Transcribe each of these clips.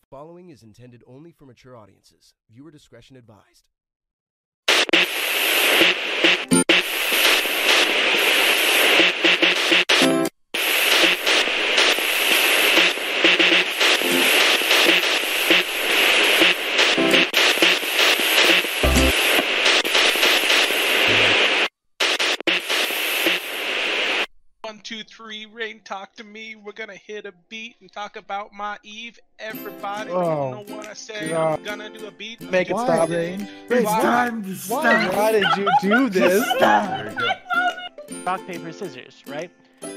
The following is intended only for mature audiences. Viewer discretion advised. Three, Rain, talk to me. We're gonna hit a beat and talk about my Eve. Everybody, you know what I say? God. I'm gonna do a beat. Make it stop, Rain. It's time to stop. Why did you do this? Stop. Rock, paper, scissors, right?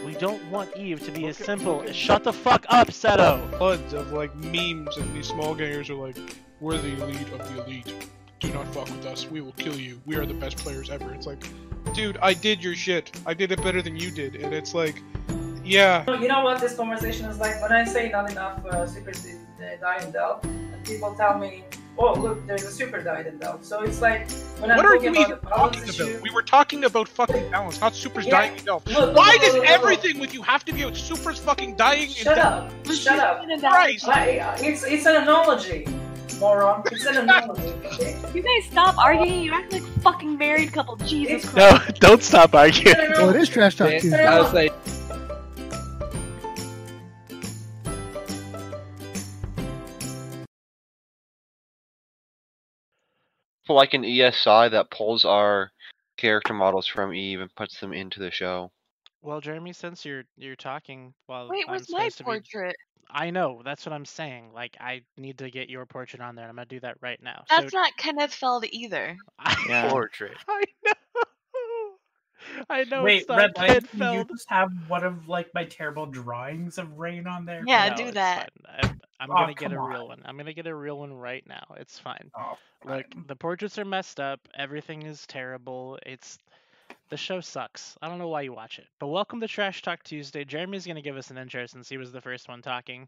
We don't want Eve to be as simple as shut the fuck up, Seto. Tons of like memes, and these small gangers are like, we're the elite of the elite. Do not fuck with us. We will kill you. We are the best players ever. It's like, dude, I did your shit. I did it better than you did. And it's like, yeah. You know what this conversation is like? When I say not enough supers die in Delve, and people tell me, oh, look, there's a super die in Delve. So it's like, when I'm talking about the balance issue... We were talking about fucking balance, not supers dying in Delve. Why does everything with you have to be about supers fucking dying in Delve? Shut up. Shut up. Christ. It's an analogy. Moron. It's an anomaly. You guys stop arguing. You act like a fucking married couple. Jesus Christ. No, don't stop arguing. Well, it is trash talk too. I was like... like an ESI that pulls our character models from Eve and puts them into the show. Well, Jeremy, since you're talking while wait, where's my portrait? I know, that's what I'm saying. Like, I need to get your portrait on there, and I'm gonna do that right now. That's so... not Kenneth Feld either. Yeah. Portrait. I know. I know. Wait, it's not Kenneth Feld. You just have one of like my terrible drawings of Rain on there. Yeah, no, do that. I'm gonna get a real one. I'm gonna get a real one right now. It's fine. Oh, like the portraits are messed up. Everything is terrible. It's. The show sucks. I don't know why you watch it. But welcome to Trash Talk Tuesday. Jeremy's going to give us an intro since he was the first one talking.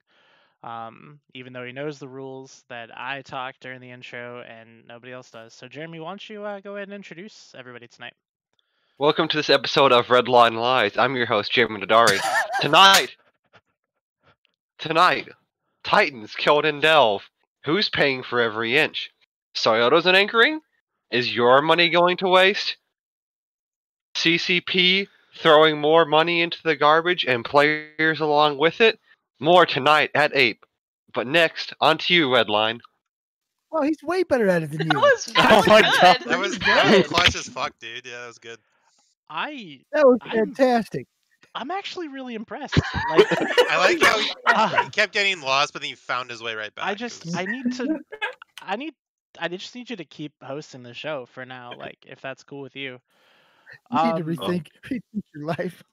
Even though he knows the rules that I talk during the intro and nobody else does. So Jeremy, why don't you go ahead and introduce everybody tonight? Welcome to this episode of Redline Lies. I'm your host, Jeremy Dodari. Tonight, Titans killed in Delve. Who's paying for every inch? Soyota's an anchoring? Is your money going to waste? CCP throwing more money into the garbage and players along with it. More tonight at 8. But next, on to you, Redline. Well, he's way better at it than you. Oh my god. That was good. Clutch as fuck, dude. Yeah, that was good. That was fantastic. I'm actually really impressed. Like, I like how he kept getting lost, but then he found his way right back. I just need you to keep hosting the show for now, like if that's cool with you. You need to rethink your life.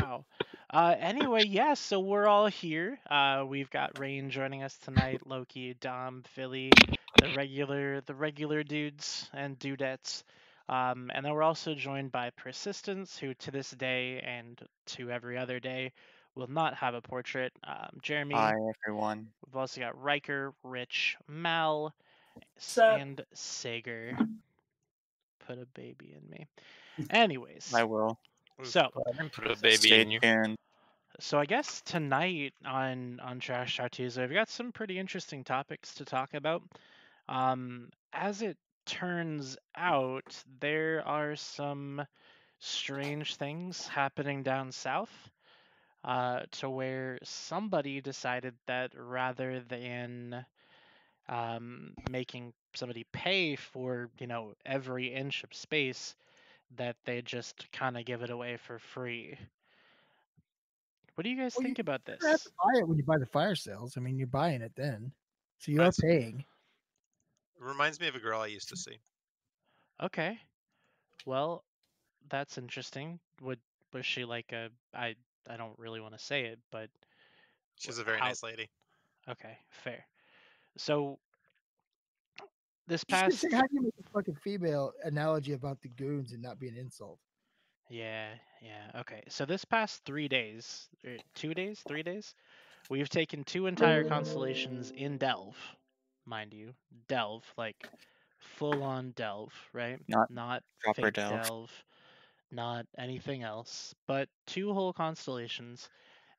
Wow. Anyway, yeah, so we're all here. We've got Rain joining us tonight, Loki, Dom, Vili, the regular dudes and dudettes. And then we're also joined by Persistence, who to this day and to every other day will not have a portrait. Jeremy. Hi, everyone. We've also got Riker, Rich, Mal, and Sager. Put a baby in me. Anyways, I will. So put a baby in you. So I guess tonight on Trash Talk Tuesday, I've got some pretty interesting topics to talk about. As it turns out, there are some strange things happening down south, to where somebody decided that rather than making somebody pay for, you know, every inch of space, that they just kind of give it away for free. What do you guys think about this? You have to buy it when you buy the fire sales. I mean, you're buying it then, so you are paying. It reminds me of a girl I used to see. Okay, well, that's interesting. Was she like a? I don't really want to say it, but she's a very nice lady. Okay, fair. So. This past... How do you make a fucking female analogy about the goons and not be an insult? Yeah. Okay, so this past 3 days, 3 days, we've taken 2 entire constellations in Delve, mind you. Delve, like full-on Delve, right? Not proper Delve. Not anything else, but 2 whole constellations.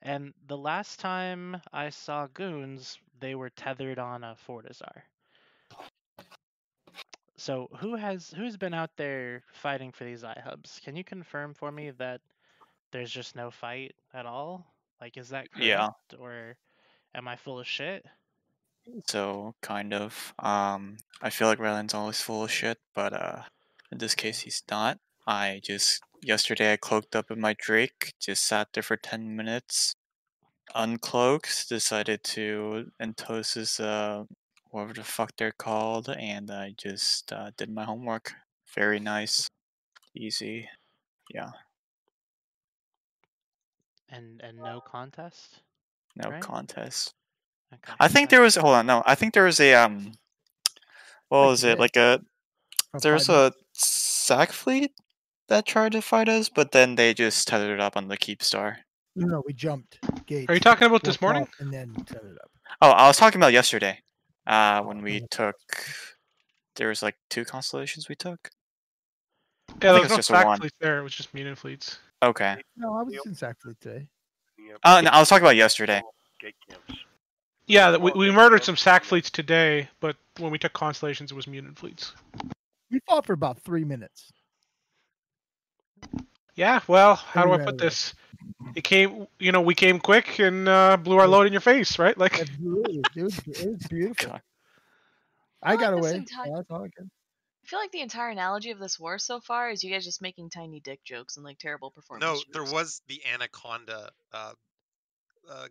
And the last time I saw goons they were tethered on a Fortizar. So who's been out there fighting for these iHubs? Can you confirm for me that there's just no fight at all? Like, is that correct? Yeah. Or am I full of shit? So, kind of. I feel like Redline's always full of shit, but in this case he's not. Yesterday I cloaked up in my Drake, just sat there for 10 minutes, uncloaked, decided to Entos's, whatever the fuck they're called, and I just did my homework. Very nice. Easy. Yeah. And no contest? No right? contest. Okay. I think there was, hold on, no, I think there was a, what was it, like a, there was a sack fleet that tried to fight us, but then they just tethered it up on the Keepstar. No, we jumped. Gates. Are you talking about this morning? And then tethered up. Oh, I was talking about yesterday, when we took, there was like 2 constellations we took. Yeah, there was no sack fleet there, it was just mutant fleets. Okay. No, I was in sack fleet today. No, I was talking about yesterday. Gate camps. Yeah, we murdered some sack fleets today, but when we took constellations, it was mutant fleets. We fought for about 3 minutes. Yeah, well, how do I put this? It came, you know, we came quick and blew our load in your face, right? Like, absolutely, it was beautiful. I got away. I feel like the entire analogy of this war so far is you guys just making tiny dick jokes and like terrible performance. No, there was the Anaconda.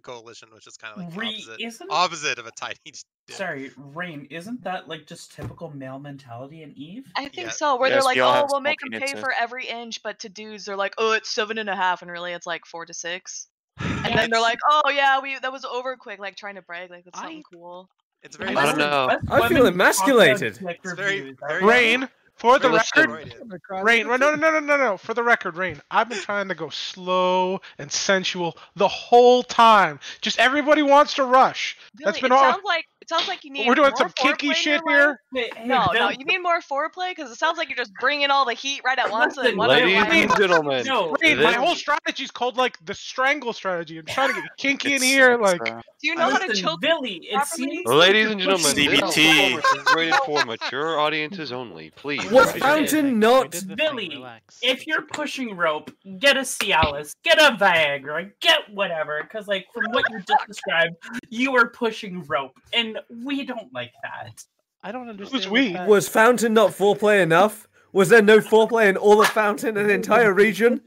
Coalition, which is kind of like opposite of a tiny dick. Sorry, Rain, isn't that like just typical male mentality in Eve? I think so, where they're like, oh, we'll make them pay for every inch, but to dudes, they're like, oh, it's 7.5, and really it's like 4 to 6. And then they're like, oh, yeah, that was over quick, like trying to brag, like that's something cool. It's very, I don't know. I feel emasculated. It's very Rain, for the record, Rain, no, for the record, Rain, I've been trying to go slow and sensual the whole time. Just everybody wants to rush. Billy, that's been all. It sounds like you need. We're doing more some kinky shit here. No, you need more foreplay because it sounds like you're just bringing all the heat right at once. And ladies and gentlemen, Rain, my whole strategy is called like the strangle strategy. I'm trying to get kinky in here. Like, do you know how to choke Billy? Ladies and gentlemen, DBT is rated for mature audiences only. Please. Was Fountain not Billy? If you're pushing rope, get a Cialis, get a Viagra, get whatever. Because, like, from what you just described, you are pushing rope, and we don't like that. I don't understand. It was we? Was Fountain not foreplay enough? Was there no foreplay in all of Fountain and the entire region?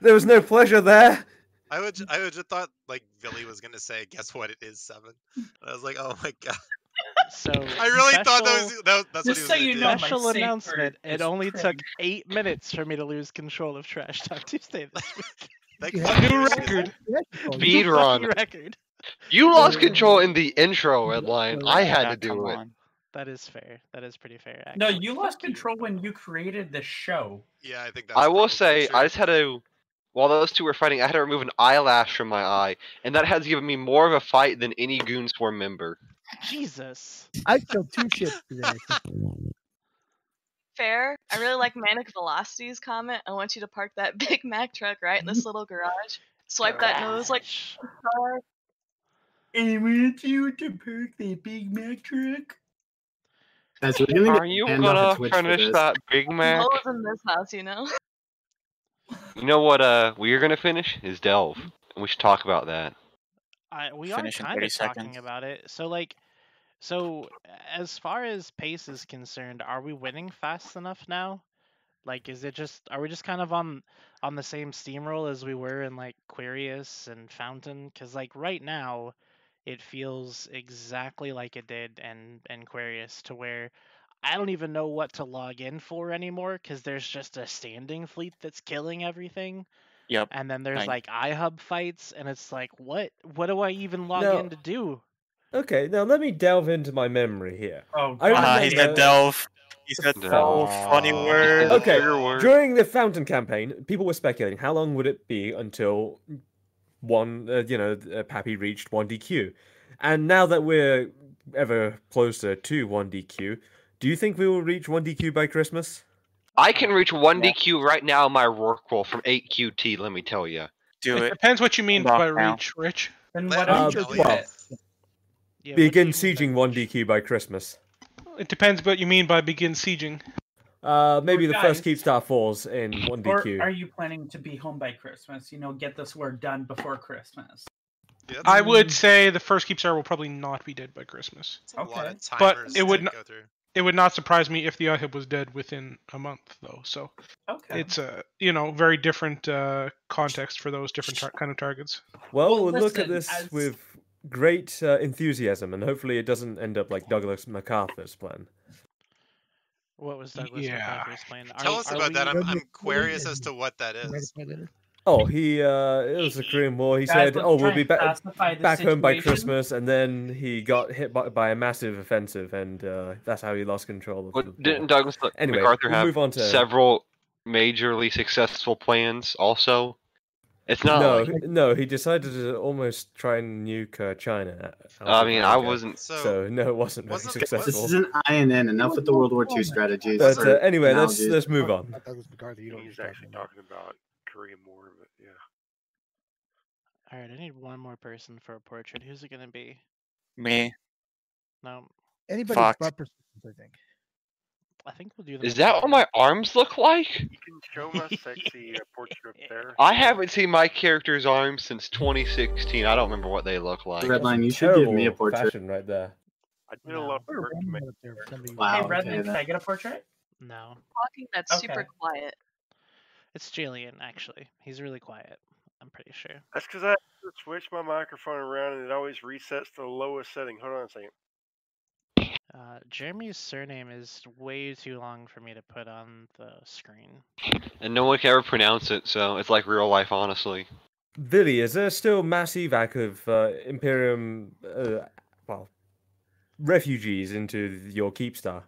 There was no pleasure there. I would just thought like Vili was gonna say, "Guess what? It is 7." I was like, "Oh my god." So I really thought that's what he was so you know, special announcement. It only took 8 minutes for me to lose control of Trash Talk Tuesday this week. New record. Speed run. Record. You lost control in the intro, Redline. I had to do it. That is fair. That is pretty fair, actually. No, you lost control when you created the show. Yeah, I think that's. I will say, true. I just had to. While those two were fighting, I had to remove an eyelash from my eye, and that has given me more of a fight than any Goonswarm member. Jesus. I killed 2 ships today. Fair. I really like Manic Velocity's comment. I want you to park that Big Mac truck right in this little garage. Swipe that nose like car. I want you to park that Big Mac truck. That's really Are you gonna finish that Big Mac? I was in this house, you know? You know what we're going to finish is Delve, and we should talk about that. We are kind of talking about it. So, like, as far as pace is concerned, are we winning fast enough now? Like, is it just, are we just kind of on the same steamroll as we were in, like, Querius and Fountain? Because, like, right now, it feels exactly like it did in Querius, to where I don't even know what to log in for anymore because there's just a standing fleet that's killing everything. Yep. And then there's like iHub fights, and it's like, what do I even log in to do? Okay, now let me delve into my memory here. Oh, he's got delve. He's got delve. Funny word. Okay, during the Fountain campaign, people were speculating how long would it be until Pappy reached 1DQ, and now that we're ever closer to 1DQ. Do you think we will reach 1DQ by Christmas? I can reach 1DQ right now in my Rorqual from 8QT, let me tell you. It depends what you mean by reach, Rich. And what Yeah, begin sieging 1DQ by Christmas. It depends what you mean by begin sieging. Maybe the first Keepstar falls in 1DQ. Or are you planning to be home by Christmas? You know, get this work done before Christmas. Yeah, I would say the first Keepstar will probably not be dead by Christmas. Okay. A lot of timers, but it would go through. It would not surprise me if the IHIP was dead within a month, though. So it's a very different context for those different kind of targets. Well, we'll look at this with great enthusiasm, and hopefully it doesn't end up like Douglas MacArthur's plan. What was Douglas MacArthur's plan? Tell us about that. I'm curious as to what that is. Oh, it was the Korean War. He said, "Oh, we'll be back home by Christmas," and then he got hit by a massive offensive, and that's how he lost control of the war. Didn't Douglas MacArthur have several majorly successful plans? Also, it's not. No, no, he decided to almost try and nuke China. No, it wasn't very successful. This is an INN. Enough with the World War II strategies. But anyway, let's move on. Douglas MacArthur, you don't use actually talking about Korean War, but yeah. Alright, I need one more person for a portrait. Who's it gonna be? Me. No. Anybody but Persistence, I think. I think we'll do that. Is that what my arms look like? You can show us sexy portrait up there. I haven't seen my character's arms since 2016. I don't remember what they look like. Redline, you should give me a portrait right there. I did a lot of work to make it. Wow, hey Redline, can I get a portrait? No. Talking super quiet. It's Jillian, actually. He's really quiet, I'm pretty sure. That's because I switch my microphone around and it always resets to the lowest setting. Hold on a second. Jeremy's surname is way too long for me to put on the screen. And no one can ever pronounce it, so it's like real life, honestly. Vili, is there still mass evac of Imperium, refugees into your Keepstar?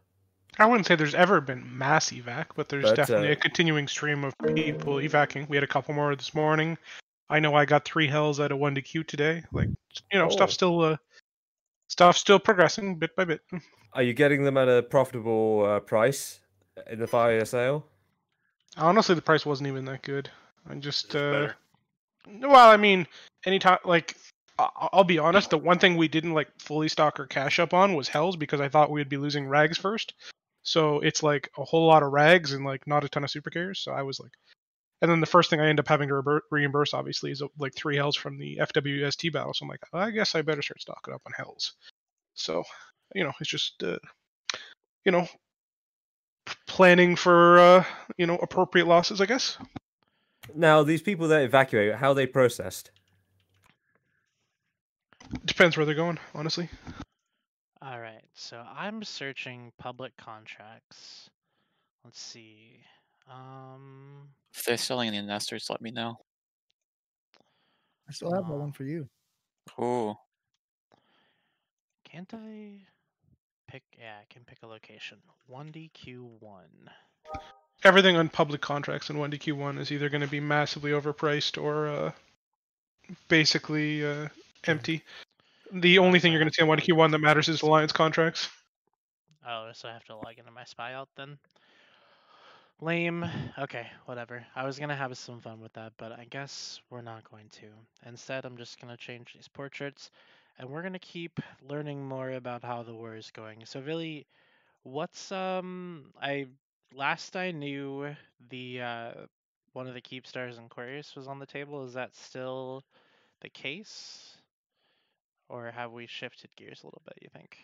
I wouldn't say there's ever been mass evac, but there's definitely a continuing stream of people evacing. We had a couple more this morning. I know I got 3 hells out of 1DQ today. Like, stuff's still progressing bit by bit. Are you getting them at a profitable price in the fire sale? Honestly, the price wasn't even that good. I just anytime I'll be honest. The one thing we didn't fully stock or cash up on was hells because I thought we'd be losing rags first. So it's like a whole lot of rags and not a ton of super carriers. So I was and then the first thing I end up having to reimburse obviously is 3 hells from the FWST battle. So I'm like, I guess I better start stocking up on hells. So it's just planning for appropriate losses, I guess. Now these people that evacuate, how are they processed? Depends where they're going, honestly. All right, so I'm searching public contracts. Let's see. If they're selling any nesters, let me know. I still have one for you. Cool. Can't I pick? Yeah, I can pick a location. 1DQ1. Everything on public contracts in 1DQ1 is either going to be massively overpriced or basically empty. The only thing you're going to see on 1DQ1 that matters is alliance contracts. Oh, so I have to log into my spy alt then? Lame. Okay, whatever. I was going to have some fun with that, but I guess we're not going to. Instead, I'm just going to change these portraits, and we're going to keep learning more about how the war is going. So, Vili, what's last I knew, the one of the Keepstars in Querius was on the table. Is that still the case? Or have we shifted gears a little bit, you think?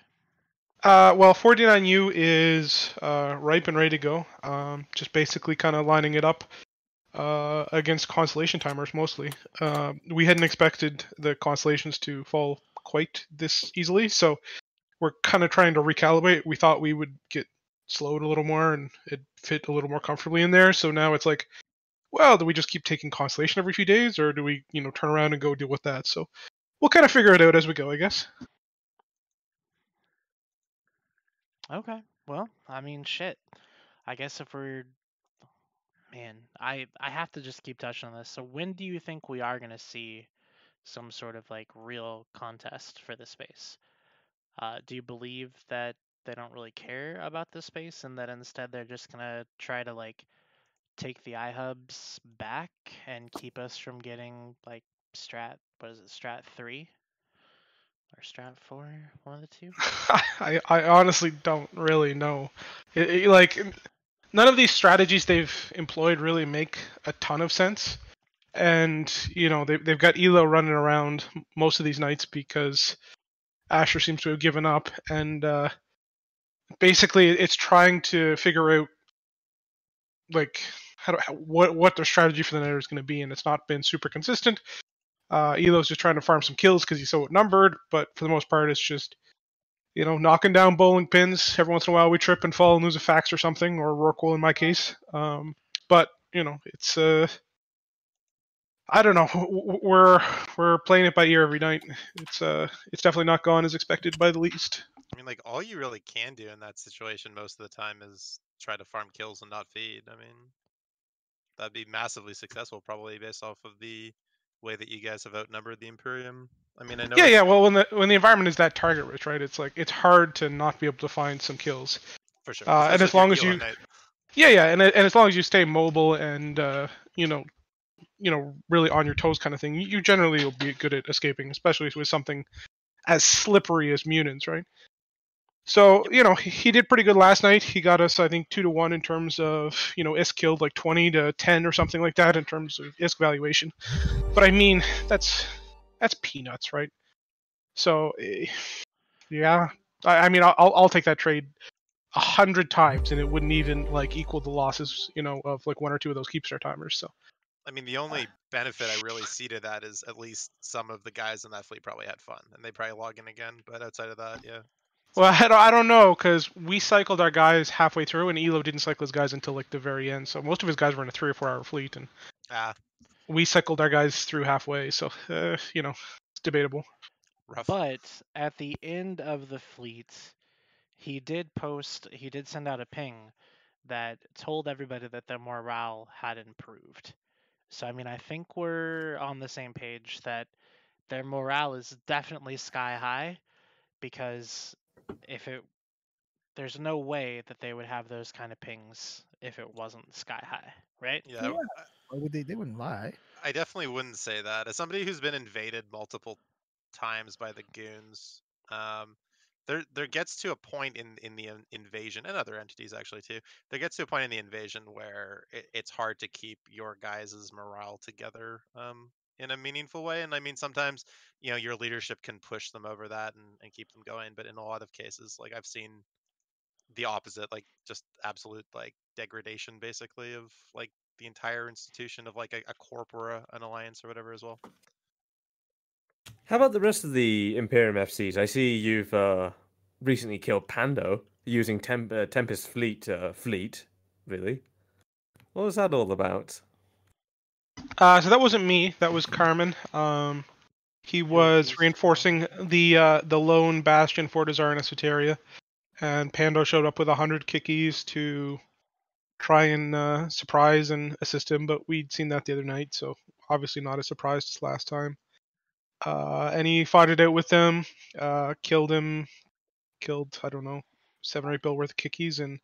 Well, 49U is ripe and ready to go. Just basically kind of lining it up against Constellation timers, mostly. We hadn't expected the Constellations to fall quite this easily, so we're kind of trying to recalibrate. We thought we would get slowed a little more and it fit a little more comfortably in there, so now it's like, well, do we just keep taking Constellation every few days, or do we turn around and go deal with that? So we'll kind of figure it out as we go, I guess. Okay. Well, I mean, shit. I guess if we're... Man, I have to just keep touching on this. So when do you think we are going to see some sort of, real contest for this space? Do you believe that they don't really care about this space and that instead they're just going to try to, take the iHubs back and keep us from getting, strat... What is it, Strat 3? Or strat 4? One of the two? I honestly don't really know. Like, none of these strategies they've employed really make a ton of sense. And, you know, they've got Elo running around most of these nights because Asher seems to have given up. And basically it's trying to figure out, like, what their strategy for the night is going to be. And it's not been super consistent. Elo's just trying to farm some kills because he's so outnumbered, but for the most part, it's just, you know, knocking down bowling pins. Every once in a while, we trip and fall and lose a fax or something, or Rorqual in my case. But you know, it's I don't know. We're playing it by ear every night. It's definitely not gone as expected by the least. I mean, like, all you really can do in that situation most of the time is try to farm kills and not feed. I mean, that'd be massively successful, probably based off of the way that you guys have outnumbered the Imperium. I mean, I know. Yeah. Well, when the environment is that target rich, right? It's like it's hard to not be able to find some kills. For sure. And as long as you, and as long as you stay mobile and you know, really on your toes, kind of thing, you generally will be good at escaping, especially with something as slippery as Munins, right? So you know, he did pretty good last night. He got us, I think, 2-1 in terms of, you know, ISK killed, like 20-10 or something like that in terms of ISK valuation. But I mean, that's peanuts, right? So yeah, I mean, I'll take that trade 100 times, and it wouldn't even like equal the losses, you know, of like one or two of those Keepstar timers. So I mean, the only benefit I really see to that is at least some of the guys in that fleet probably had fun, and they probably log in again. But outside of that, yeah. Well, I don't know, because we cycled our guys halfway through, and Elo didn't cycle his guys until, like, the very end. So most of his guys were in a 3- or 4-hour fleet, and we cycled our guys through halfway. So, you know, it's debatable. Rough. But at the end of the fleet, he did send out a ping that told everybody that their morale had improved. So, I mean, I think we're on the same page that their morale is definitely sky high, because there's no way that they would have those kind of pings if it wasn't sky high, right? Yeah. Why would they wouldn't lie. I definitely wouldn't say that. As somebody who's been invaded multiple times by the goons, there gets to a point in the invasion, and other entities actually too, there gets to a point in the invasion where it's hard to keep your guys' morale together in a meaningful way. And I mean, sometimes, you know, your leadership can push them over that and keep them going, but in a lot of cases, like, I've seen the opposite, like just absolute, like, degradation basically of like the entire institution of like a corp or an alliance or whatever as well. How about the rest of the Imperium FCs? I see you've recently killed Pando using Tempest fleet, really. What was that all about? So that wasn't me. That was Carmen. He was reinforcing the lone bastion for Desire and Esoteria, and Pando showed up with 100 kickies to try and surprise and assist him. But we'd seen that the other night, so obviously not a surprise this last time. And he fought it out with them, killed him, I don't know, 7 or 8 bill worth of kickies, and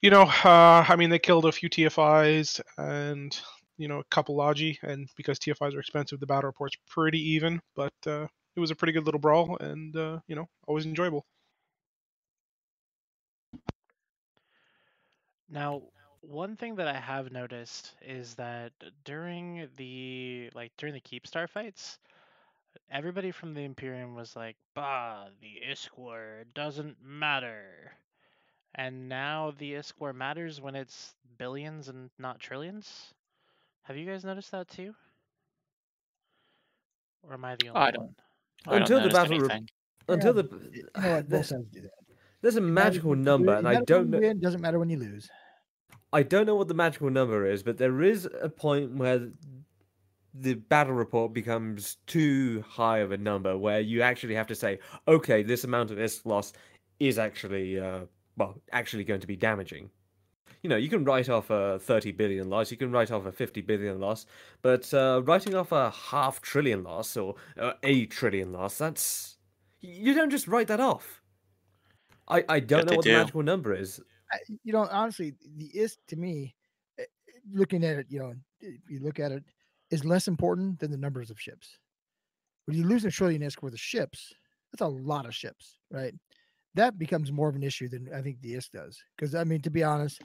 you know, I mean, they killed a few TFIs and, you know, a couple Logi, and because TFIs are expensive, the battle report's pretty even, but it was a pretty good little brawl, and, you know, always enjoyable. Now, one thing that I have noticed is that during the Keepstar fights, everybody from the Imperium was like, bah, the ISK war doesn't matter. And now the ISK war matters when it's billions and not trillions. Have you guys noticed that too? Or am I the only one? Until the battle report. Until the. There's a magical number, and I don't know. It doesn't matter when you lose. I don't know what the magical number is, but there is a point where the battle report becomes too high of a number, where you actually have to say, okay, this amount of ISK loss is actually. Actually going to be damaging. You know, you can write off a 30 billion loss, you can write off a 50 billion loss, but writing off a half-trillion loss or a trillion loss, that's... You don't just write that off. I don't know what the magical number is. You know, honestly, the ISK, to me, looking at it, you know, if you look at it, is less important than the numbers of ships. When you lose $1 trillion worth of ships, that's a lot of ships, right? That becomes more of an issue than I think the ISK does. Because, I mean, to be honest,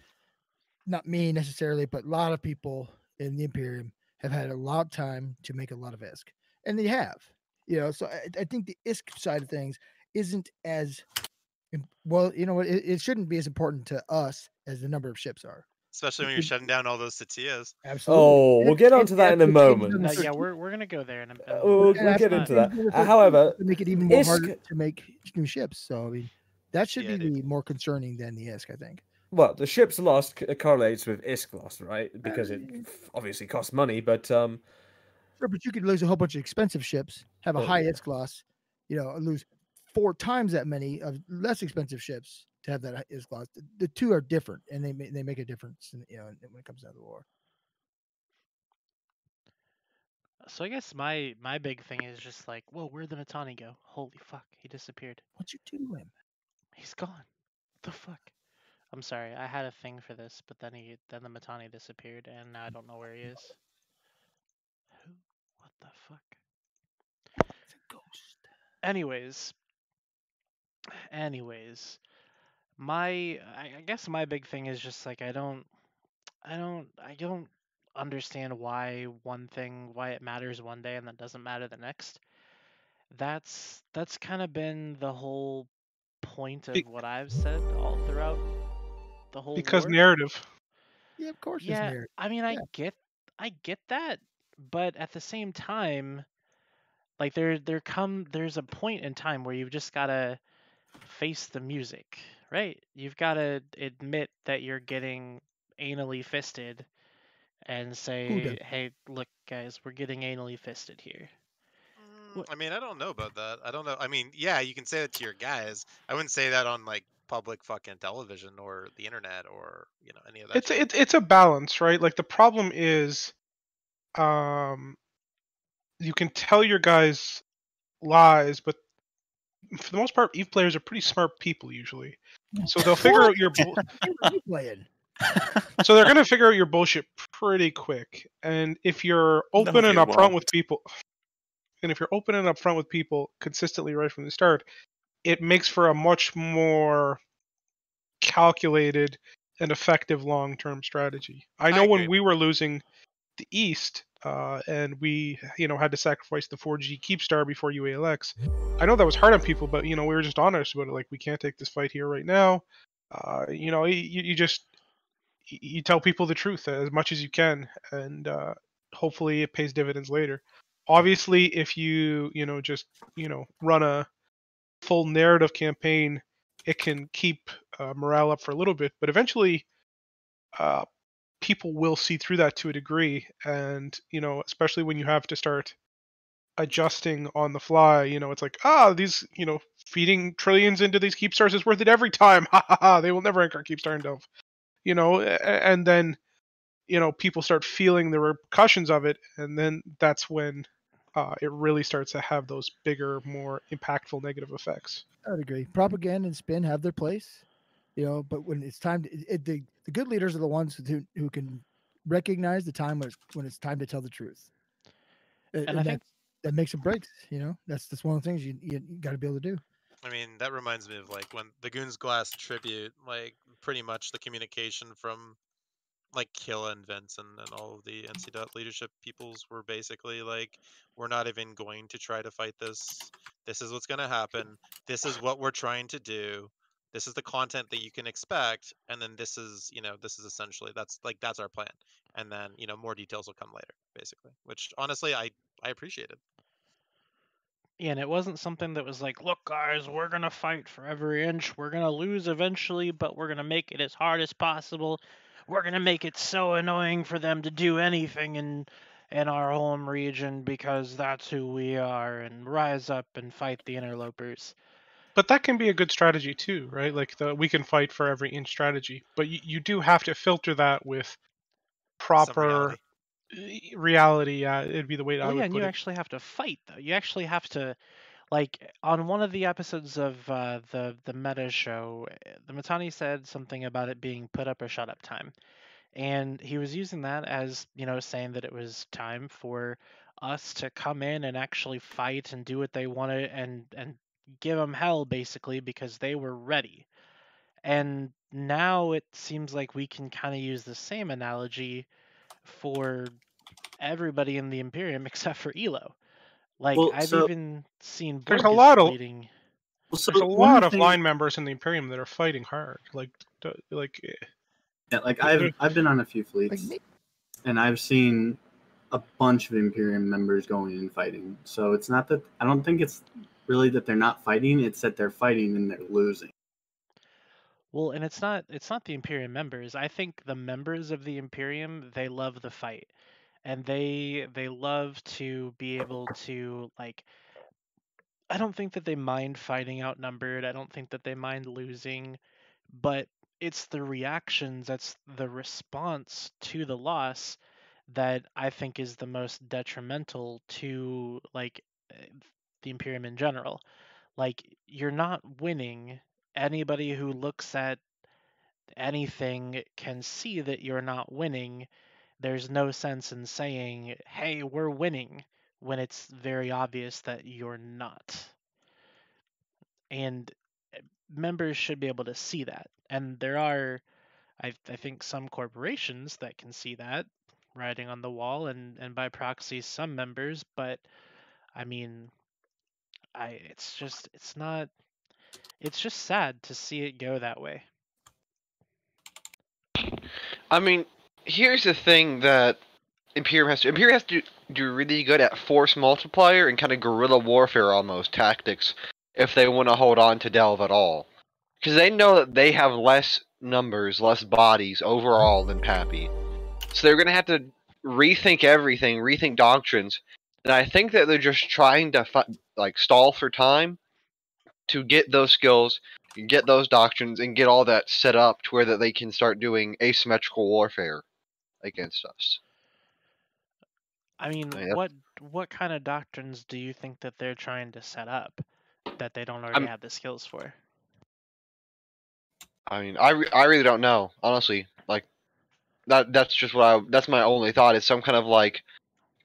not me necessarily, but a lot of people in the Imperium have had a lot of time to make a lot of ISK. And they have. You know, so I think the ISK side of things isn't as, well, you know, it shouldn't be as important to us as the number of ships are. Especially when you're shutting down all those satias. Absolutely. Oh, we'll get onto that in a moment. Yeah, we're going to go there. We'll get into that. However, make it even more harder to make new ships. So, I mean, that should be more concerning than the ISK, I think. Well, the ships lost correlates with ISK loss, right? Because it obviously costs money, but... Sure, but you could lose a whole bunch of expensive ships, have a high ISK loss, you know, lose 4 times that many of less expensive ships to have that ISK loss. The two are different, and they make a difference, you know, when it comes down to the war. So I guess my big thing is just like, whoa, where'd the Mittani go? Holy fuck, he disappeared. What'd you do to him? He's gone. The fuck. I'm sorry, I had a thing for this, but then the Mittani disappeared, and now I don't know where he is. Who? What the fuck? It's a ghost. Anyways, I guess my big thing is just like I don't understand why it matters one day and then doesn't matter the next. That's kind of been the whole point of what I've said all throughout the whole war. Narrative. Yeah, of course. Yeah, narrative. I mean, I get that, but at the same time, like there's a point in time where you've just gotta face the music, right? You've got to admit that you're getting anally fisted and say, hey, look, guys, we're getting anally fisted here. I mean, I don't know about that. I don't know. I mean, yeah, you can say that to your guys. I wouldn't say that on, like, public fucking television or the internet or, you know, any of that. It's a balance, right? Like, the problem is you can tell your guys lies, but for the most part, EVE players are pretty smart people usually, so they'll figure out your so they're gonna figure out your bullshit pretty quick. And if you're open and upfront with people, consistently right from the start, it makes for a much more calculated and effective long-term strategy. I know when we were losing the East, and we, you know, had to sacrifice the 4G Keepstar before UALX. I know that was hard on people, but, you know, we were just honest about it. Like, we can't take this fight here right now. You know, you tell people the truth as much as you can, and hopefully it pays dividends later. Obviously, if you run a full narrative campaign, it can keep morale up for a little bit, but eventually, people will see through that to a degree. And, you know, especially when you have to start adjusting on the fly, you know, it's like, these, you know, feeding trillions into these Keepstars is worth it every time. Ha ha ha. They will never anchor Keepstar and Delve, you know, and then, you know, people start feeling the repercussions of it. And then that's when it really starts to have those bigger, more impactful negative effects. I would agree. Propaganda and spin have their place. You know, but when it's time, the good leaders are the ones who can recognize the time when it's time to tell the truth. And I think that makes some breaks. You know, that's one of the things you got to be able to do. I mean, that reminds me of, like, when the Goons Glass tribute, like, pretty much the communication from, like, Killa and Vince and all of the NC. Leadership peoples were basically like, we're not even going to try to fight this. This is what's going to happen. This is what we're trying to do. This is the content that you can expect, and then this is, you know, this is essentially, that's our plan. And then, you know, more details will come later, basically. Which, honestly, I appreciated. Yeah, and it wasn't something that was like, look, guys, we're going to fight for every inch. We're going to lose eventually, but we're going to make it as hard as possible. We're going to make it so annoying for them to do anything in our home region because that's who we are, and rise up and fight the interlopers. But that can be a good strategy too, right? Like the we can fight for every inch strategy, but you do have to filter that with proper reality. Yeah, it'd be the way that I would put it. Yeah, and you actually have to fight, though. You actually have to, like, on one of the episodes of the meta show, the Mittani said something about it being put up or shut up time, and he was using that as, you know, saying that it was time for us to come in and actually fight and do what they wanted and give them hell, basically, because they were ready. And now it seems like we can kind of use the same analogy for everybody in the Imperium except for Elo. Like, well, I've even seen Borkus leading. There's a lot of line members in the Imperium that are fighting hard. Like I've been on a few fleets, and I've seen a bunch of Imperium members going and fighting. So it's not that I don't think it's really that they're not fighting. It's that they're fighting and they're losing. Well, and it's not the Imperium members. I think the members of the Imperium, they love the fight, and they love to be able to like. I don't think that they mind fighting outnumbered. I don't think that they mind losing, but it's the reactions, that's the response to the loss that I think is the most detrimental to like the Imperium in general. Like, you're not winning. Anybody who looks at anything can see that you're not winning. There's no sense in saying, hey, we're winning, when it's very obvious that you're not. And members should be able to see that. And there are, I think, some corporations that can see that writing on the wall, and by proxy some members, but I mean, it's just sad to see it go that way. I mean, here's the thing that Imperium has to do really good at: force multiplier and kind of guerrilla warfare almost tactics if they want to hold on to Delve at all. Because they know that they have less numbers, less bodies overall than Pappy. So they're going to have to rethink everything, rethink doctrines. And I think that they're just trying to stall for time to get those skills, get those doctrines, and get all that set up to where that they can start doing asymmetrical warfare against us. I mean, yep. What kind of doctrines do you think that they're trying to set up that they don't already have the skills for? I mean, I really don't know, honestly. Like, that's just what that's my only thought, is some kind of like,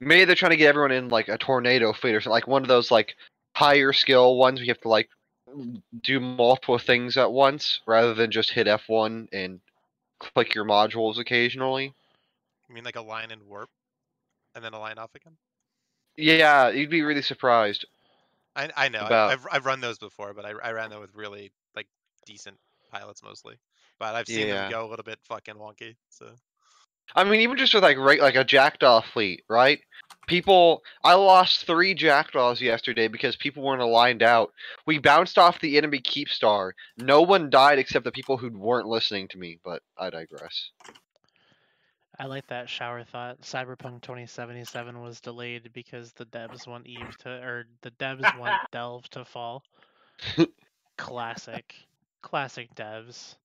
maybe they're trying to get everyone in like a tornado fleet or something, like one of those like higher skill ones where you have to like do multiple things at once rather than just hit F1 and click your modules occasionally. You mean like a line and warp? And then align off again? Yeah, you'd be really surprised. I know. I've run those before, but I ran them with really like decent pilots mostly. But I've seen them go a little bit fucking wonky. So I mean, even just with like a jackdaw fleet, right? I lost 3 jackdaws yesterday because people weren't aligned out. We bounced off the enemy Keepstar. No one died except the people who weren't listening to me, but I digress. I like that shower thought. Cyberpunk 2077 was delayed because the devs want Delve to fall. Classic devs.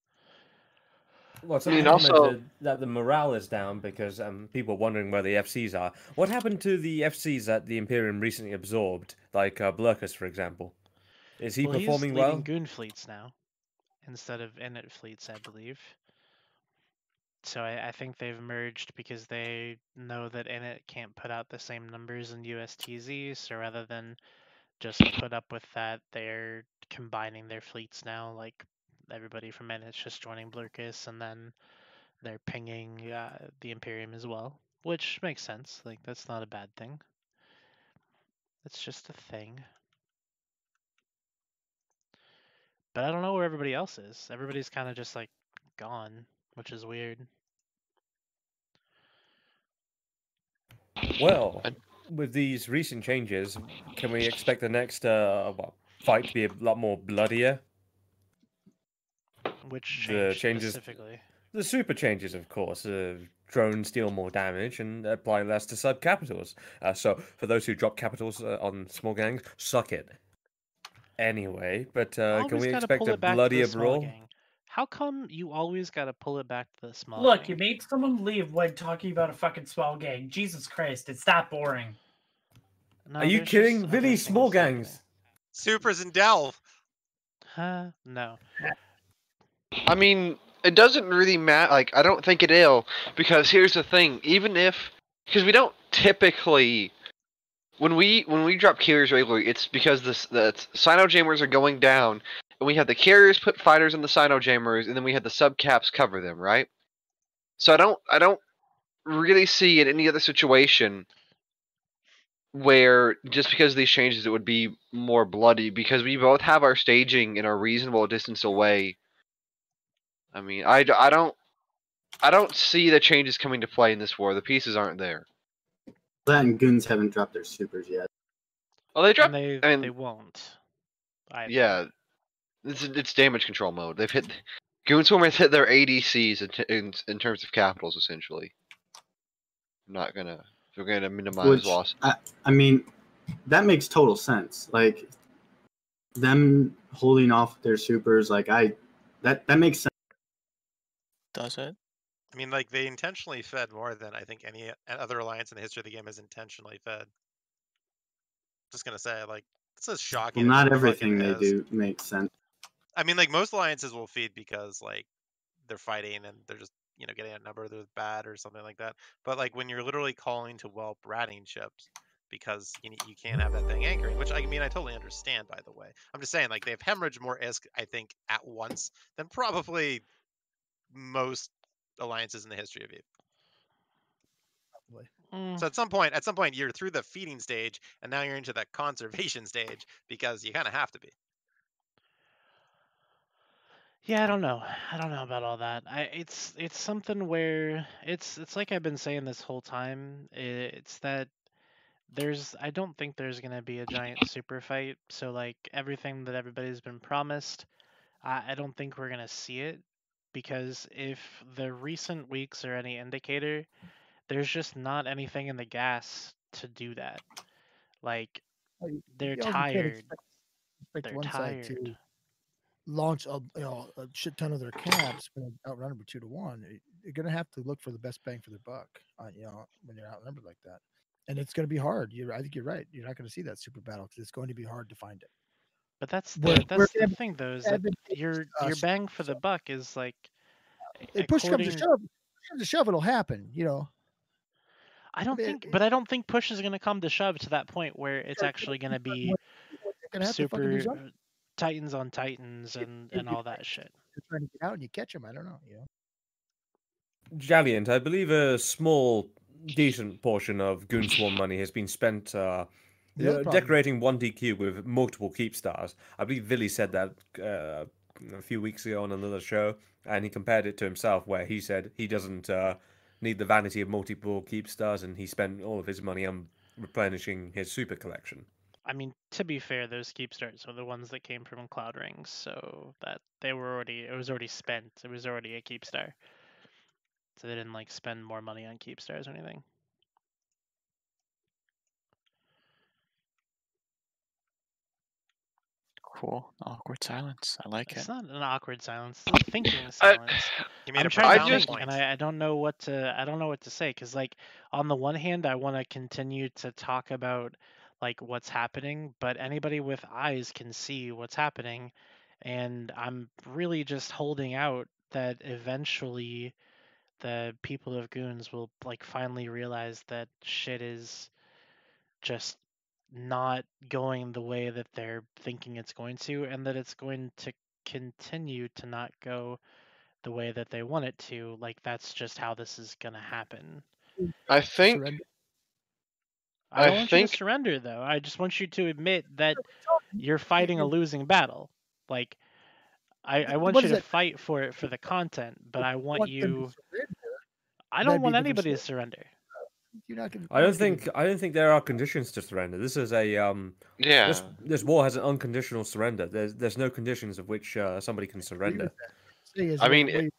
Well, I mean, also that the morale is down because people are wondering where the FCs are. What happened to the FCs that the Imperium recently absorbed, like Blurkus, for example? Is he performing well? He's leading goon fleets now, instead of init fleets, I believe. So I think they've merged because they know that Init can't put out the same numbers in USTZ, so rather than just put up with that, they're combining their fleets now. Like, everybody from Init's just joining Blurkus, and then they're pinging the Imperium as well, which makes sense. Like, that's not a bad thing. It's just a thing. But I don't know where everybody else is. Everybody's kind of just, like, gone, which is weird. Well, with these recent changes, can we expect the next fight to be a lot more bloodier? Which changes specifically? The super changes, of course. Drones deal more damage and apply less to sub-capitals. So for those who drop capitals on small gangs, suck it. Anyway, but can we expect a bloodier brawl? How come you always gotta pull it back to the small gang? Look, you made someone leave when talking about a fucking small gang. Jesus Christ, it's that boring. No, are you kidding? Vili, small gangs. Supers and Delve. Huh? No. I mean, it doesn't really matter. Like, I don't think it will, because here's the thing. Even if... Because we don't typically When we drop carriers regularly, it's because the Sino Jammers are going down, and we have the carriers put fighters on the Sino Jammers, and then we have the subcaps cover them, right? So I don't really see in any other situation where just because of these changes it would be more bloody, because we both have our staging in a reasonable distance away. I mean, I don't see the changes coming to play in this war. The pieces aren't there. That and Goons haven't dropped their supers yet. Oh, they dropped. They won't. Either. Yeah, it's damage control mode. They've hit. Goonswarm has hit their ADCs in terms of capitals, essentially. I'm not gonna. We're gonna minimize loss. I mean, that makes total sense. Like them holding off their supers, like that makes sense. Does it? I mean, like, they intentionally fed more than I think any other alliance in the history of the game has intentionally fed. Just gonna say, like, this is shocking. Well, not everything they do makes sense. I mean, like, most alliances will feed because, like, they're fighting and they're just, you know, getting outnumbered, they're bad or something like that. But, like, when you're literally calling to whelp ratting ships because you can't have that thing anchoring, which, I mean, I totally understand, by the way. I'm just saying, like, they've hemorrhaged more ISK, I think, at once than probably most alliances in the history of EVE. So at some point you're through the feeding stage and now you're into that conservation stage because you kind of have to be. Yeah, I don't know about all that. It's something where it's like I've been saying this whole time. It's that I don't think there's going to be a giant super fight. So like everything that everybody's been promised, I don't think we're going to see it. Because if the recent weeks are any indicator, there's just not anything in the gas to do that. Like, they're tired. Expect one side to launch a shit ton of their caps and outrun them 2-1. You're going to have to look for the best bang for their buck, when you're outnumbered like that. And it's going to be hard. I think you're right. You're not going to see that super battle because it's going to be hard to find it. But that's the thing, though, is that your bang for the buck is like it push comes to shove. It'll happen, you know. I don't think push is going to come to shove to that point where it's actually going to be super titans on titans and all that shit. You're trying to get out and you catch them. I don't know, you know. Jalliant, I believe a small, decent portion of Goonswarm money has been spent. Decorating 1DQ with multiple Keepstars. I believe Vili said that a few weeks ago on another show, and he compared it to himself, where he said he doesn't need the vanity of multiple Keepstars, and he spent all of his money on replenishing his super collection. I mean, to be fair, those Keepstars were the ones that came from Cloud Rings, so that it was already spent. It was already a Keepstar, so they didn't like spend more money on Keepstars or anything. Cool. Awkward silence. I like it. It's not an awkward silence. It's a thinking silence. I'm trying to think, and I don't know what to. I don't know what to say because, like, on the one hand, I want to continue to talk about like what's happening, but anybody with eyes can see what's happening, and I'm really just holding out that eventually the people of Goons will like finally realize that shit is just not going the way that they're thinking it's going to, and that it's going to continue to not go the way that they want it to. Like, that's just how this is going to happen. I don't want you to surrender, though. I just want you to admit that you're fighting a losing battle. Like, I want you to fight for it for the content, but I want you... I don't want anybody to surrender. I don't think there are conditions to surrender. This is a This war has an unconditional surrender. There's no conditions of which somebody can surrender. I mean, it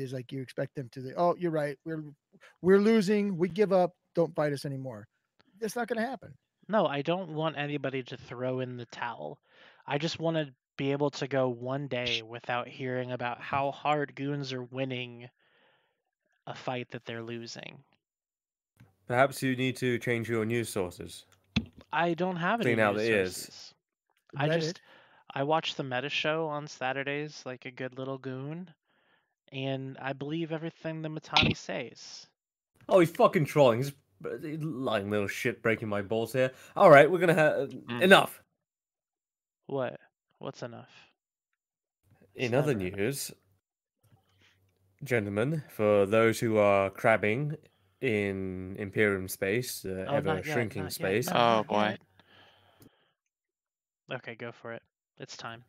is like you expect them to. Oh, you're right. We're losing. We give up. Don't fight us anymore. That's not going to happen. No, I don't want anybody to throw in the towel. I just want to be able to go one day without hearing about how hard Goons are winning a fight that they're losing. Perhaps you need to change your news sources. I don't have any news sources. I watch the Meta Show on Saturdays like a good little goon, and I believe everything the Mittani says. Oh, he's fucking trolling. He's lying little shit breaking my balls here. All right, we're gonna have enough. What? What's enough? In other news, gentlemen, for those who are crabbing in Imperium space, the ever-shrinking space. Oh, boy. Okay, go for it. It's time.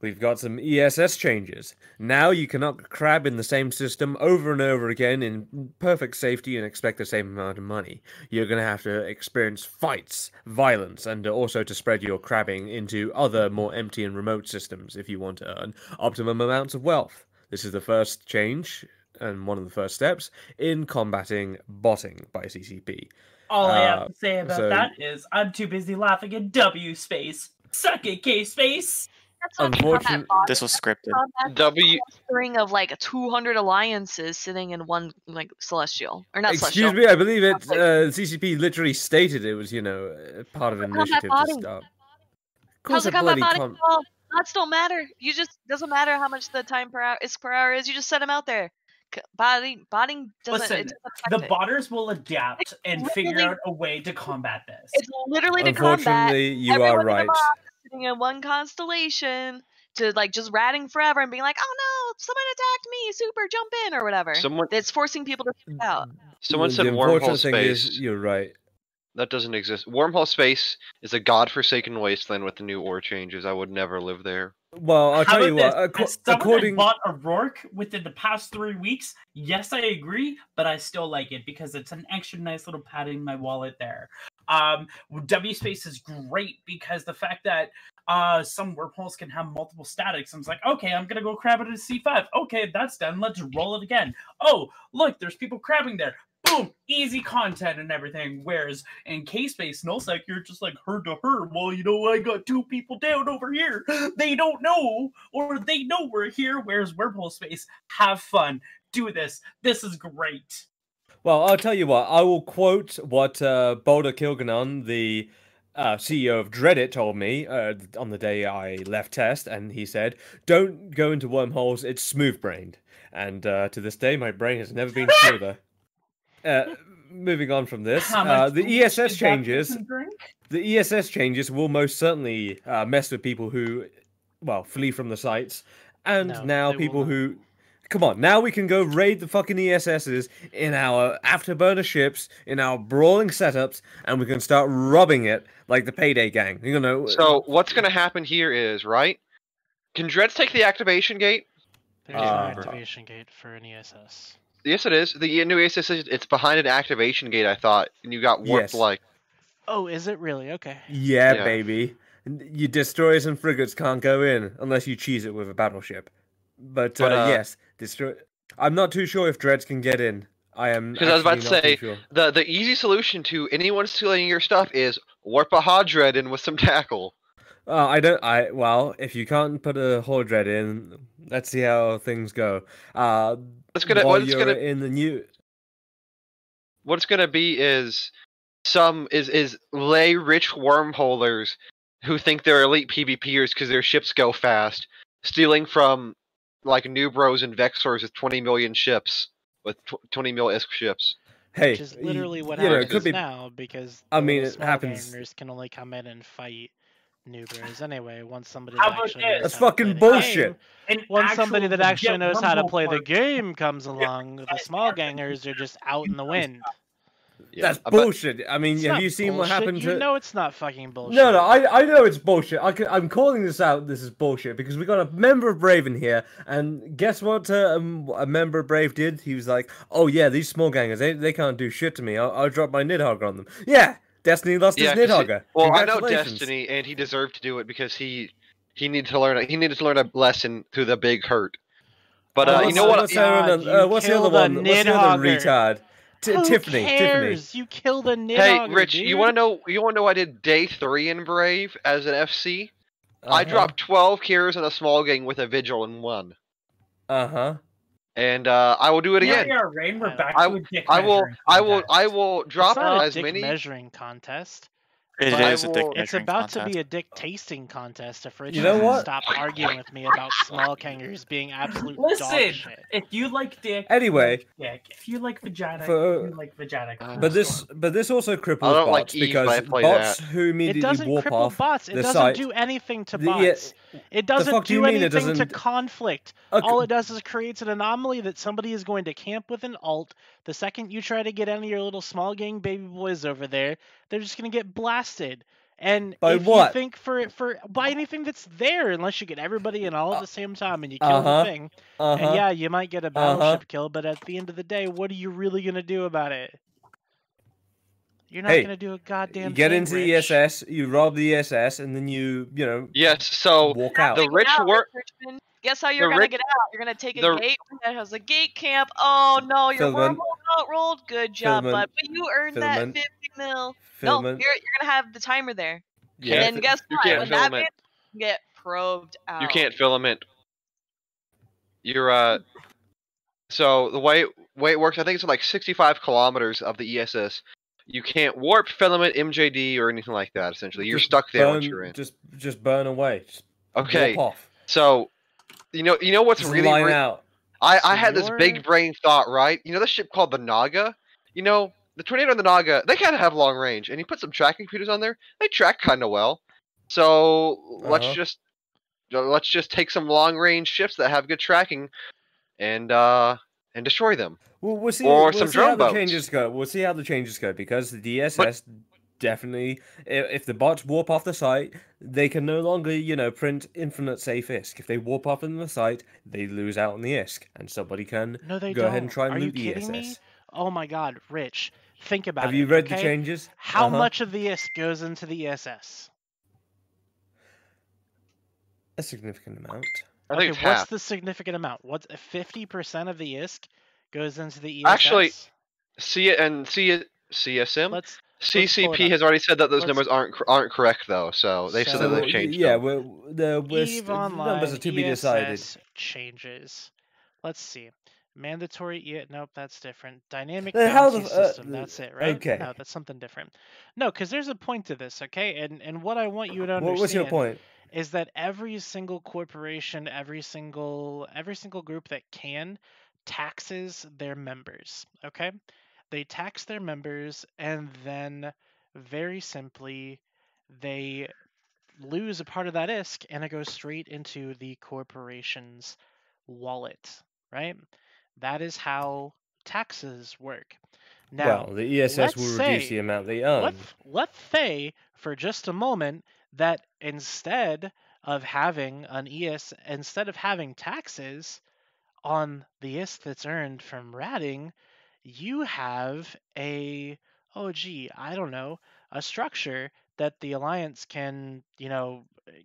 We've got some ESS changes. Now you cannot crab in the same system over and over again in perfect safety and expect the same amount of money. You're going to have to experience fights, violence, and also to spread your crabbing into other more empty and remote systems if you want to earn optimum amounts of wealth. This is the first change and one of the first steps in combating botting by CCP. All I have to say about that is I'm too busy laughing at W space. Suck it, K space. Unfortunately, this was scripted. W string of like 200 alliances sitting in one like celestial or not. Excuse me, I believe it. CCP literally stated it was part of an initiative to stop. How's it bloody Lots don't matter. You just doesn't matter how much the time per hour is. You just send them out there. Botting doesn't. Listen, botters will adapt and figure out a way to combat this. It's literally to combat. Unfortunately, you are right. In one constellation to like just ratting forever and being like, oh no, someone attacked me, super jump in or whatever. It's forcing people to get out. Someone said wormhole space. You're right. That doesn't exist. Wormhole space is a godforsaken wasteland with the new ore changes. I would never live there. Well, I'll tell you what. Someone bought a Rorqual within the past 3 weeks. Yes, I agree, but I still like it because it's an extra nice little pad in my wallet there. W space is great because the fact that some wormholes can have multiple statics. I was like, okay, I'm gonna go crab it at C5. Okay, that's done. Let's roll it again. Oh, look, there's people crabbing there. Boom, easy content and everything. Whereas in K-Space, Nullsec, you're just like herd to herd. Well, I got two people down over here. They don't know, or they know we're here. Whereas wormhole space, have fun. Do this. This is great. Well, I'll tell you what. I will quote what Boulder Kilganon, the CEO of Dreadit, told me on the day I left Test, and he said, "Don't go into wormholes. It's smooth-brained." And to this day, my brain has never been smoother. Moving on from this, the ESS changes will most certainly mess with people who, flee from the sites, and now people who. Come on, now we can go raid the fucking ESSs in our afterburner ships, in our brawling setups, and we can start robbing it like the Payday gang. So what's going to happen here is, right? Can Dreads take the activation gate? There's an activation gate for an ESS. Yes, it is. The new ESS, it's behind an activation gate, I thought, and you got warped like. Oh, is it really? Okay. Yeah, baby. Your destroyers and frigates can't go in unless you cheese it with a battleship. But yes, I'm not too sure if Dreads can get in. Because I was about to say, sure. The easy solution to anyone stealing your stuff is warp a Horde Dread in with some tackle. If you can't put a Horde Dread in, let's see how things go. What it's gonna be is lay rich wormholers who think they're elite PvPers because their ships go fast, stealing from. Like new bros and vexors with 20 million ships, with 20 mil ISK ships. Hey, which is literally what happens now because it happens. Gamers can only come in and fight new bros anyway. Once somebody that's fucking bullshit. And once somebody that actually knows how to play the game comes along, the small gangers are just out in the wind. Yeah. That's bullshit. Have you seen what happened to... You know it's not fucking bullshit. No, I know it's bullshit. I'm calling this out. This is bullshit because we got a member of Brave in here, and guess what a member of Brave did? He was like, oh yeah, these small gangers, they can't do shit to me. I'll drop my Nidhoggur on them. Yeah, Destiny lost his Nidhoggur. Well, I know Destiny, and he deserved to do it because he needed to learn. He needed to learn a lesson through the big hurt. But what's the other one? What's the other retard? Tiffany. You killed a Nidhoggur. Hey, Rich, dude. You want to know? I did day 3 in Brave as an FC. I dropped 12 Keras in a small gang with a vigil and 1. And I will do it again. Rain, we're back to a dick measuring contest. I will drop as many measuring contest. It's about contest. To be a dick tasting contest if Richard stop arguing with me about small kangaroos being absolute dog shit. If you like dick, anyway, if you like vagina, you like vagina. But this also cripples bots because bots who immediately warp off bots. It doesn't do anything to bots. It doesn't do anything to conflict. Okay. All it does is it creates an anomaly that somebody is going to camp with an alt. The second you try to get any of your little small gang baby boys over there, they're just going to get blasted. And by if what? You think by anything that's there, unless you get everybody in all at the same time and you kill the thing. And yeah, you might get a battleship kill, but at the end of the day, what are you really going to do about it? You're not gonna do a goddamn thing. You get into the ESS, you rob the ESS, and then you know. Yes, so walk out. The rich work. Guess how you're gonna get out? You're gonna take a gate that has a gate camp. Oh no, you're horrible outrolled. Good job, bud. But you earned that 50 mil. No, you're gonna have the timer there. Yeah. And then guess what? When that man get probed out. You can't filament. You're so the way it works, I think it's like 65 kilometers of the ESS. You can't warp, filament, MJD, or anything like that. Essentially, you're stuck there once you're in. Just burn away. Just warp off. So, you know what's just really out. I had this big brain thought, right? You know that ship called the Naga. You know the Tornado and the Naga. They kind of have long range, and you put some tracking computers on there. They track kind of well. So let's just take some long range ships that have good tracking, and destroy them. Well, we'll see how the changes go, because the DSS definitely, if the bots warp off the site, they can no longer, print infinite safe ISK. If they warp off in the site, they lose out on the ISK, and somebody can go ahead and try and loot the ESS. Oh my god, Rich, think about it. Have you read the changes? How much of the ISK goes into the ESS? A significant amount. I think it's half. The significant amount? What's 50% of the ISK? Goes into the ESS. Actually, CSM. CCP has already said that those numbers aren't correct though, so they said that they've changed. Yeah, numbers are to be decided. Changes. Let's see. Mandatory. Yeah, nope, that's different. Dynamic bounty system. That's it, right? Okay. No, that's something different. No, because there's a point to this, okay? And what I want you to understand. What's your point? Is that every single corporation, every single group that can. Taxes their members, okay? They tax their members, and then very simply, they lose a part of that ISK, and it goes straight into the corporation's wallet, right? That is how taxes work. Now, well, the ESS will reduce the amount they own. Let's say, for just a moment, that instead of having taxes on the ISK that's earned from ratting, you have a structure that the Alliance can,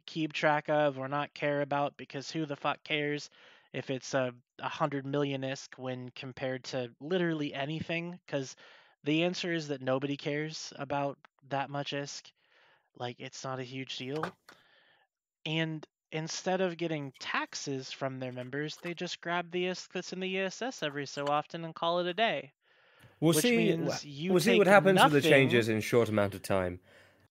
keep track of or not care about, because who the fuck cares if it's a 100 million ISK when compared to literally anything? Because the answer is that nobody cares about that much ISK. Like, it's not a huge deal. And instead of getting taxes from their members, they just grab the ISK that's in the ESS every so often and call it a day. We'll see what happens with the changes in a short amount of time.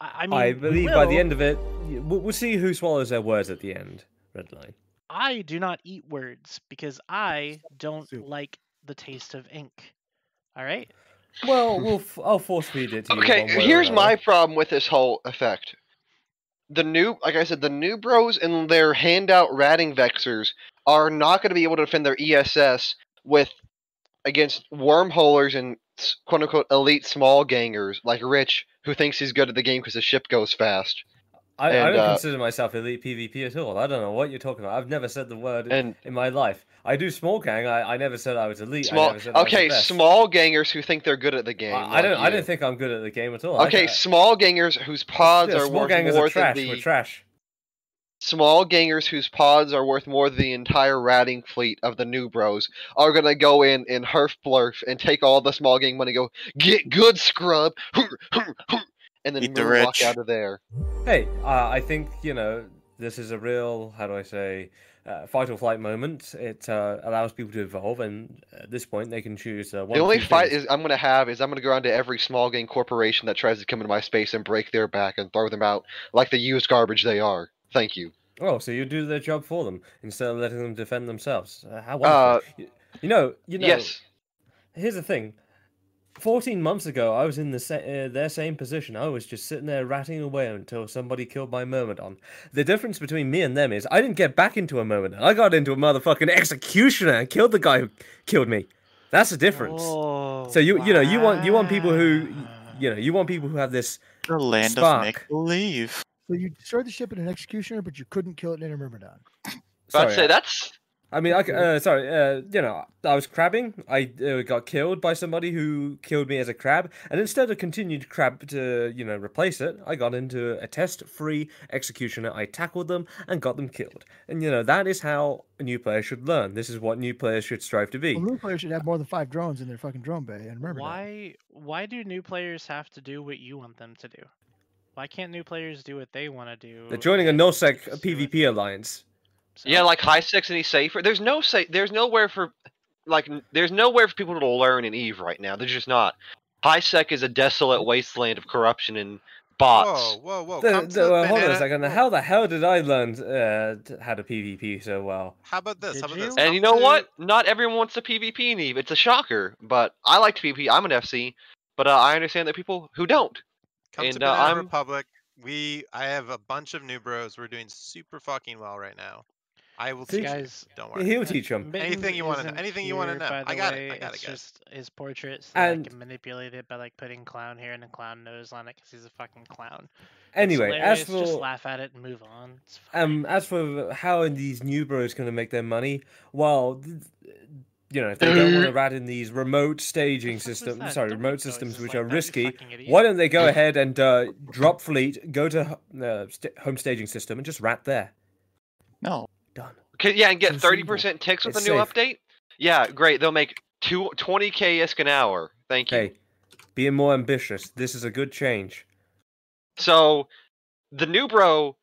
I mean, I believe by the end of it, we'll see who swallows their words at the end, Redline. I do not eat words because I don't like the taste of ink. All right? Well, I'll force feed it to you. Okay, here's my problem with this whole effect. The new bros and their handout ratting vexers are not going to be able to defend their ESS against wormholers and "quote unquote" elite small gangers like Rich, who thinks he's good at the game because his ship goes fast. I don't consider myself elite PvP at all. I don't know what you're talking about. I've never said the word in my life. I do small gang. I never said I was elite. Small gangers who think they're good at the game. I don't think I'm good at the game at all. Okay, small gangers whose pods are worth more than the trash. Small gangers whose pods are worth more than the entire ratting fleet of the new bros are gonna go in and herf blurf and take all the small gang money. Go get good, scrub, and then walk out of there. Hey, I think This is a real, how do I say, fight or flight moment. It allows people to evolve, and at this point, they can choose one. The only fight is I'm going to have is I'm going to go around to every small game corporation that tries to come into my space and break their back and throw them out like the used garbage they are. Thank you. Oh, so you do their job for them instead of letting them defend themselves. How wonderful. You know. Yes. Here's the thing. 14 months ago, I was in the their same position. I was just sitting there ratting away until somebody killed my Myrmidon. The difference between me and them is I didn't get back into a Myrmidon. I got into a motherfucking executioner and killed the guy who killed me. That's the difference. Oh, so you want people who you want people who have this the land spark. Of make believe. So you destroyed the ship in an executioner, but you couldn't kill it in a Myrmidon. I'd say that's. I mean, I was crabbing. I got killed by somebody who killed me as a crab, and instead of continued crab to, replace it, I got into a test-free executioner. I tackled them and got them killed. And, that is how a new player should learn. This is what new players should strive to be. Well, new players should have more than 5 drones in their fucking drone bay. And remember why do new players have to do what you want them to do? Why can't new players do what they want to do? They're joining a NullSec PvP alliance. So. Yeah, like high stakes and he's safer. There's nowhere for people to learn and Eve right now. There's just not. High sec is a desolate wasteland of corruption and bots. Whoa! Hold on a second. How the hell did I learn how to PvP so well? How about this? And you know what? Not everyone wants to PvP in Eve. It's a shocker. But I like to PvP. I'm an FC, but I understand that people who don't. I'm Republic. I have a bunch of new bros. We're doing super fucking well right now. I will teach guys. Don't worry. He'll teach him anything you want to know. I got it. Just his portrait, so I can manipulate it by putting clown hair and a clown nose on it because he's a fucking clown. Anyway, just laugh at it and move on. As for how these new bros going to make their money, well, if they don't want to rat in these remote staging systems, which are risky, why don't they go ahead and drop fleet, go to home staging system, and just rat there? No. Done. Okay, yeah, and get 30% ticks with the new update? Yeah, great. They'll make 20k ISK an hour. Thank you. Hey, being more ambitious. This is a good change. So, the new bro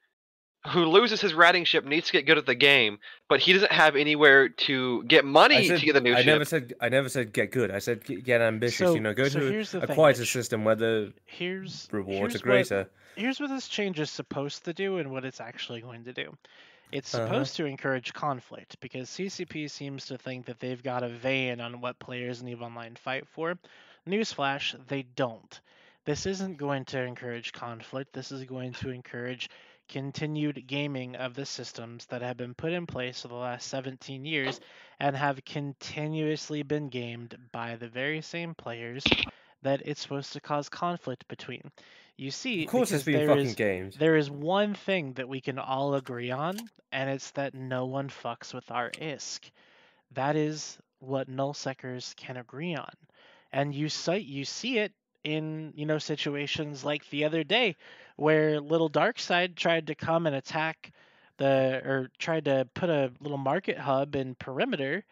who loses his ratting ship needs to get good at the game, but he doesn't have anywhere to get money to get the new ship. I never said get good. I said get ambitious. Go to a quieter system where the rewards are greater. Here's what this change is supposed to do and what it's actually going to do. It's supposed to encourage conflict, because CCP seems to think that they've got a vein on what players in EVE Online fight for. Newsflash, they don't. This isn't going to encourage conflict. This is going to encourage continued gaming of the systems that have been put in place for the last 17 years and have continuously been gamed by the very same players that it's supposed to cause conflict between. You see, of course it's been fucking games. There is one thing that we can all agree on, and it's that no one fucks with our ISK. That is what nullsecers can agree on. And you see it in, situations like the other day where little Darkseid tried to come and attack tried to put a little market hub in Perimeter,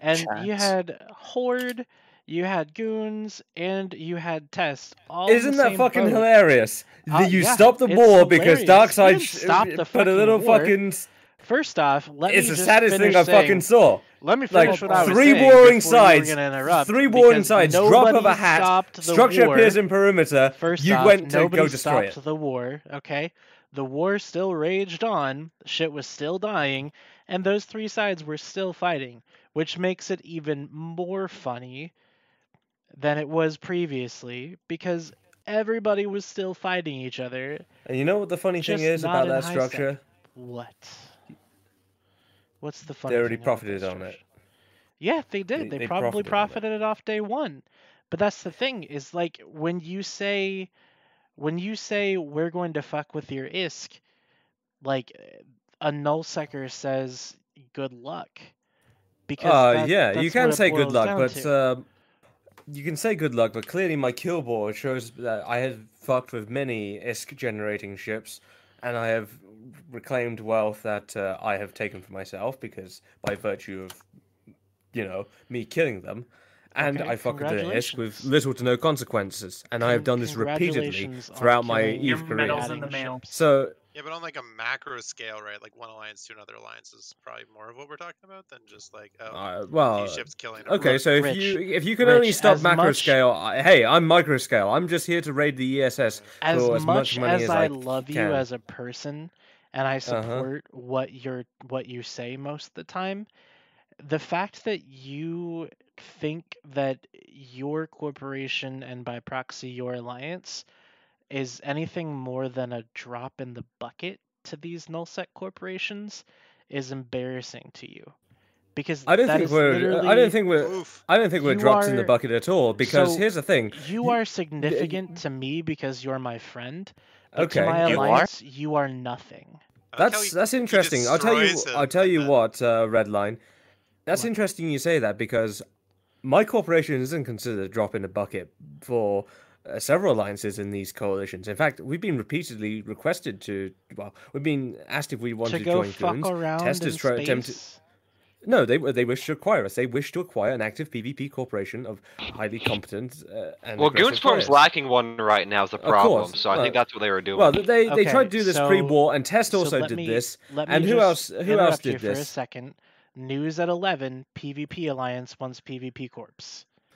and you had Horde, you had Goons, and you had Test. Isn't that fucking hilarious? You stopped the war because Darkseid put a little fucking... First off, it's the saddest thing I fucking saw. Let me finish what I was saying. Three warring sides. Drop of a hat. Structure appears in Perimeter. You went to go destroy it. The war. Okay, the war still raged on. Shit was still dying, and those three sides were still fighting, which makes it even more funny than it was previously, because everybody was still fighting each other. And you know what the funny thing is about that structure? What's the funny thing? They already profited on it. Yeah, they did. They probably profited it off day one. But that's the thing, is when you say we're going to fuck with your ISK, a nullsecker says good luck. Because you can say good luck, but clearly my kill board shows that I have fucked with many ISK generating ships, and I have reclaimed wealth that I have taken for myself, because by virtue of me killing them, And I fucking did it with little to no consequences. And I have done this repeatedly throughout my EVE career. So... yeah, but on like a macro scale, right? Like one alliance to another alliance is probably more of what we're talking about than just like well, ships killing. Okay, so if you can only stop macro scale, hey, I'm micro scale. I'm just here to raid the ESS for as much money as I love you as a person, and I support what you say most of the time. The fact that you think that your corporation and by proxy your alliance is anything more than a drop in the bucket to these nullsec corporations is embarrassing to you, because I don't think we're drops in the bucket at all. Because so here's the thing: you are significant to me because you're my friend. But okay, to my alliance, you are nothing. That's interesting. I'll tell you what, Redline. That's what? Interesting you say that, because my corporation isn't considered a drop in the bucket for several alliances in these coalitions. In fact, we've been repeatedly requested to, well, we've been asked if we wanted to join Goons. Testers try attempted. No, they wish to acquire us. They wish to acquire an active PvP corporation of highly competent and well, Goonswarm's lacking one right now is the problem, so I think that's what they were doing. Well, they tried to do this pre-war, and Test also did this. And who else did this? For a second. News at 11, PvP Alliance wants PvP Corps.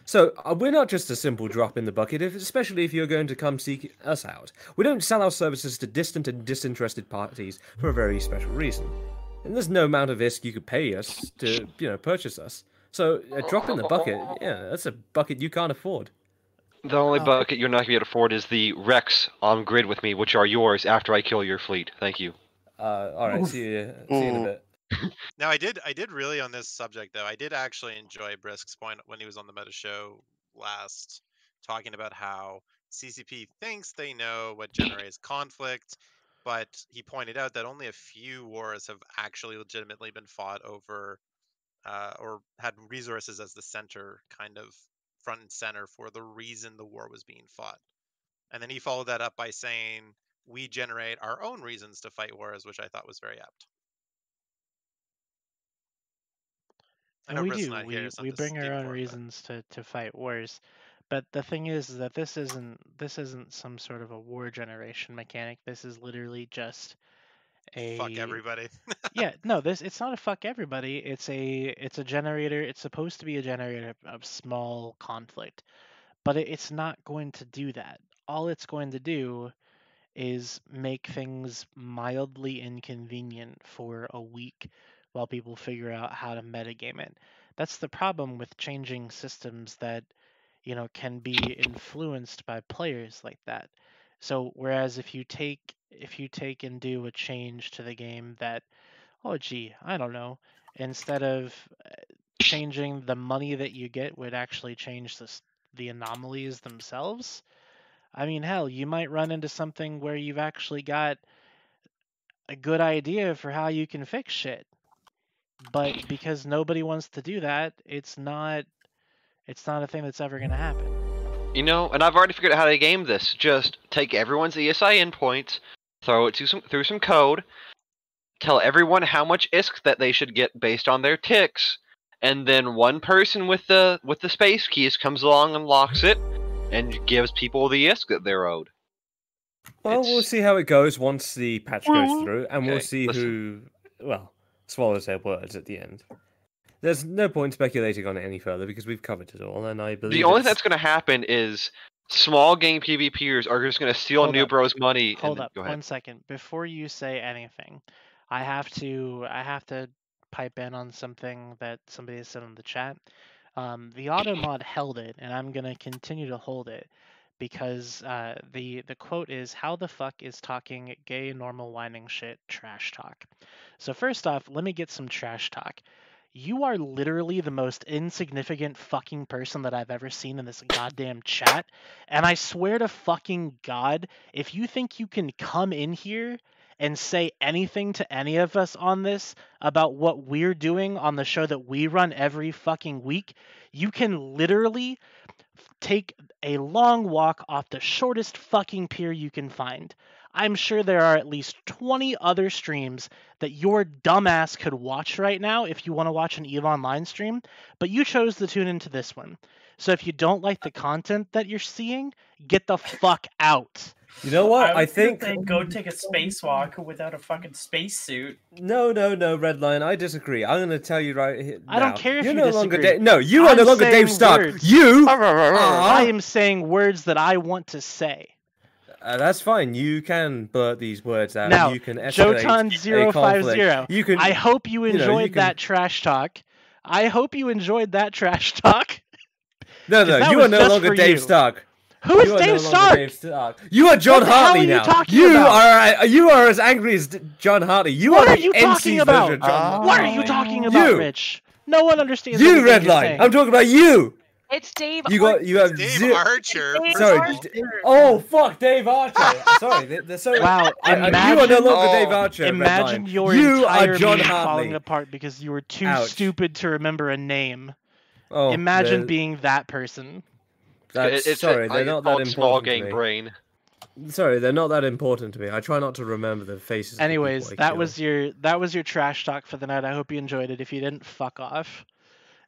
So we're not just a simple drop in the bucket, especially if you're going to come seek us out. We don't sell our services to distant and disinterested parties for a very special reason. And there's no amount of ISK you could pay us to, you know, purchase us. So a drop in the bucket, yeah, that's a bucket you can't afford. The only bucket you're not going to be able to afford is the wrecks on grid with me, which are yours after I kill your fleet. Thank you. Alright, see you in a bit. Now I did really on this subject though. I did actually enjoy Brisk's point when he was on the Meta Show last, talking about how CCP thinks they know what generates conflict, but he pointed out that only a few wars have actually legitimately been fought over, or had resources as the center, kind of front and center for the reason the war was being fought. And then he followed that up by saying we generate our own reasons to fight wars, which I thought was very apt. We do. We bring our own reasons to fight wars, but the thing is that this isn't some sort of a war generation mechanic. This is literally just a fuck everybody. Yeah, no, it's not a fuck everybody. It's a generator. It's supposed to be a generator of small conflict, but it's not going to do that. All it's going to do is make things mildly inconvenient for a week, while people figure out how to metagame it. That's the problem with changing systems that, you know, can be influenced by players like that. So whereas if you take and do a change to the game that, oh gee, I don't know, instead of changing the money that you get would actually change the anomalies themselves. I mean, hell, you might run into something where you've actually got a good idea for how you can fix shit. But because nobody wants to do that, it's not a thing that's ever going to happen. You know, and I've already figured out how to game this. Just take everyone's ESI endpoints, throw it through some code, tell everyone how much ISK that they should get based on their ticks, and then one person with the space keys comes along and locks it, and gives people the ISK that they're owed. Well, we'll see how it goes once the patch goes through, and we'll see who swallows their words at the end. There's no point speculating on it any further because we've covered it all, and I believe the only thing that's going to happen is small game PvPers are just going to steal New Bro's money. Hold up, 1 second before you say anything, I have to pipe in on something that somebody has said in the chat. The automod held it, and I'm going to continue to hold it because the quote is, how the fuck is talking gay normal whining shit trash talk? So first off, let me get some trash talk. You are literally the most insignificant fucking person that I've ever seen in this goddamn chat. And I swear to fucking God, if you think you can come in here and say anything to any of us on this about what we're doing on the show that we run every fucking week, you can literally take a long walk off the shortest fucking pier you can find. I'm sure there are at least 20 other streams that your dumbass could watch right now if you want to watch an EVE Online stream, but you chose to tune into this one. So if you don't like the content that you're seeing, get the fuck out. You know what? I think go take a spacewalk without a fucking spacesuit. No, Redline. I disagree. I'm going to tell you right here. I don't care if you're no longer Dave. No, you are no longer Dave Stark. You. I am saying words that I want to say. That's fine. You can blurt these words out. Now, you can escalate Jotun050. You can. I hope you enjoyed that trash talk. No, you are no longer Dave Stark. Who is Dave Stark? Dave Stark? You are John Hartley now. You are as angry as John Hartley. What are you talking about, Rich? No one understands. You, Redline. I'm talking about you. It's Dave. You have Dave Archer. Sorry. Oh fuck, Dave Archer. Sorry. Wow. You are no longer Dave Archer. Imagine your entire being falling apart because you were too stupid to remember a name. Imagine being that person. They're not that important to me. Sorry, they're not that important to me. I try not to remember the faces. Anyways, that was your trash talk for the night. I hope you enjoyed it. If you didn't, fuck off.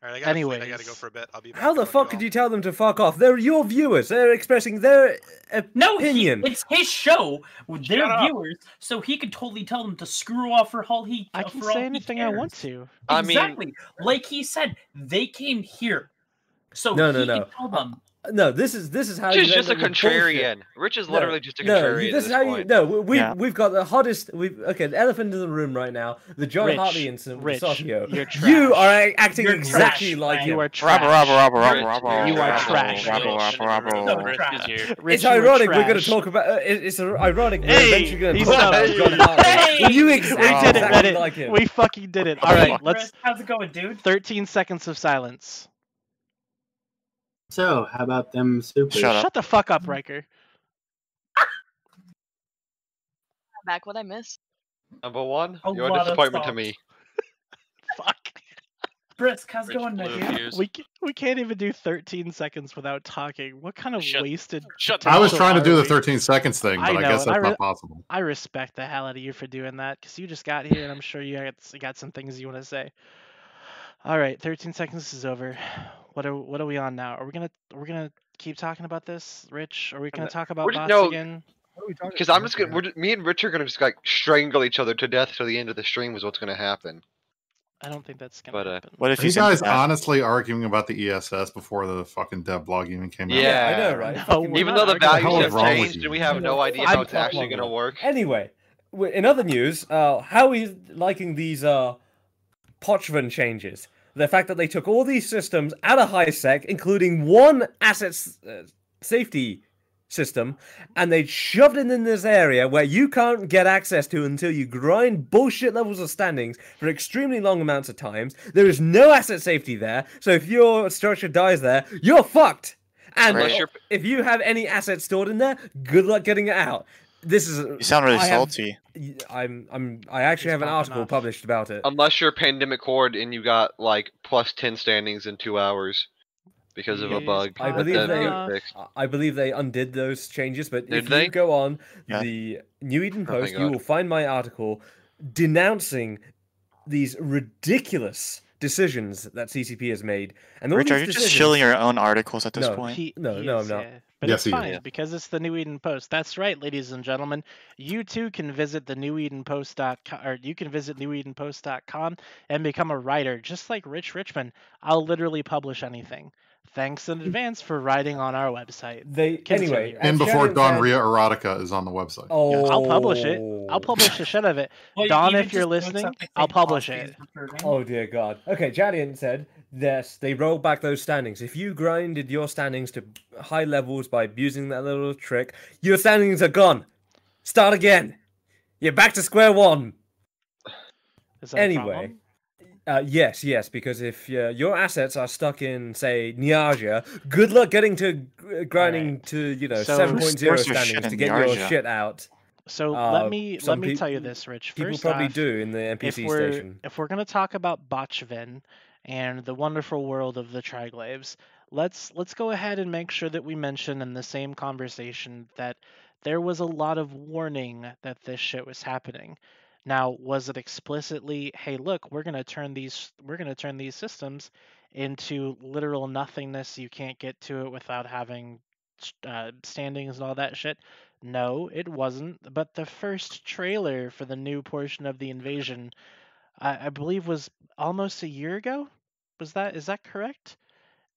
All right, I gotta go for a bit. I'll be back. How the fuck could you tell them to fuck off? They're your viewers. They're expressing their opinion. It's his show with their viewers, so he could totally tell them to screw off for all he. I can say anything I want to. Exactly, like he said, they came here, so he can tell them. No, this is how Rich is just a contrarian. Rich is literally just a contrarian. This is how you. No, we've got the hottest. The elephant in the room right now. The John Hartley incident with Sofio. You are acting exactly like you are trash. You are trash. It's ironic. We're going to talk about. It's ironic. We're eventually going to talk about John Hartley. You exactly like him. We fucking did it. All right, let's. How's it going, dude? 13 seconds of silence. So, how about them supers? Shut the fuck up, Riker. Back what I missed. Number one, you're a disappointment to me. Fuck. Brisk, how's it going, Nidia? We can't even do 13 seconds without talking. What kind of wasted... I was trying to do the 13 seconds thing, but I guess that's not possible. I respect the hell out of you for doing that, because you just got here, and I'm sure you got some things you want to say. All right, 13 seconds is over. What are we on now? Are we gonna keep talking about this, Rich? Are we gonna talk about Boss again? Because I'm just gonna me and Rich are gonna just like strangle each other to death till the end of the stream is what's gonna happen. I don't think that's gonna happen. What if you guys honestly arguing about the ESS before the fucking dev blog even came out? Yeah, I know, right? No, even though the values have changed, and we have no idea how it's actually gonna work. Anyway, in other news, how are you liking these Pochven changes? The fact that they took all these systems out of HiSec, including one asset safety system, and they shoved it in this area where you can't get access to until you grind bullshit levels of standings for extremely long amounts of times. There is no asset safety there, so if your structure dies there, you're fucked. And if you have any assets stored in there, good luck getting it out. This is. You sound really salty. I actually have an article published about it. Unless you're Pandemic Horde and you got like +10 standings in 2 hours because of a bug. I believe they undid those changes, but if you go on the New Eden Post, you will find my article denouncing these ridiculous decisions that CCP has made. And Rich, are you just shilling your own articles at this point? No, I'm not. But yes, it's fine, because it's the New Eden Post. That's right, ladies and gentlemen. You too can visit the newedenpost.com, or you can visit newedenpost.com and become a writer, just like Rich Richmond. I'll literally publish anything. Thanks in advance for writing on our website. And before Dawn Rhea Erotica is on the website. Oh, I'll publish it. I'll publish the shit of it. Well, Dawn, if you're listening, I'll publish it. Oh dear God. Okay, Jadian said yes. They rolled back those standings. If you grinded your standings to high levels by abusing that little trick, your standings are gone. Start again. You're back to square one. Is that anyway. A problem? Yes, because if your assets are stuck in, say, Niarja, good luck getting to grinding to 7.0 standings to get your shit out. So let me tell you this, Rich. People probably do in the NPC station. If we're going to talk about Pochven and the wonderful world of the Triglaves, let's go ahead and make sure that we mention in the same conversation that there was a lot of warning that this shit was happening. Now, was it explicitly, hey, look, we're gonna turn these systems into literal nothingness. You can't get to it without having standings and all that shit. No, it wasn't. But the first trailer for the new portion of the invasion, I believe, was almost a year ago. Is that correct?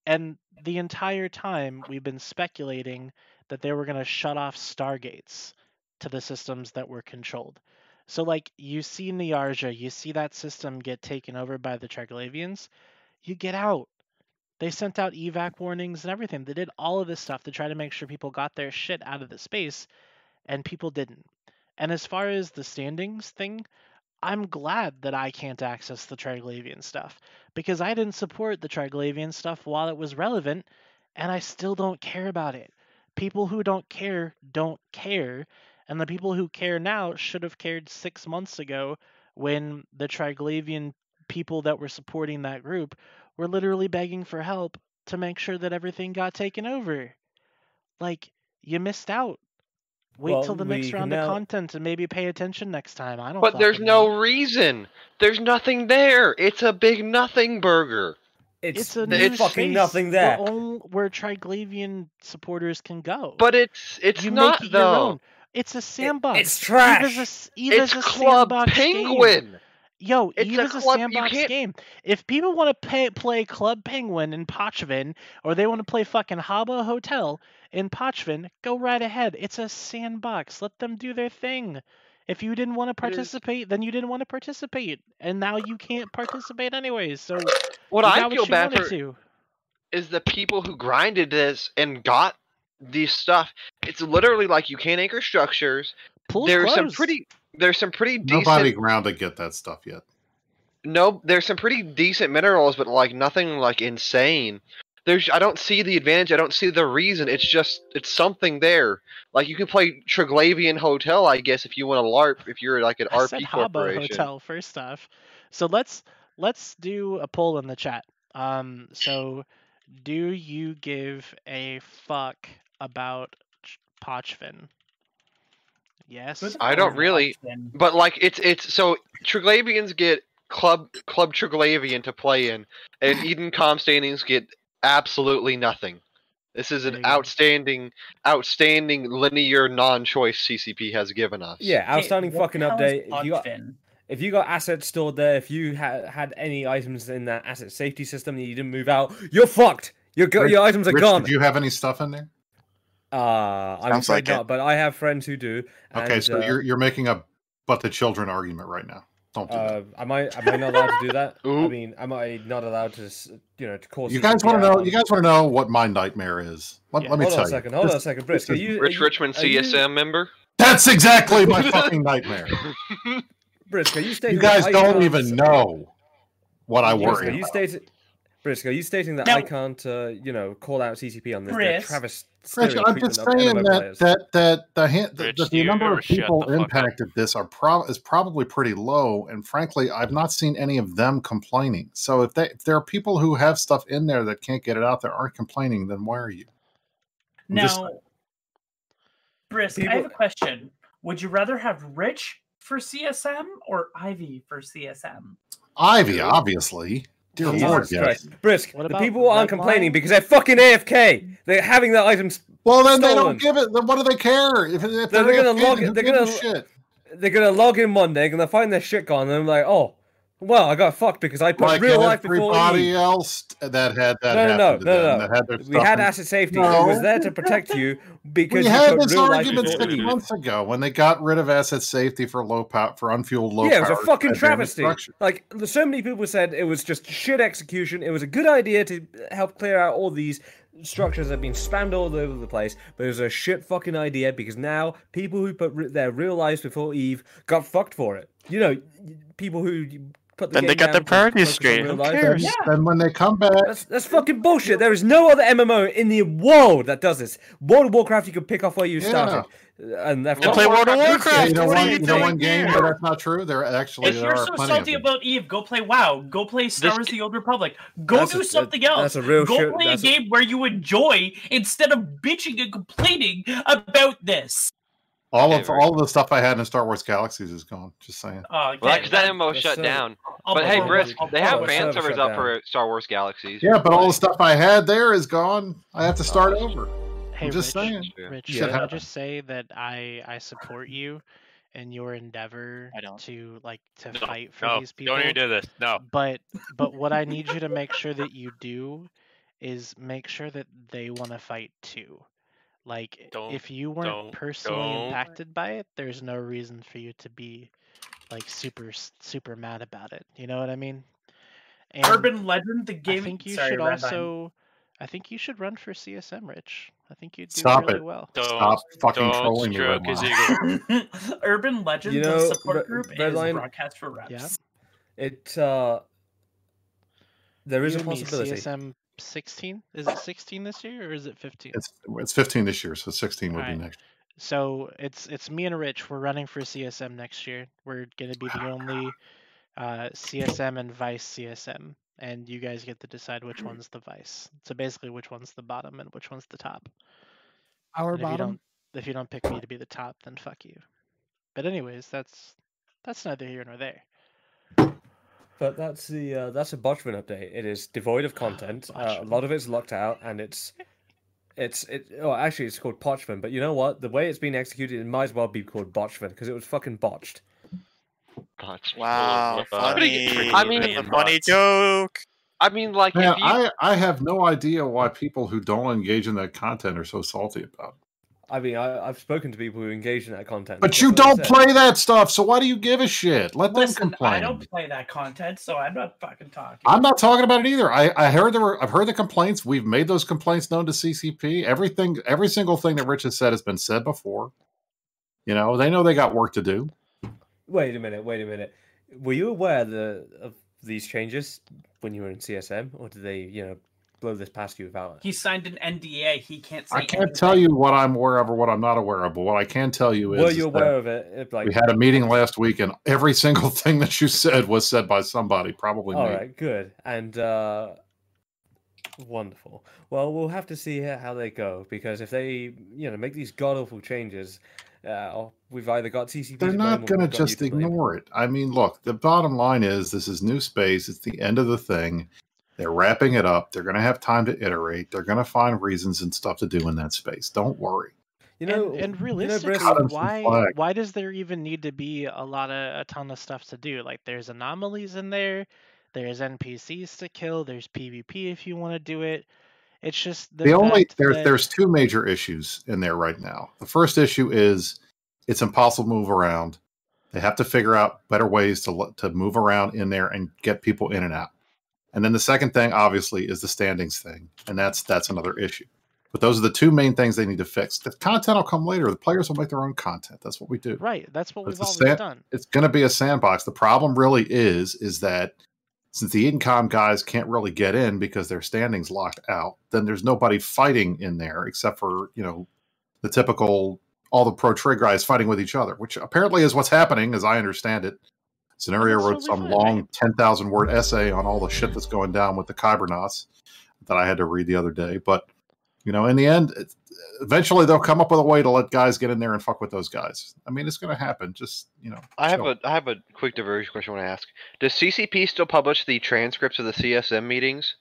And the entire time we've been speculating that they were going to shut off stargates to the systems that were controlled. So, like, you see Niarja, you see that system get taken over by the Triglavians, you get out. They sent out evac warnings and everything. They did all of this stuff to try to make sure people got their shit out of the space, and people didn't. And as far as the standings thing, I'm glad that I can't access the Triglavian stuff, because I didn't support the Triglavian stuff while it was relevant, and I still don't care about it. People who don't care, and the people who care now should have cared 6 months ago when the Triglavian people that were supporting that group were literally begging for help to make sure that everything got taken over. Like, you missed out. Wait till the next round of content and maybe pay attention next time. I don't. But there's no reason. There's nothing there. It's a big nothing burger. It's fucking nothing there. Where Triglavian supporters can go. But it's not though. It's a sandbox. It's trash. It's Club Penguin. Yo, Eva's a sandbox game. If people want to play Club Penguin in Pochven, or they want to play fucking Habbo Hotel in Pochven, go right ahead. It's a sandbox. Let them do their thing. If you didn't want to participate, then you didn't want to participate. And now you can't participate anyways. So what I feel bad for is the people who grinded this and got these stuff. It's literally like you can't anchor structures. There's some pretty decent... Nobody ground to get that stuff yet. No, there's some pretty decent minerals, but like nothing like insane. I don't see the advantage. I don't see the reason. It's something there. Like you can play Triglavian Hotel, I guess, if you want to LARP. If you're like an RP said corporation. Habbo Hotel first off. So let's do a poll in the chat. So do you give a fuck about Pochven? Yes, I don't really, but like it's so Triglavians get Club Triglavian to play in, and EdenCom standings get absolutely nothing. This is an outstanding linear non-choice CCP has given us. Yeah, outstanding fucking update. If you got assets stored there, if you had any items in that asset safety system that you didn't move out, you're fucked. Your items are gone. Do you have any stuff in there? I'm afraid not, but I have friends who do. And, okay, so you're making a "but the children" argument right now. Don't do that. Am I not allowed to do that? I mean, am I not allowed to to cause? You guys want to know? You guys want to know what my nightmare is? Hold on a second, Brisk. Rich Richmond CSM member. That's exactly my fucking nightmare. Brisk, you guys don't even know what I worry about. Brisk, are you stating that I can't, call out CCP on this? Brisk, I'm just saying that the number of people impacted this is probably pretty low, and frankly, I've not seen any of them complaining. So if there are people who have stuff in there that can't get it out there aren't complaining, then why are you? Now, Brisk, I have a question. Would you rather have Rich for CSM or Ivy for CSM? Ivy, obviously. Dear Lord, yes. Brisk, the people aren't complaining because they're fucking AFK. They're having their items Well, then stolen. They don't give it. Then what do they care? If they're going to log in, they're going to log in one day, going to find their shit gone, and I'm like, oh, well, I got fucked because I put like real life before everybody else that had that. No. We had asset safety. It was there to protect you because we had this argument 6 months ago when they got rid of asset safety for unfueled low power. Yeah, it was a fucking travesty. Like so many people said, it was just shit execution. It was a good idea to help clear out all these structures that have been spammed all over the place, but it was a shit fucking idea because now people who put their real lives before Eve got fucked for it. People who. Then they got their priorities straight. Who cares? Then when they come back... That's fucking bullshit. There is no other MMO in the world that does this. World of Warcraft, you can pick off where you started. And they play World of Warcraft. You know one game, but that's not true. There actually if you're so salty about Eve, go play WoW. Go play Star Wars: The Old Republic. Go do something else. Go play a game where you enjoy instead of bitching and complaining about this. All of the stuff I had in Star Wars Galaxies is gone. Just saying. Well, because that MMO shut down. But hey, Brisk, they have fan servers up for Star Wars Galaxies. Yeah, but all the stuff I had there is gone. I have to start over. Hey, Rich, should I just say that I support you in your endeavor to fight for these people? Don't even do this. No. But what I need you to make sure that you do is make sure that they want to fight too. Like, if you weren't personally impacted by it, there's no reason for you to be, like, super mad about it. You know what I mean? And Urban Legend, the game. I think you should also... I think you should run for CSM, Rich. I think you'd do well. Stop fucking trolling your Urban Legend, the support group, is broadcast for reps. Yeah. It, there is a possibility. CSM 16? Is it 16 this year or is it 15? It's 15 this year, so 16 would be next. So it's me and Rich. We're running for CSM next year. We're going to be the only CSM and vice CSM, and you guys get to decide which one's the vice. So basically, which one's the bottom and which one's the top. Our bottom. If you don't pick me to be the top, then fuck you. But anyways, that's neither here nor there. But that's a Pochven update. It is devoid of content. A lot of it's locked out, and it's oh, actually it's called Pochven. But you know what? The way it's been executed, it might as well be called Pochven because it was fucking botched. Wow, funny. I mean, it's a funny joke. I mean, like, man, if you... I have no idea why people who don't engage in that content are so salty about it. I mean, I've spoken to people who engage in that content. But you don't play that stuff, so why do you give a shit? Let them complain. I don't play that content, so I'm not fucking talking. I'm not talking about it either. I've heard the complaints. We've made those complaints known to CCP. Every single thing that Rich has said has been said before. You know they got work to do. Wait a minute. Were you aware of these changes when you were in CSM, or did they, blow this past you about it? He signed an NDA. He can't say. I can't tell you what I'm aware of or what I'm not aware of, but what I can tell you is... Well, you're aware of it. We had a meeting last week, and every single thing that you said was said by somebody, probably me. All right, good. And wonderful. Well, we'll have to see how they go, because if they, make these god-awful changes... we've either got CCP. They're not going to just ignore it. I mean, look, the bottom line is this is new space. It's the end of the thing. They're wrapping it up. They're going to have time to iterate. They're going to find reasons and stuff to do in that space. Don't worry. And realistically, why does there even need to be a ton of stuff to do? Like, there's anomalies in there. There's NPCs to kill. There's PvP if you want to do it. It's just there's two major issues in there right now. The first issue is it's impossible to move around. They have to figure out better ways to move around in there and get people in and out. And then the second thing, obviously, is the standings thing, and that's another issue. But those are the two main things they need to fix. The content will come later. The players will make their own content. That's what we do. Right. That's what we've always done. It's going to be a sandbox. The problem really is that since the Edencom guys can't really get in because their standings locked out, then there's nobody fighting in there except for, the typical, all the pro trig guys fighting with each other, which apparently is what's happening, as I understand it. Scenario wrote some long 10,000 word essay on all the shit that's going down with the Kybernauts that I had to read the other day. But, in the end, eventually they'll come up with a way to let guys get in there and fuck with those guys. I mean, it's going to happen. Just, I have a quick diversion question I want to ask. Does CCP still publish the transcripts of the CSM meetings?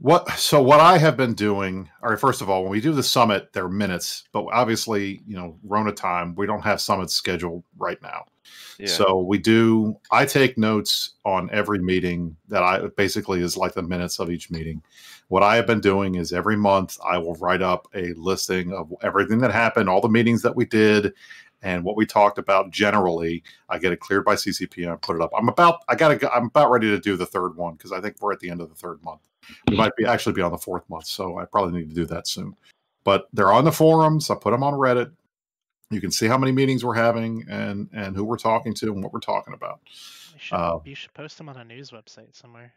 What I have been doing, all right, first of all, when we do the summit, they're minutes, but obviously, Rona time, we don't have summits scheduled right now. Yeah. So I take notes on every meeting that I basically is like the minutes of each meeting. What I have been doing is every month I will write up a listing of everything that happened, all the meetings that we did and what we talked about generally. I get it cleared by CCP and I put it up. I'm about ready to do the third one because I think we're at the end of the third month. We might actually be on the fourth month. So I probably need to do that soon, but they're on the forums. I put them on Reddit. You can see how many meetings we're having and who we're talking to and what we're talking about. You should post them on a news website somewhere.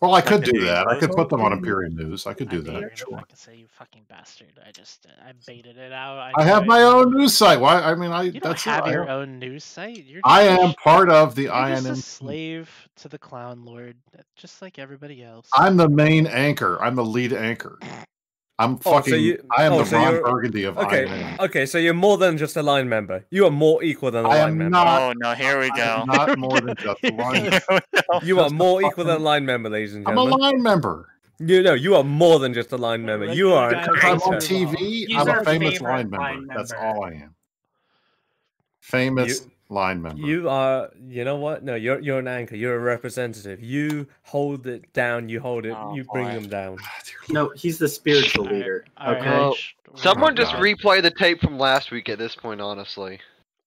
Well, I could do that. I could put them on Imperium News. I could do that. Sure. I could say, you fucking bastard. I baited it out. I have my own news site. Why? I mean, I. You don't have your own news site. I am part of the INM. You're just a slave to the clown lord, just like everybody else. I'm the main anchor. I'm the lead anchor. I'm fucking. I am the Ron Burgundy of Iron Man. Okay, so you're more than just a line member. You are more equal than a line member. Oh no, here we go. I'm not more than just a line member. You are more equal than a line member, ladies and gentlemen. I'm a line member. You know, you are more than just a line member. You are. I'm on TV. I'm a famous line member. That's all I am. Famous line member. You are. You know what? No, you're an anchor. You're a representative. You hold it down. You hold it. Oh, you bring them down. No, he's the spiritual leader. Okay. Well, someone just replay the tape from last week. At this point, honestly.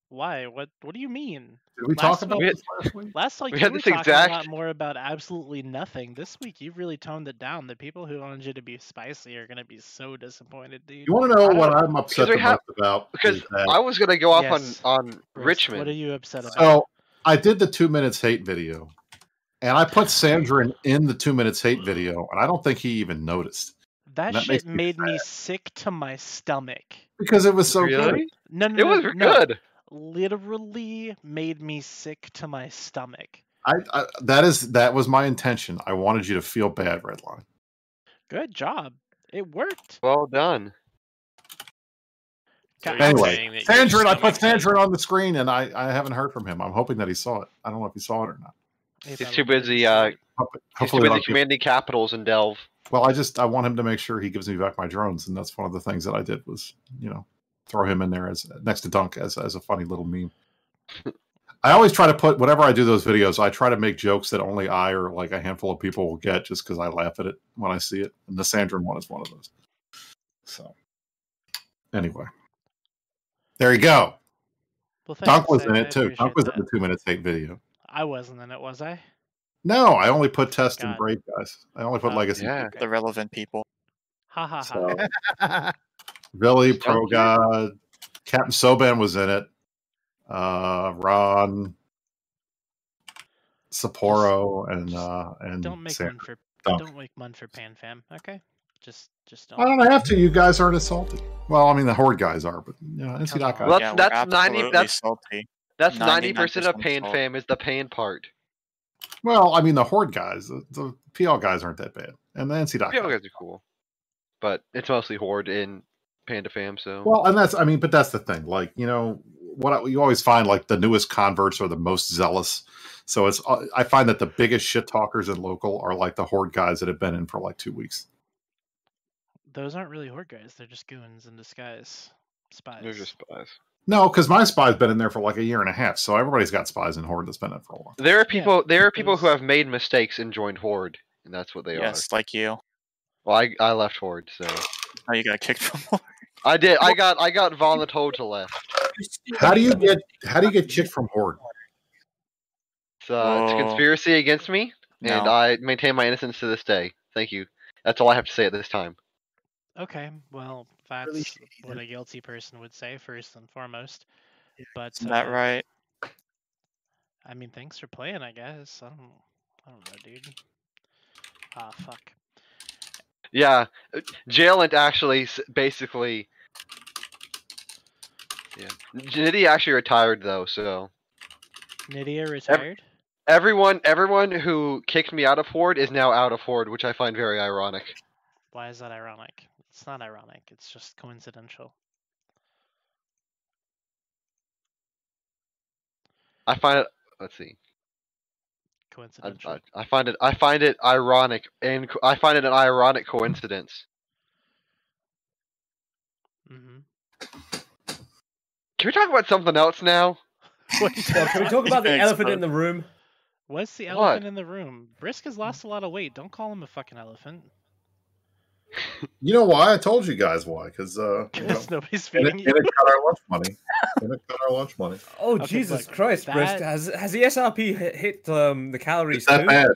Why? What do you mean? Did we talk about this last week? Last week you were talking a lot more about absolutely nothing. This week you really toned it down. The people who wanted you to be spicy are going to be so disappointed, dude. You want to know what I'm upset about? Because I was going to go off on Richmond. What are you upset about? So I did the 2 minutes hate video, and I put Sandrin in the 2 minutes hate video, and I don't think he even noticed. That shit made me sick to my stomach. Because it was so good. No, it was good. Literally made me sick to my stomach. That was my intention. I wanted you to feel bad, Redline. Good job. It worked. Well done. So anyway, Sandrin, I put Sandrin on the screen, and I haven't heard from him. I'm hoping that he saw it. I don't know if he saw it or not. He's too busy. He's too busy commanding capitals in Delve. Well, I want him to make sure he gives me back my drones, and that's one of the things that I did was, you know, throw him in there as next to Dunk as a funny little meme. I always try to put, whenever I do those videos, I try to make jokes that only I or like a handful of people will get, just because I laugh at it when I see it. And the Sandrin one is one of those. So anyway, there you go. Well, Dunk was in it too. Dunk was in the 2 minutes hate video. I wasn't in it, was I? No, I only put Test and Brave guys. I only put Legacy. Yeah, the relevant people. Ha ha ha. Vili, Pro God, Captain Soban was in it. Ron, Sapporo, and don't make Sandra. Don't make one for Pan Fam. Okay, just don't. I don't have to. You guys aren't assaulted. Well, I mean the Horde guys are, but you know, NC.com. Well, that's 90. That's 90% of Pan Fam is the Pan part. Well, I mean the Horde guys, the PL guys aren't that bad, and the NC.com. PL guys are cool, but it's mostly Horde in Panda Fam. So well, and but that's the thing. Like, you know, you always find like the newest converts are the most zealous. So I find that the biggest shit talkers in local are like the Horde guys that have been in for like 2 weeks. Those aren't really Horde guys. They're just goons in disguise. Spies. They're just spies. No, because my spy's been in there for like a year and a half. So everybody's got spies in Horde that's been in for a while. There are people. There are people who have made mistakes and joined Horde, and that's what they are. Yes, like you. Well, I left Horde, so. Oh, you got kicked from Horde? I did. I got voluntold to left. How do you get kicked from Horde? It's a conspiracy against me, and I maintain my innocence to this day. Thank you. That's all I have to say at this time. Okay, well, that's what a guilty person would say first and foremost. But isn't that right? I mean, thanks for playing. I guess I don't know, dude. Ah, fuck. Yeah, Jalen actually basically. Yeah, Nidhi actually retired though, so. Nidhi retired. Everyone who kicked me out of Horde is now out of Horde, which I find very ironic. Why is that ironic? It's not ironic. It's just coincidental. I find it. Let's see. Coincidental. I find it ironic, and I find it an ironic coincidence. Mm-hmm. Can we talk about something else now? Can we talk about the elephant in the room? What's the elephant in the room? Brisk has lost a lot of weight. Don't call him a fucking elephant. You know why? I told you guys why. Because nobody's feeding you. It cut our lunch money. It cut our lunch money. Oh, okay, Jesus Christ, Brisk. Has the SRP hit the calories? It's that too? Bad.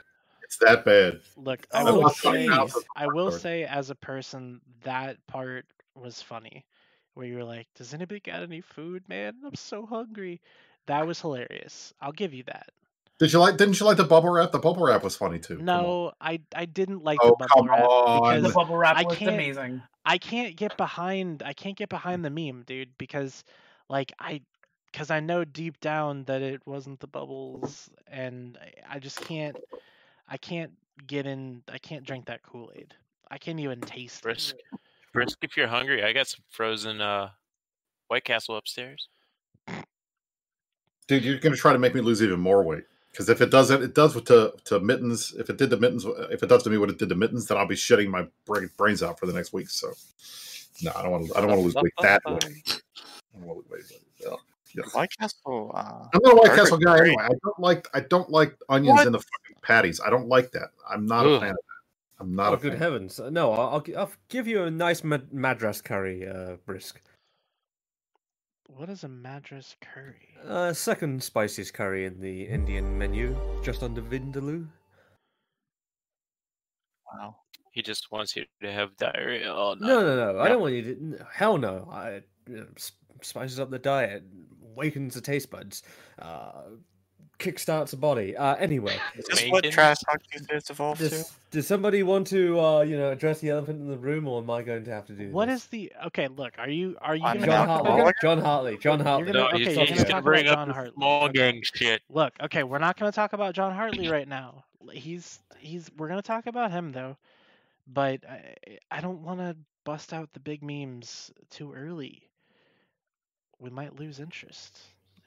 It's that bad. Look, I will say as a person, that part was funny. Where you were like, does anybody got any food, man? I'm so hungry. That was hilarious. I'll give you that. Didn't you like the bubble wrap? The bubble wrap was funny too. No, I didn't like the bubble wrap. Because the bubble wrap was amazing. I can't get behind the meme, dude, because like I know deep down that it wasn't the bubbles, and I just can't. I can't drink that Kool-Aid. I can't even taste it. Brisk, if you're hungry, I got some frozen White Castle upstairs. Dude, you're going to try to make me lose even more weight. Because if it doesn't, it does to Mittens. If it did to Mittens, if it does to me what it did to Mittens, then I'll be shitting my brains out for the next week. So, no, I don't want to lose weight that way. I don't want to lose weight. Yeah. Yes. White Castle. I'm not a White Castle guy anyway. I don't like onions in the fucking patties. I don't like that. I'm not a fan of that. I'm not a fan. Good heavens! No, I'll give you a nice Madras curry, Brisk. What is a Madras curry? Second spiciest curry in the Indian menu, just under Vindaloo. Wow. He just wants you to have diarrhea all night. No. Yeah. I don't want you to... No, hell no. Spices up the diet, wakens the taste buds, kickstarts the body. Anyway. Is this what trash talking is evolved to? Does somebody want to, address the elephant in the room, or am I going to have to do this? What is the... Okay, look, are you going to... John Hartley. He's going to bring up the small gang shit. Look, okay, we're not going to talk about John Hartley right now. We're going to talk about him, though. But I don't want to bust out the big memes too early. We might lose interest,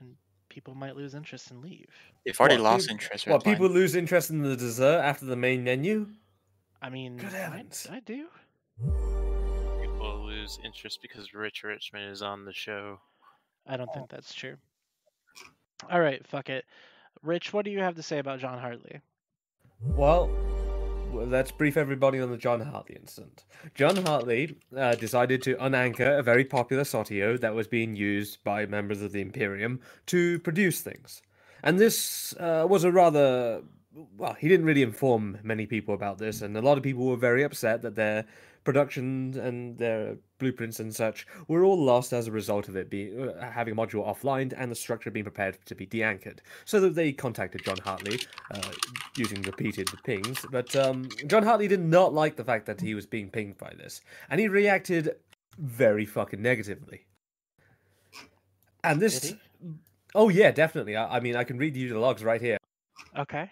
and people might lose interest and leave. They've already lost interest. What, people lose interest in the dessert after the main menu? I mean, I do. People lose interest because Rich Richmond is on the show. I don't think that's true. All right, fuck it. Rich, what do you have to say about John Hartley? Well... Let's brief everybody on the John Hartley incident. John Hartley decided to unanchor a very popular Sotio that was being used by members of the Imperium to produce things. And this was a rather... Well, he didn't really inform many people about this, and a lot of people were very upset that their productions and their blueprints and such were all lost as a result of it having a module offline and the structure being prepared to be de-anchored. So that they contacted John Hartley using repeated pings, but John Hartley did not like the fact that he was being pinged by this, and he reacted very fucking negatively. And this... Did he? Oh yeah, definitely. I mean, I can read you the logs right here. Okay.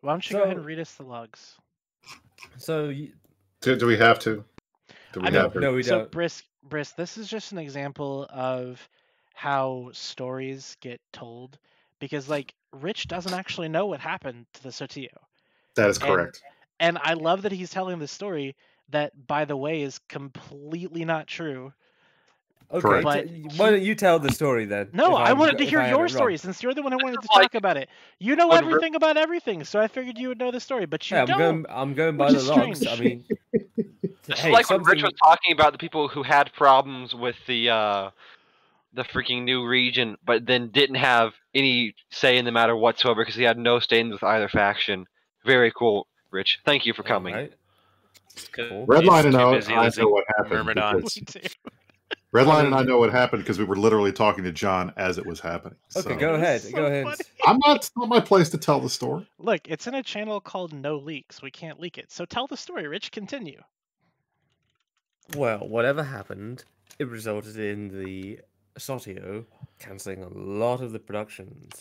Why don't you go ahead and read us the logs? So, do we have to? No, we don't. So, Brisk, this is just an example of how stories get told, because like Rich doesn't actually know what happened to the Sotillo. That is correct. And I love that he's telling this story that, by the way, is completely not true. Okay, but why don't you tell the story then? No, I wanted to hear your story since you're the one who wanted to talk about it. You know everything about everything, so I figured you would know the story, but you don't. I'm going by the logs. I mean, it's like when Rich was talking about the people who had problems with the freaking new region, but then didn't have any say in the matter whatsoever because he had no stain with either faction. Very cool, Rich. Thank you for coming. Right. Cool. Redline and I know what happened. Redline and I know what happened because we were literally talking to John as it was happening. Okay, so. Go ahead. Funny. It's not my place to tell the story. Look, it's in a channel called No Leaks. We can't leak it. So tell the story, Rich. Continue. Well, whatever happened, it resulted in the Sotio cancelling a lot of the productions.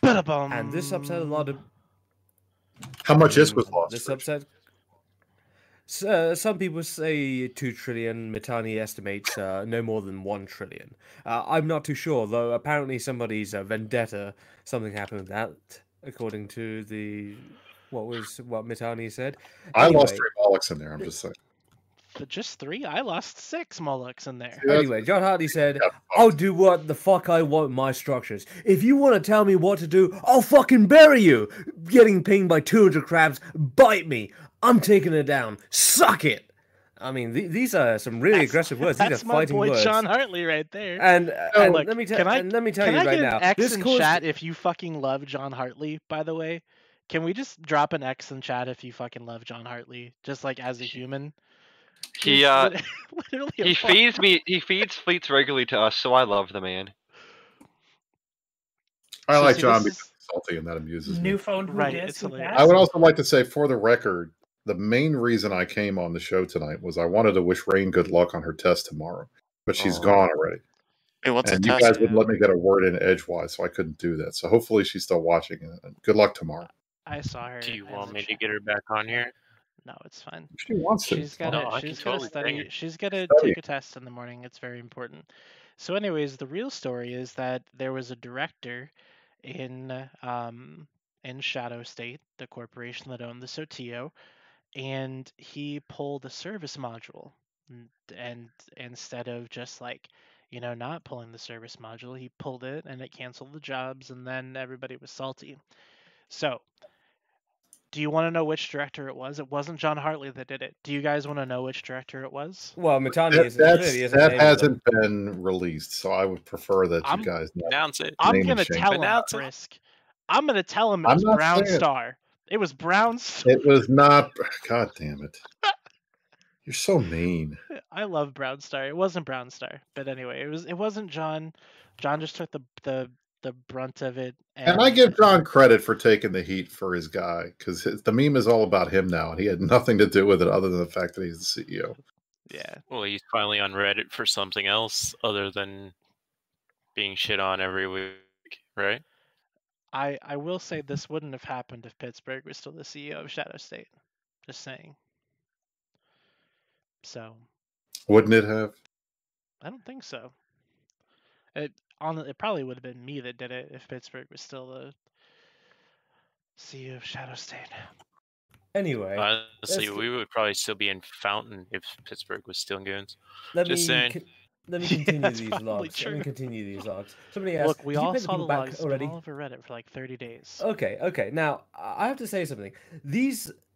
Ba-da-bum. And this upset a lot of... How much this was lost? This upset... some people say 2 trillion. Mittani estimates no more than 1 trillion. I'm not too sure, though. Apparently, somebody's vendetta. Something happened with that, according to what Mittani said. Anyway, I lost 3 Molochs in there. I'm just saying. But just 3? I lost 6 Molochs in there. Anyway, John Hartley said, "I'll do what the fuck I want in my structures. If you want to tell me what to do, I'll fucking bury you. Getting pinged by 200 crabs, bite me." I'm taking it down. Suck it. I mean, these are some really aggressive words. These are fighting words. That's my boy John Hartley right there. And look, let me tell you right now. Can I get an X in chat if you fucking love John Hartley, by the way? Can we just drop an X in chat if you fucking love John Hartley, just like as a human? He feeds fleets regularly to us, so I love the man. I like John because he's salty and that amuses me. New phone, right? I would also like to say, for the record, the main reason I came on the show tonight was I wanted to wish Rain good luck on her test tomorrow, but she's gone already. Hey, and you guys wouldn't let me get a word in edgewise, so I couldn't do that. So hopefully she's still watching. Good luck tomorrow. I saw her. Do you want me to get her back on here? No, it's fine. She wants to. She's got to study. She's got to take a test in the morning. It's very important. So anyways, the real story is that there was a director in Shadow State, the corporation that owned the Sotillo, and he pulled a service module. And instead of just like, you know, not pulling the service module, he pulled it and it canceled the jobs, and then everybody was salty. So do you want to know which director it was? It wasn't John Hartley that did it. Do you guys want to know which director it was? Well, Mittani is that hasn't been released, so I would prefer that you guys announce it. I'm going to tell him. I'm going to tell him it was Brown Star. It was Brown Star. It was not. God damn it. You're so mean. I love Brown Star. It wasn't Brown Star, but anyway, it wasn't John. John just took the brunt of it. And I give John credit for taking the heat for his guy, because the meme is all about him now, and he had nothing to do with it other than the fact that he's the CEO. Yeah. Well, he's finally on Reddit for something else other than being shit on every week, right? I will say this wouldn't have happened if Pittsburgh was still the CEO of Shadow State. Just saying. So, wouldn't it have? I don't think so. It probably would have been me that did it if Pittsburgh was still the CEO of Shadow State. Anyway, honestly, we would probably still be in Fountain if Pittsburgh was still in Goons. Let me continue these logs. Somebody asked, look, we all saw the logs already. All over Reddit for like 30 days. Okay. Now, I have to say something.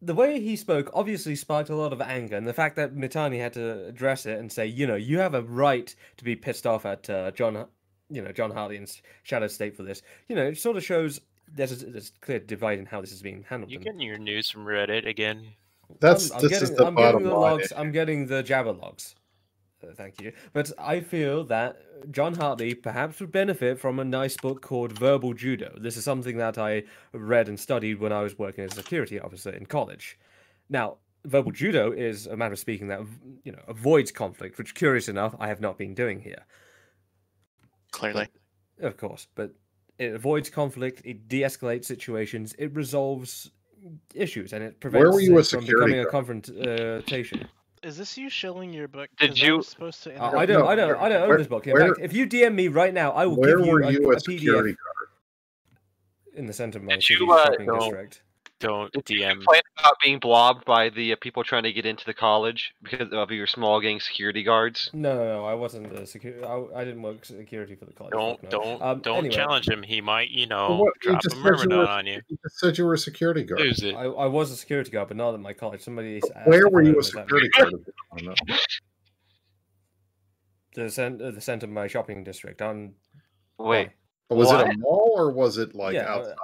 The way he spoke obviously sparked a lot of anger, and the fact that Mittani had to address it and say, you know, you have a right to be pissed off at John Hartley and Shadow State for this. You know, it sort of shows there's a clear divide in how this is being handled. You're getting your news from Reddit again. I'm getting the Jabber logs. Thank you. But I feel that John Hartley perhaps would benefit from a nice book called Verbal Judo. This is something that I read and studied when I was working as a security officer in college. Now, verbal judo is a manner of speaking that, you know, avoids conflict, which, curious enough, I have not been doing here. Clearly. Of course. But it avoids conflict, it de-escalates situations, it resolves issues, and it prevents from becoming a confrontation. Is this you shilling your book? Did you? I don't own this book. In fact, if you DM me right now, I will give you a PDF in the center of my district. Don't DM. Did you complain about being blobbed by the people trying to get into the college because of your small gang security guards? No, I wasn't the security. I didn't work security for the college. Don't challenge him. He might, you know, drop a myrmidon on you. You just said you were a security guard. I was a security guard, but not at my college. Somebody asked, where were you a security guard? The center of my shopping district. Was it a mall or was it like outside?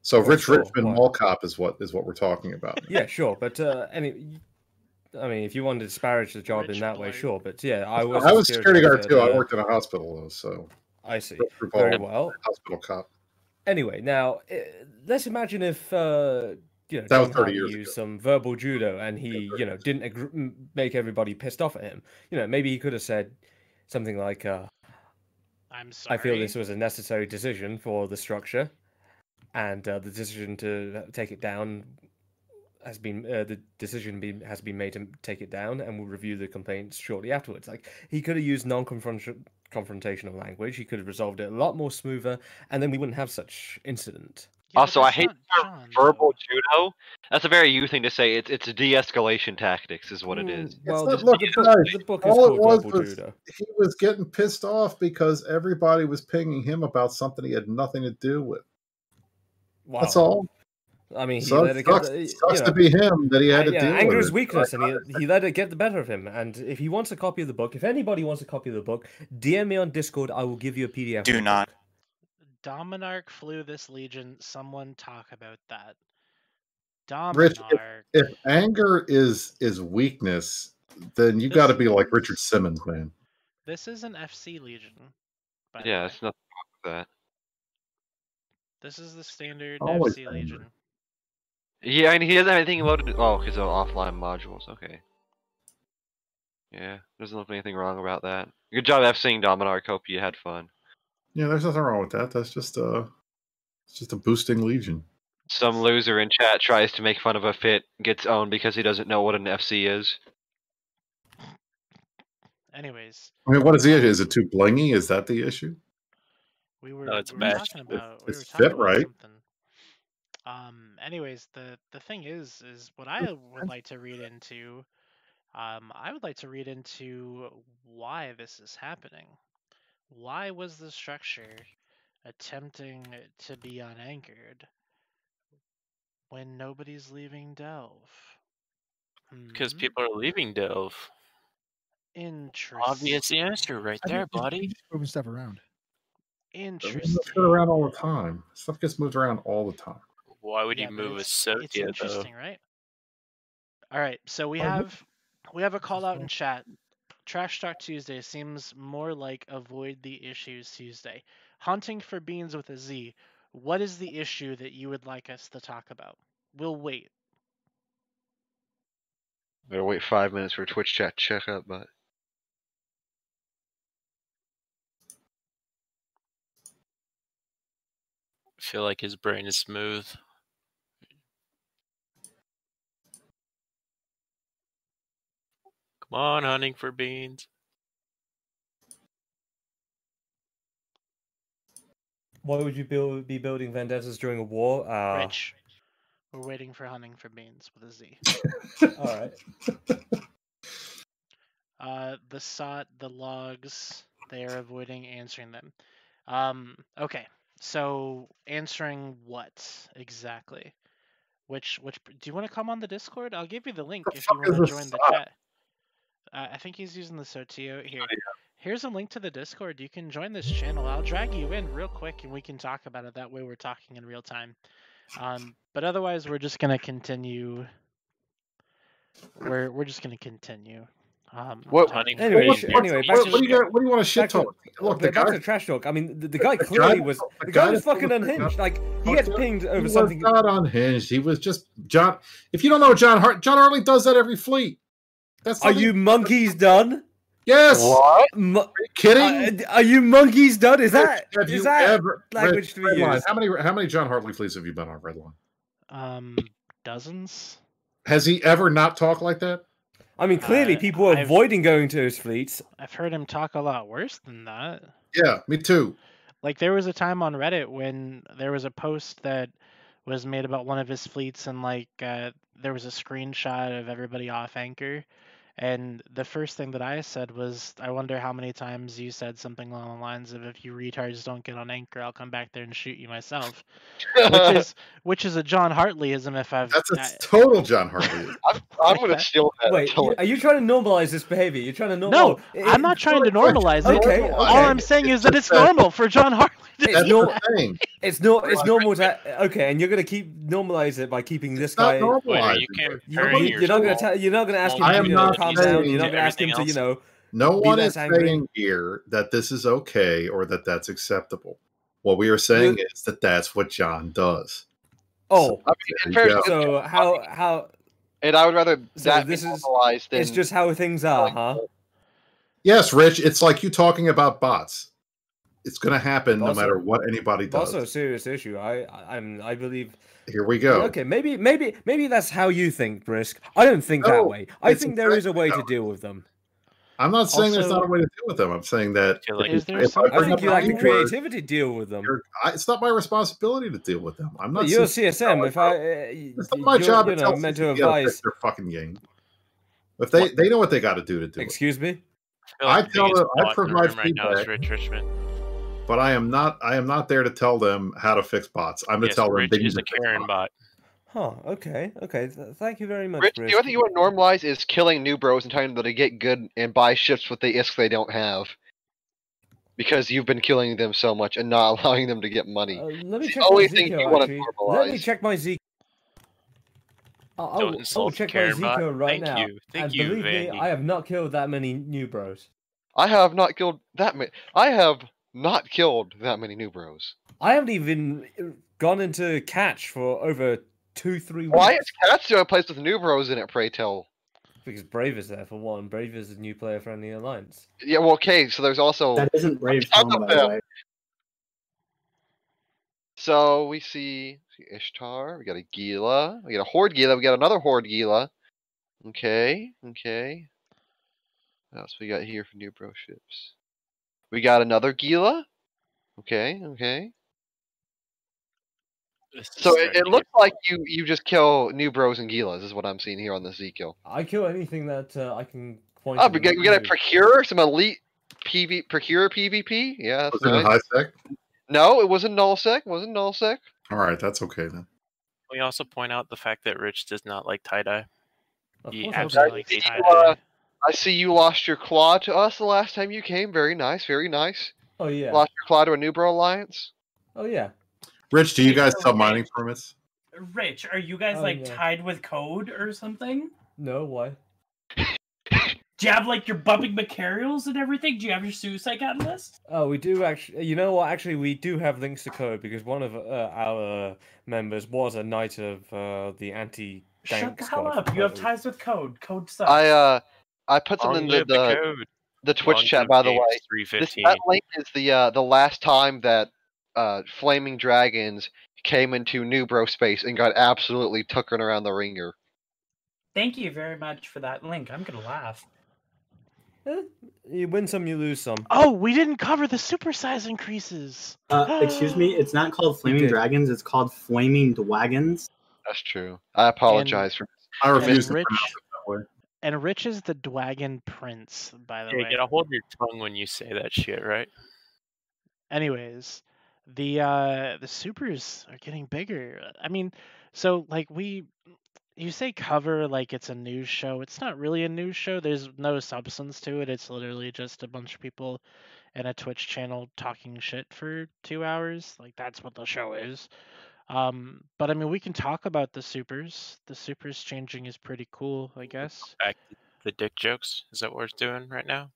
So Richmond Mall Cop is what we're talking about. Yeah, sure, but if you wanted to disparage the job in that way, sure, but yeah, I was a security guard too. I worked in a hospital though, so I see. Very well, hospital cop. Anyway, now let's imagine if that was 30 years ago. Used some verbal judo and he didn't make everybody pissed off at him. You know, maybe he could have said something like, "I'm sorry. I feel this was a necessary decision for the structure." And the decision to take it down has been has been made to take it down, and we'll review the complaints shortly afterwards. Like, he could have used non-confrontational language. He could have resolved it a lot more smoother, and then we wouldn't have such incident. Yeah, also, I hate verbal judo. That's a very you thing to say. It's de-escalation tactics, is what it is. Well, the book is called Verbal Judo. He was getting pissed off because everybody was pinging him about something he had nothing to do with. Wow. That's all. I mean, it sucks to be him that he had to deal with. Anger is weakness, and he let it get the better of him. And if he wants a copy of the book, if anybody wants a copy of the book, DM me on Discord. I will give you a PDF. Do not. Dominarch flew this legion. Someone talk about that. Dominarch. Rich, if anger is weakness, then you got to be like Richard Simmons, man. This is an FC legion. Yeah, it's nothing wrong with that. This is the standard FC Legion. Yeah, and he doesn't have anything loaded. Oh, because of offline modules. Okay. Yeah, there's not anything wrong about that. Good job FCing, Dominarch. Hope you had fun. Yeah, there's nothing wrong with that. That's just a boosting Legion. Some loser in chat tries to make fun of a fit, gets owned because he doesn't know what an FC is. Anyways. I mean, what is the issue? Is it too blingy? Is that the issue? We were talking about something. Anyways, the thing is what I would like to read into, I would like to read into why this is happening. Why was the structure attempting to be unanchored when nobody's leaving Delve? Because people are leaving Delve. Interesting. Obvious answer right there, buddy. Moving stuff around. Interesting. It's moved around all the time. Stuff gets moved around all the time. Why would you move a Sotia, though? Interesting, right? All right, so we have a call out in chat. Trash Talk Tuesday seems more like Avoid the Issues Tuesday. Hunting for Beans with a Z. What is the issue that you would like us to talk about? We'll wait. Better wait 5 minutes for Twitch chat to check up, but... I feel like his brain is smooth. Come on, Hunting for Beans. Why would you be building vendettas during a war? Rich, we're waiting for Hunting for Beans with a Z. All right. The SOT, the logs, they are avoiding answering them. Okay, so answering what exactly? Which? Do you want to come on the Discord? I'll give you the link if you want to join the chat. I think he's using the Sotio here. Here's a link to the Discord. You can join this channel. I'll drag you in real quick, and we can talk about it. That way we're talking in real time. But otherwise, we're just going to continue. We're just going to continue. What do you want to shit talk? Look, the guy trash talk. I mean, the guy clearly was. The guy was fucking unhinged. Like he gets pinged over something. He was not unhinged. He was just John. If you don't know John Hartley does that every fleet. That's are you monkeys done? Yes. What? Are you kidding? Are you monkeys done? Is that have is that ever, language to be used? How many John Hartley fleets have you been on Redline? Dozens. Has he ever not talked like that? I mean, clearly people are avoiding going to his fleets. I've heard him talk a lot worse than that. Yeah, me too. Like there was a time on Reddit when there was a post that was made about one of his fleets, and like there was a screenshot of everybody off anchor. And the first thing that I said was, I wonder how many times you said something along the lines of, if you retards don't get on anchor, I'll come back there and shoot you myself. which is a John Hartleyism if I've... That's a total John Hartley. I'm going to steal that. Wait, are you trying to normalize this behavior? You're trying to normalize... No, I'm not trying to normalize it. Okay. All I'm saying is that it's normal for John Hartley. It's normal to... Okay, and you're going to normalize it by keeping this guy... Wait, you're not going to ask him... No one is saying here that this is okay or that that's acceptable. What we are saying is that that's what John does. Oh, so how? And I would rather that be normalized. It's just how things are, huh? Yes, Rich. It's like you talking about bots. It's going to happen no matter what anybody does. Also, a serious issue. I believe. Here we go. Okay, maybe that's how you think, Brisk. I don't think that way. I think there is a way to deal with them. I'm not saying there's not a way to deal with them. I'm saying that I think you lack the creativity to deal with them. It's not my responsibility to deal with them. I'm not. You're CSM. If I, it's not my job to meant to advise their fucking game. If they know what they got to do it. Excuse me. I tell them. I provide feedback. Rich Richmond. But I am not there to tell them how to fix bots. I'm going to tell them they use a Karen bot. Huh. Okay. Okay. Thank you very much, Rich. The only thing you want to normalize is killing new bros and telling them to get good and buy ships with the ISK they don't have, because you've been killing them so much and not allowing them to get money. Let me check my Zeke. I'll check my Zeke right now. Thank you. Believe me, I have not killed that many new bros. I have not killed that many new bros. I haven't even gone into catch for over 2-3 weeks. Why is catch a place with new bros in it, pray tell? Because Brave is there, for one. Brave is a new player friendly alliance. Yeah, well, okay, so there's also... That isn't Brave. So we see Ishtar, we got a Gila, we got a Horde Gila, we got another Horde Gila. Okay, okay. What else we got here for new bro ships? We got another Gila. Okay, okay. So it looks like you just kill new bros and Gilas is what I'm seeing here on the Z kill. I kill anything that I can point. Oh, we got a Procurer, some elite Procurer PvP. Yeah, that's nice. High sec? No, it wasn't null sec. Wasn't null sec. All right, that's okay then. We also point out the fact that Rich does not like tie dye. He absolutely hates tie dye. I see you lost your claw to us the last time you came. Very nice, very nice. Oh yeah. Lost your claw to a New Bro Alliance. Oh yeah. Rich, do you guys sell mining permits? Rich, are you guys like tied with code or something? No, why? Do you have like your bumping materials and everything? Do you have your suicide list? Oh, we do actually. You know what? Actually, we do have links to code because one of our members was a knight of the anti. Shut the hell up! You have ties with code. Code sucks. I put something in the Twitch chat, by the way. That link is the last time that Flaming Dragons came into New Bro space and got absolutely tuckered around the ringer. Thank you very much for that link. I'm gonna laugh. You win some, you lose some. Oh, we didn't cover the supersize increases. Excuse me, it's not called Flaming Dragons, it's called Flaming Dwagons. That's true. I apologize for I refuse to pronounce it that way. And Rich is the Dwagon Prince, by the way. You gotta hold your tongue when you say that shit, right? Anyways, the supers are getting bigger. I mean, so like you say cover like it's a news show. It's not really a news show. There's no substance to it. It's literally just a bunch of people in a Twitch channel talking shit for 2 hours. Like that's what the show is. But I mean, we can talk about the supers. The supers changing is pretty cool, I guess. The dick jokes. Is that what we're doing right now?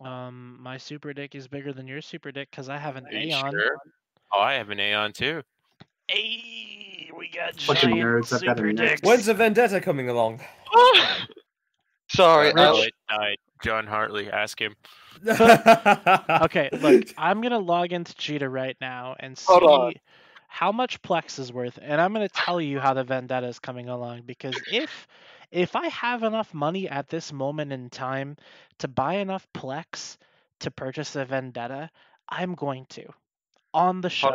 My super dick is bigger than your super dick because I have an Aeon. Sure? Oh, I have an Aeon too. Hey, we got giant nerds, super dicks. When's the Vendetta coming along? Sorry, John Hartley, ask him. Okay, look, I'm gonna log into Cheetah right now and see how much Plex is worth, and I'm gonna tell you how the Vendetta is coming along because if I have enough money at this moment in time to buy enough Plex to purchase a Vendetta, I'm going to on the show.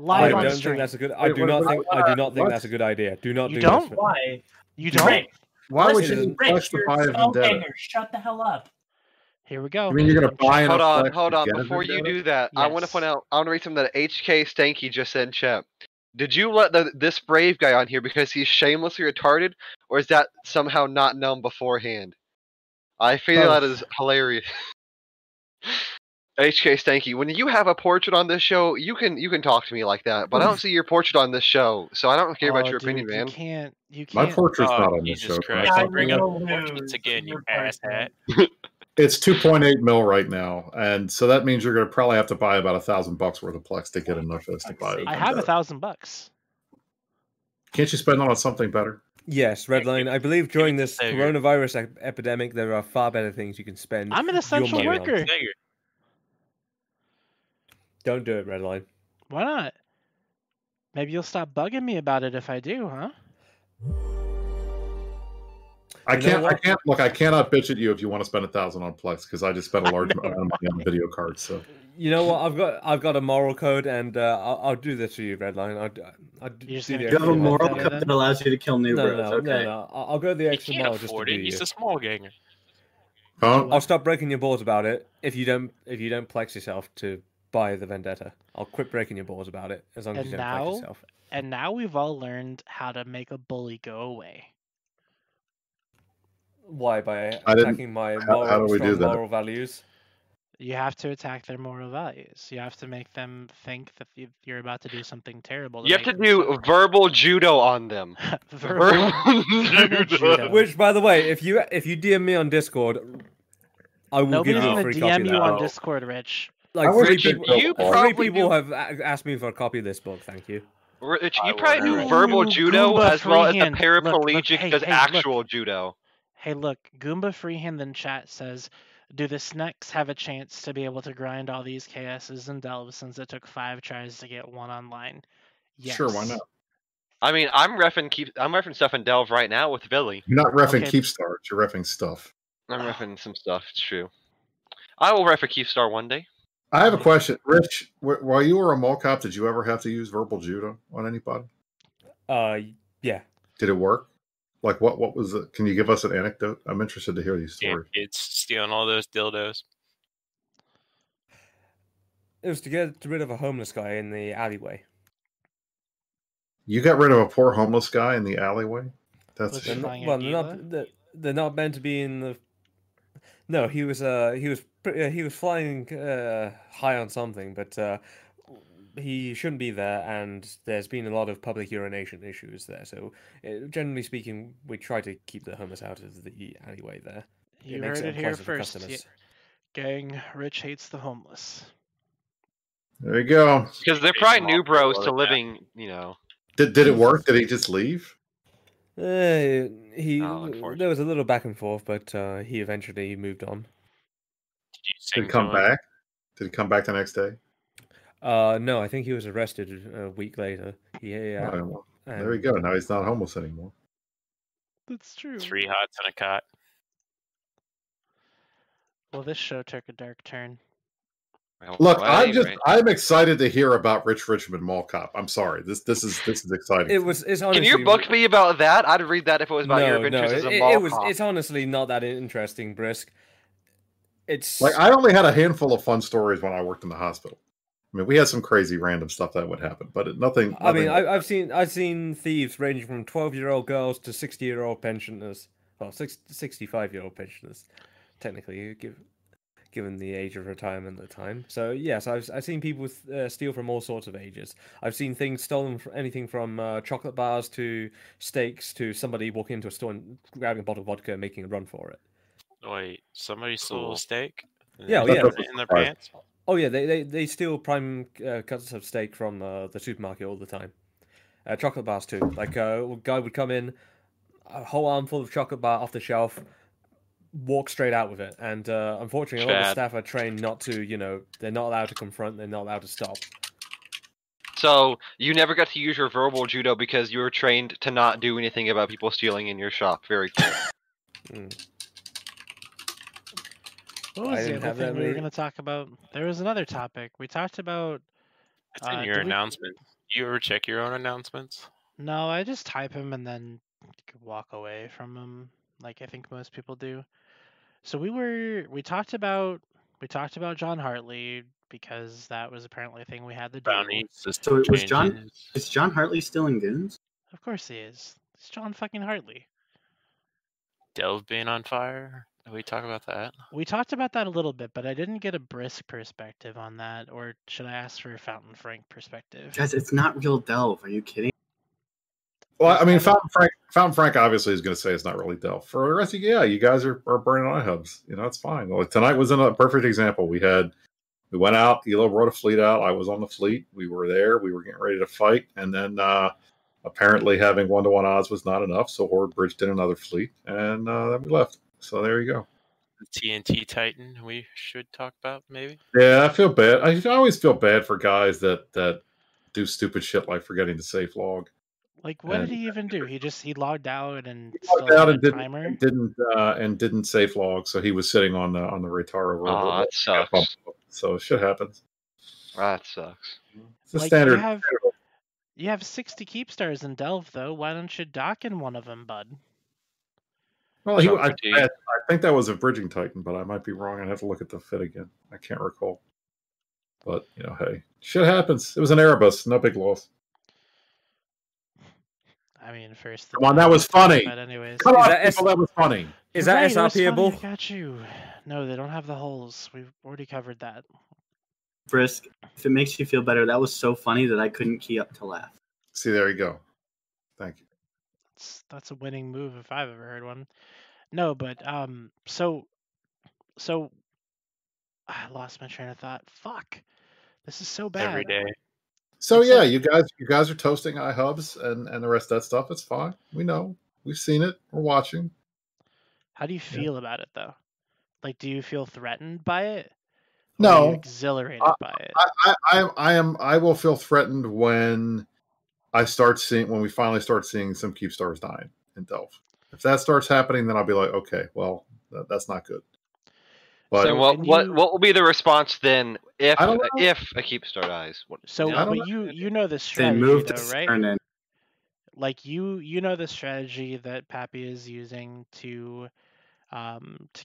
Live I don't stream. Think that's a good. I Wait, do what, not what, think. I do not think what? That's a good idea. Do not. You do don't. This. Why? You don't. Rick, why would you rush to buy a Vendetta? Shut the hell up. Here we go. I mean, you're gonna buy. Hold on. Before you do that, yes. I want to point out. I want to read something that HK Stanky just said in chat. Did you let this brave guy on here because he's shamelessly retarded, or is that somehow not known beforehand? I feel that is hilarious. HK Stanky, when you have a portrait on this show, you can talk to me like that, but I don't see your portrait on this show, so I don't care about your opinion, man. You can't. My portrait's not on this show. I bring up portraits again, you asshat. It's 2.8 mil right now, and so that means you're going to probably have to buy about $1,000 worth of Plex to get enough of this to buy it. I have $1,000. Can't you spend on something better? Yes, Redline. I believe during this coronavirus epidemic, there are far better things you can spend. I'm an essential worker. Don't do it, Redline. Why not? Maybe you'll stop bugging me about it if I do, huh? I can't. Look, I cannot bitch at you if you want to spend $1,000 on Plex because I just spent a large amount of money on video cards. So you know what? I've got a moral code, and I'll do this for you, Redline. You have a moral code that allows you to kill new bros. No. I'll go the extra mile just to be you. He's a small ganger. Huh? I'll stop breaking your balls about it if you don't Plex yourself to buy the Vendetta. I'll quit breaking your balls about it as long as you don't fight yourself. And now we've all learned how to make a bully go away. Why? By attacking my moral values? You have to attack their moral values. You have to make them think that you're about to do something terrible. You have to do verbal judo on them. verbal judo. Which, by the way, if you DM me on Discord, I will give you a free copy. Nobody's going to DM you on Discord, Rich. Like, three people have asked me for a copy of this book, thank you. Rich, you probably do verbal judo as well as the paraplegic does actual judo. Hey, look, Goomba Freehand in chat says, Do the Snecks have a chance to be able to grind all these KSs and Delves since it took 5 tries to get 1 online? Yes. Sure, why not? I mean, I'm reffing stuff in Delve right now with Vili. You're not reffing Keepstar, you're reffing stuff. I'm reffing some stuff, it's true. I will ref a Keepstar one day. I have a question. Rich, while you were a mall cop, did you ever have to use verbal judo on anybody? Yeah. Did it work? Like, what was it? Can you give us an anecdote? I'm interested to hear these stories. It's stealing all those dildos. It was to get rid of a homeless guy in the alleyway. You got rid of a poor homeless guy in the alleyway? That's they're not meant to be in the... No, he was flying high on something, but he shouldn't be there, and there's been a lot of public urination issues there. So, generally speaking, we try to keep the homeless out of the alleyway there. You heard it here first. Yeah. Gang, Rich hates the homeless. There you go. Because they're probably new bros to living, you know. Did it work? Did he just leave? There was a little back and forth, but he eventually moved on. Did he come back? Did he come back the next day? No, I think he was arrested a week later. Yeah. Well, there we go. Now he's not homeless anymore. That's true. 3 hots and a cot. Well, this show took a dark turn. Look, I'm excited to hear about Rich Richmond Mall Cop. I'm sorry, this is exciting. It's honestly, can you book me about that? I'd read that if it was about your adventures as a mall cop. It's honestly not that interesting, Brisk. It's like I only had a handful of fun stories when I worked in the hospital. I mean, we had some crazy random stuff that would happen, but nothing. I mean, I've seen thieves ranging from 12-year-old girls to 60-year-old pensioners. Well, 65-year-old pensioners, technically. Given the age of retirement at the time. So, yes, I've seen people steal from all sorts of ages. I've seen things stolen, anything from chocolate bars to steaks to somebody walking into a store and grabbing a bottle of vodka and making a run for it. Wait, somebody stole a steak? Yeah. In their pants? Oh, yeah, they steal prime cuts of steak from the supermarket all the time. Chocolate bars, too. Like, a guy would come in, a whole armful of chocolate bar off the shelf, walk straight out with it, and unfortunately a lot of the staff are trained not to, you know, they're not allowed to confront, they're not allowed to stop. So you never got to use your verbal judo because you were trained to not do anything about people stealing in your shop. Very cool. What was the other thing we were going to talk about? There was another topic. We talked about... It's in your announcement. You ever check your own announcements? No, I just type them and then walk away from them, like I think most people do. So we talked about John Hartley because that was apparently a thing we had to do. So it was is John Hartley still in Goons? Of course he is. It's John fucking Hartley. Delve being on fire. Did we talk about that? We talked about that a little bit, but I didn't get a Brisk perspective on that. Or should I ask for a Fountain Frank perspective? Guys, it's not real Delve. Are you kidding? Well, I mean, Fountain Frank obviously is going to say it's not really Delve. For the rest of you, yeah, you guys are burning eye hubs. You know, it's fine. Like, tonight was a perfect example. We went out. Elo brought a fleet out. I was on the fleet. We were there. We were getting ready to fight. And then apparently having 1-to-1 odds was not enough, so Horde bridged in another fleet. And then we left. So there you go. The TNT Titan we should talk about, maybe? Yeah, I feel bad. I always feel bad for guys that do stupid shit like forgetting to safe log. Like, what did he even do? He logged out and didn't safe log, so he was sitting on the Rotaro robot. Oh, that sucks. So shit happens. That sucks. It's a standard. You have 60 Keepstars in Delve, though. Why don't you dock in one of them, bud? Well, I think that was a Bridging Titan, but I might be wrong. I'd have to look at the fit again. I can't recall. But you know, hey, shit happens. It was an Erebus, no big loss. I mean, first. Come on, that was funny. But anyways, come on, that was funny. Is that SRP-able? I got you. No, they don't have the holes. We've already covered that. Brisk, if it makes you feel better, that was so funny that I couldn't key up to laugh. See, there you go. Thank you. That's a winning move if I've ever heard one. No, but so I lost my train of thought. Fuck, this is so bad. Every day. So yeah, you guys are toasting iHubs and the rest of that stuff. It's fine. We know. We've seen it. We're watching. How do you feel about it, though? Like, do you feel threatened by it? No, exhilarated by it. I will feel threatened when I start seeing, when we finally start seeing some Keepstars dying in Delve. If that starts happening, then I'll be like, okay, well, that's not good. But so what will be the response then if a Keepstar dies? So you know this strategy, though, right? Like you know the strategy that Pappy is using to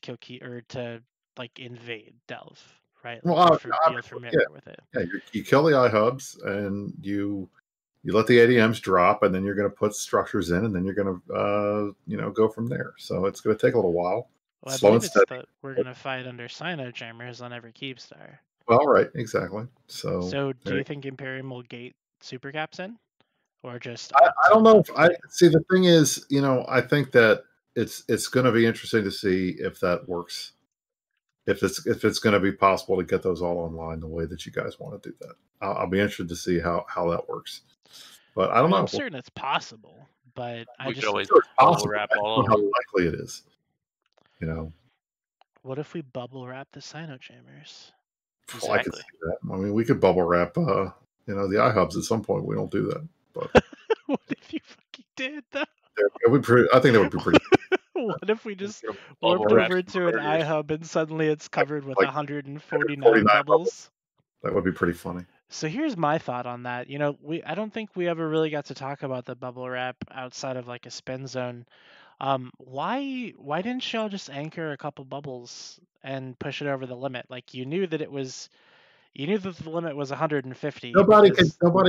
kill or to like invade Delve. Right. Like, well, you're familiar with it. Yeah, you kill the iHubs and you let the ADMs drop, and then you're going to put structures in, and then you're going to go from there. So it's going to take a little while. Well, slow and steady. We're going to fight under Sino-Jammers on every Keepstar. Well, right, exactly. So do you think Imperium will gate supercaps in, or just? I don't know. See, the thing is, I think that it's going to be interesting to see if that works. If it's going to be possible to get those all online the way that you guys want to do that, I'll be interested to see how that works. But I don't know. I'm certain it's possible, but I just always bubble wrap all. How likely it is, What if we bubble wrap the Sino-Jammers? Exactly. Well, I could see that. I mean, we could bubble wrap, the iHubs at some point. We don't do that. But what if you fucking did though? I think that would be pretty. What if we just warped over to an iHub and suddenly it's covered with like 149 bubbles? That would be pretty funny. So here's my thought on that. I don't think we ever really got to talk about the bubble wrap outside of like a spin zone. Why didn't y'all just anchor a couple bubbles and push it over the limit? Like you knew that the limit was 150. Nobody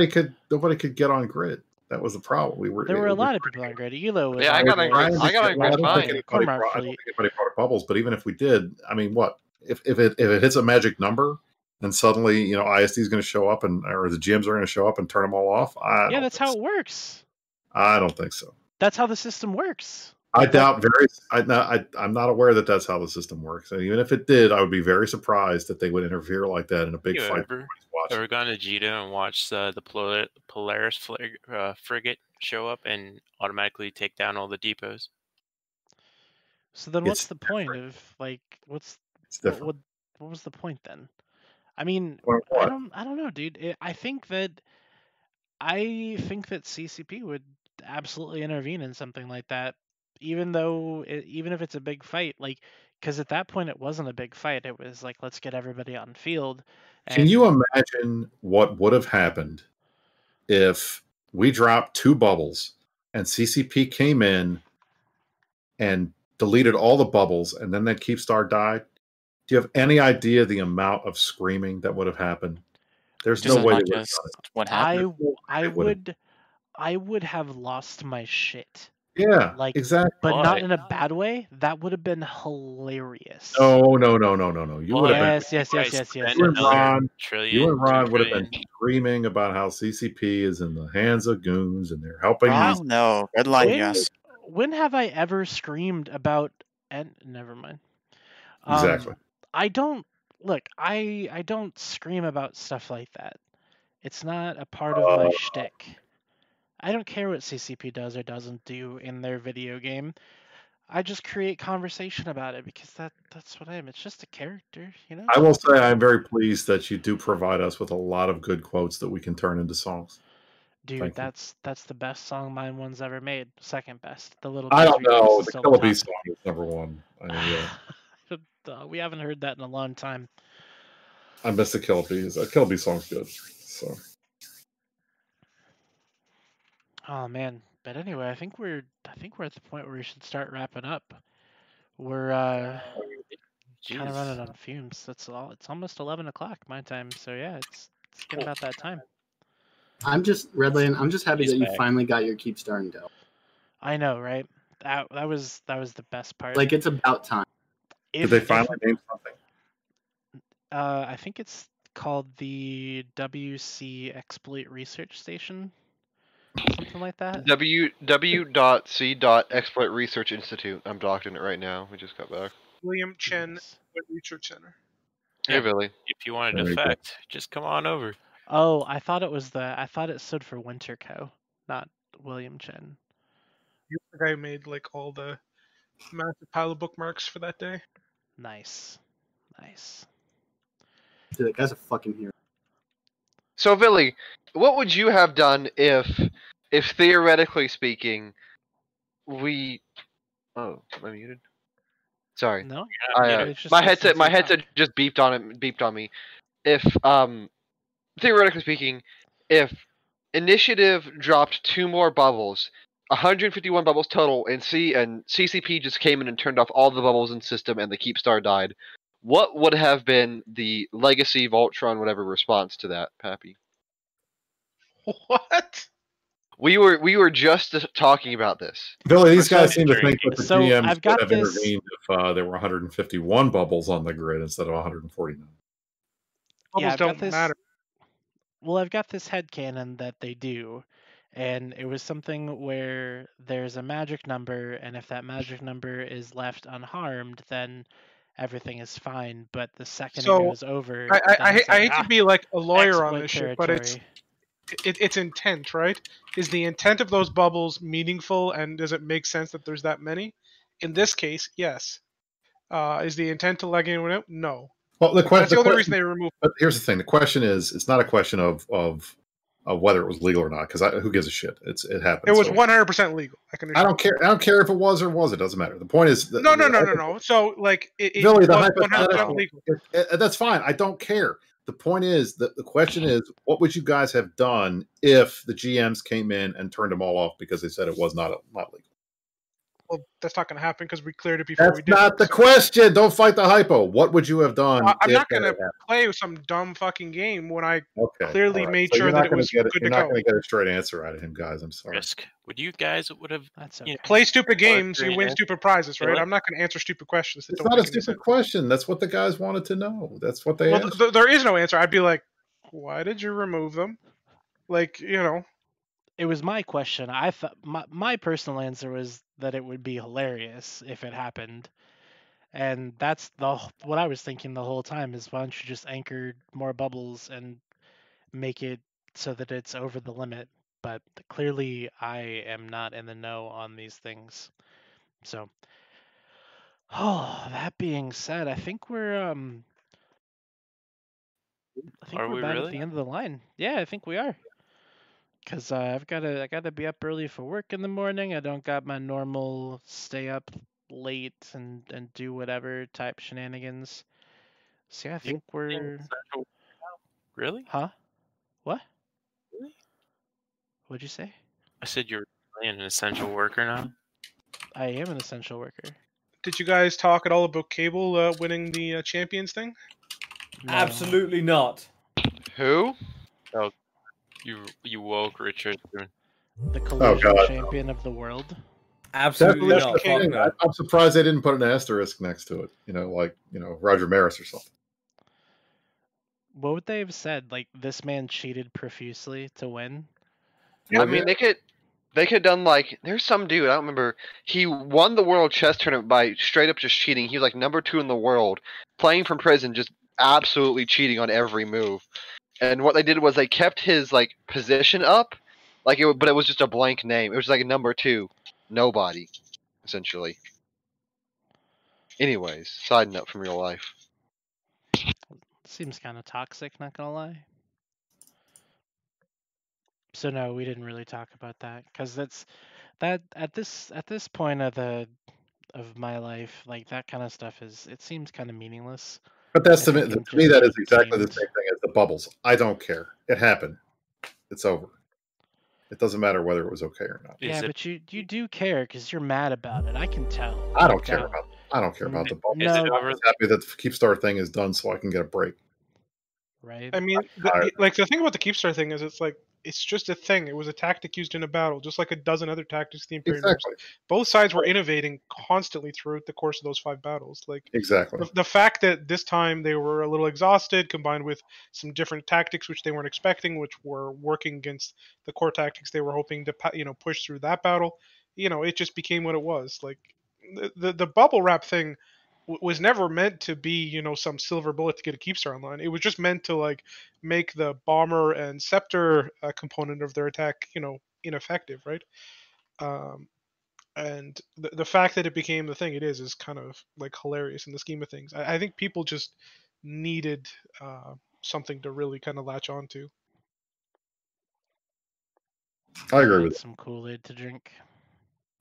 could get on grid. That was the problem. There were a lot of people on grid. Elo was. Yeah, I got on grid. I don't think anybody brought bubbles, but even if we did, I mean, what if it hits a magic number, and suddenly ISD is going to show up, or the gyms are going to show up and turn them all off. Yeah, that's how it works. I don't think so. That's how the system works. I doubt very. I'm not aware that that's how the system works. And even if it did, I would be very surprised that they would interfere like that in a big fight. So we're going to Jeddah and watch the Polaris frigate show up and automatically take down all the depots. So then, what's the point of like? What was the point then? I mean, I don't know, dude. I think that CCP would absolutely intervene in something like that. Even if it's a big fight, like, because at that point it wasn't a big fight. It was like, let's get everybody on field. And... Can you imagine what would have happened if we dropped two bubbles and CCP came in and deleted all the bubbles, and then that Keepstar died? Do you have any idea the amount of screaming that would have happened? There's no way. I would have lost my shit. Yeah, like, exactly. But not in a bad way. That would have been hilarious. No. You would have been. Yes. You and Ron would have been screaming about how CCP is in the hands of goons and they're helping. No, Redline. Yes. When have I ever screamed about? And never mind. Exactly. I don't look. I don't scream about stuff like that. It's not a part of my shtick. I don't care what CCP does or doesn't do in their video game. I just create conversation about it because that's what I am. It's just a character, I will say I'm very pleased that you do provide us with a lot of good quotes that we can turn into songs. Dude, that's the best song Mine1's ever made. Second best. The Little Bees. I don't know. The Kill a Bee song is #1. I mean, yeah. We haven't heard that in a long time. I miss the Kill a Bees. Kill a Bee song's good. So. Oh man, but anyway, I think we're at the point where we should start wrapping up. We're kind of running on fumes. That's all. It's almost 11 o'clock my time, so yeah, it's getting about that time. I'm just happy that you finally got your Keepstar in Delve. I know, right? That was the best part. Like, it's about time. Did they finally name something? I think it's called the WC Exploit Research Station. Something like that. www.c.exploit Research Institute. I'm docked in it right now. We just got back. William Chen Research Center. Hey, Billy. If you want to defect, just come on over. Oh, I thought it stood for Winter Co, not William Chen. You think I made like all the massive pile of bookmarks for that day? Nice. Nice. Dude, that guy's a fucking hero. So, Vili, what would you have done if theoretically speaking, we... Oh, am I muted? Sorry. No. My headset just beeped on me. If, theoretically speaking, if Initiative dropped 2 more bubbles, 151 bubbles total, and CCP just came in and turned off all the bubbles in system, and the Keepstar died, what would have been the Legacy, Voltron, whatever response to that, Pappy? What? We were just talking about this. Billy, these guys seem to think that the GMs could have intervened if there were 151 bubbles on the grid instead of 149. Yeah, bubbles don't matter. Well, I've got this headcanon that they do, and it was something where there's a magic number, and if that magic number is left unharmed, then everything is fine. But the second it goes over, I hate to be like a lawyer on this shit, but it's intent, right? Is the intent of those bubbles meaningful, and does it make sense that there's that many? In this case, yes. Is the intent to leg anyone out? No. Well, that's the only reason they removed. But here's the thing: the question is, it's not a question of whether it was legal or not, because who gives a shit? It happened. It was 100% legal. I don't care. I don't care if it was or was. It doesn't matter. The point is, no. So like, it was 100% legal. That's fine. I don't care. The point is that the question is, what would you guys have done if the GMs came in and turned them all off because they said it was not legal? Well, that's not going to happen because we cleared it before we did. That's not the question. Don't fight the hypo. What would you have done? I'm not going to play some dumb fucking game when I clearly made sure that it was good to go. You're not going to get a straight answer out of him, guys. I'm sorry. Risk. Would you guys would have play stupid games? You win stupid prizes, right? I'm not going to answer stupid questions. It's not a stupid question. That's what the guys wanted to know. That's what they asked. There is no answer. I'd be like, why did you remove them? Like, you know. It was my question. My personal answer was that it would be hilarious if it happened, and that's what I was thinking the whole time. Is why don't you just anchor more bubbles and make it so that it's over the limit? But clearly, I am not in the know on these things. So, that being said, I think we're back at the end of the line. Yeah, I think we are. Because I gotta be up early for work in the morning. I don't got my normal stay up late and do whatever type shenanigans. So yeah, I think we're... Really? Huh? What? Really? What'd you say? I said you're an essential worker now. I am an essential worker. Did you guys talk at all about Cable winning the Champions thing? No. Absolutely not. Who? Oh. You woke Richard. The collusion champion of the world. Absolutely not. I'm surprised they didn't put an asterisk next to it. You know, like, you know, Roger Maris or something. What would they have said? Like, this man cheated profusely to win? Yeah, I mean, they could have done like, there's some dude, I don't remember. He won the world chess tournament by straight up just cheating. He was like #2 in the world, playing from prison, just absolutely cheating on every move. And what they did was they kept his like position up, like but it was just a blank name. It was like a #2, nobody, essentially. Anyways, side note from real life. Seems kind of toxic, not gonna lie. So no, we didn't really talk about that because at this point of my life, like that kind of stuff it seems kind of meaningless. But that's to me, that is exactly the same thing as the bubbles. I don't care. It happened. It's over. It doesn't matter whether it was okay or not. Yeah, but you do care because you're mad about it. I can tell. I don't care about. I don't care about the bubbles. No. I'm just happy that the Keepstar thing is done, so I can get a break. Right. I mean, the thing about the Keepstar thing is, it's like it's just a thing. It was a tactic used in a battle, just like a dozen other tactics. The Imperium. Exactly. Both sides were innovating constantly throughout the course of those 5 battles. Like exactly. The fact that this time they were a little exhausted, combined with some different tactics which they weren't expecting, which were working against the core tactics they were hoping to push through that battle. You know, it just became what it was. Like the bubble wrap thing was never meant to be, you know, some silver bullet to get a Keepstar online. It was just meant to like make the bomber and scepter component of their attack, you know, ineffective, right? And the fact that it became the thing it is kind of like hilarious in the scheme of things. I think people just needed something to really kind of latch on to. I agree with some Kool-Aid to drink.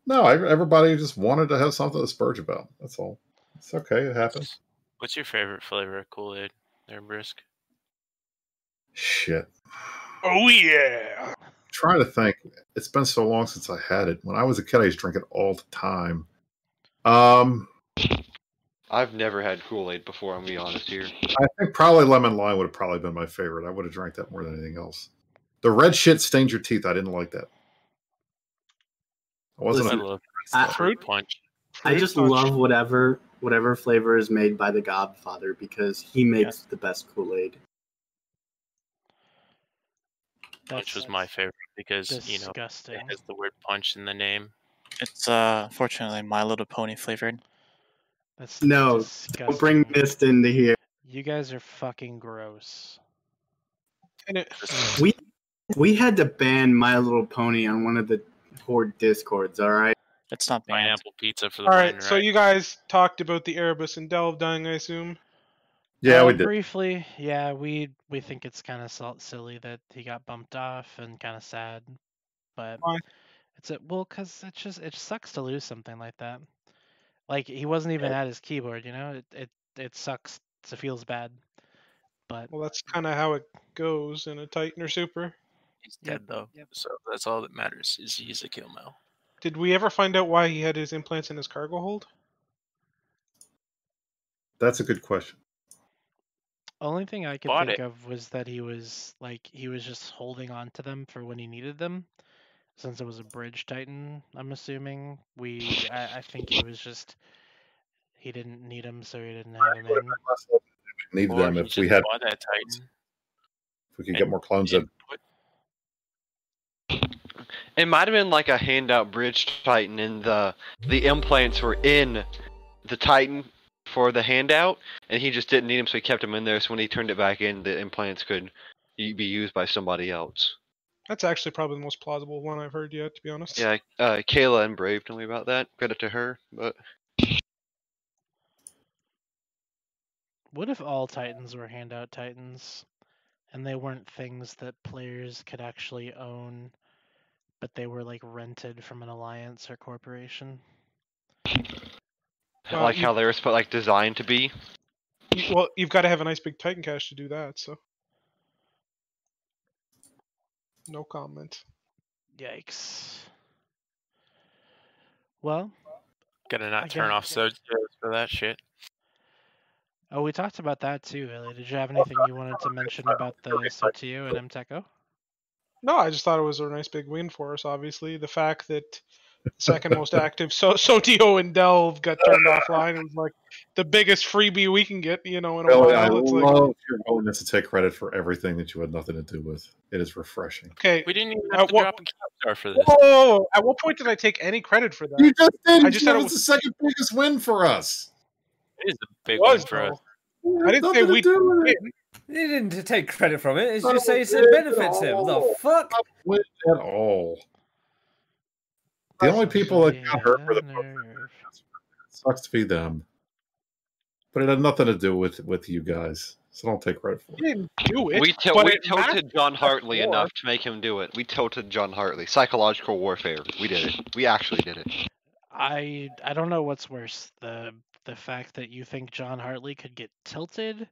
No, everybody just wanted to have something to spurge about. That's all. It's okay. It happens. What's your favorite flavor of Kool-Aid there, Brisk? Shit. Oh, yeah. I'm trying to think. It's been so long since I had it. When I was a kid, I used to drink it all the time. I've never had Kool-Aid before, I'm going to be honest here. I think probably lemon lime would have probably been my favorite. I would have drank that more than anything else. The red shit stains your teeth. I didn't like that. I wasn't fruit punch. I just love whatever flavor is made by the Godfather because he makes the best Kool-Aid. Punch was my favorite because disgusting. You know, it has the word punch in the name. It's fortunately My Little Pony flavored. That's no, disgusting. Don't bring mist into here. You guys are fucking gross. We had to ban My Little Pony on one of the Horde Discords, alright? That's not banned. Pineapple pizza for the alright, so you guys talked about the Erebus and Delve dying, I assume? Yeah, we did. Briefly, yeah, we think it's kind of silly that he got bumped off and kind of sad. But because it sucks to lose something like that. Like, he wasn't even at his keyboard, you know? It sucks. It feels bad. But well, that's kind of how it goes in a Titan or Super. He's dead, though. Yep. So that's all that matters, is he's a kill mail. Did we ever find out why he had his implants in his cargo hold? That's a good question. Only thing I could think of was that he was just holding on to them for when he needed them. Since it was a bridge Titan, I'm assuming. I think he was just... He didn't need them, so he didn't have them. Need them if we had that Titan. If we could get more clones in. It might have been like a handout bridge Titan, and the implants were in the Titan for the handout, and he just didn't need them, so he kept them in there. So when he turned it back in, the implants could be used by somebody else. That's actually probably the most plausible one I've heard yet, to be honest. Yeah, Kayla and Brave told me about that. Credit to her, but. What if all Titans were handout Titans, and they weren't things that players could actually own, but they were like rented from an alliance or corporation? Like how they were like designed to be. Well, you've got to have a nice big Titan cache to do that, so no comment. Yikes. Well, gotta not turn off subs for that shit. Oh, we talked about that too, Billy. Did you have anything you wanted to mention about the SOTU and MTECO? No, I just thought it was a nice big win for us, obviously. The fact that second most active SOTU and Delve got turned offline was like the biggest freebie we can get, you know, in a while. I love your willingness to take credit for everything that you had nothing to do with. It is refreshing. Okay. We didn't even have to drop a Keepstar for this. Whoa! At what point did I take any credit for that? You just did! I just said it was the second biggest win for us. It is a big one for us. I didn't say we didn't take credit from it. It's just say it benefits him. The fuck? Not at all. The only people that got hurt were the Pochven. Sucks to be them. But it had nothing to do with you guys. So don't take credit for it. We didn't do it. We tilted John Hartley enough to make him do it. We tilted John Hartley. Psychological warfare. We did it. We actually did it. I don't know what's worse, the fact that you think John Hartley could get tilted,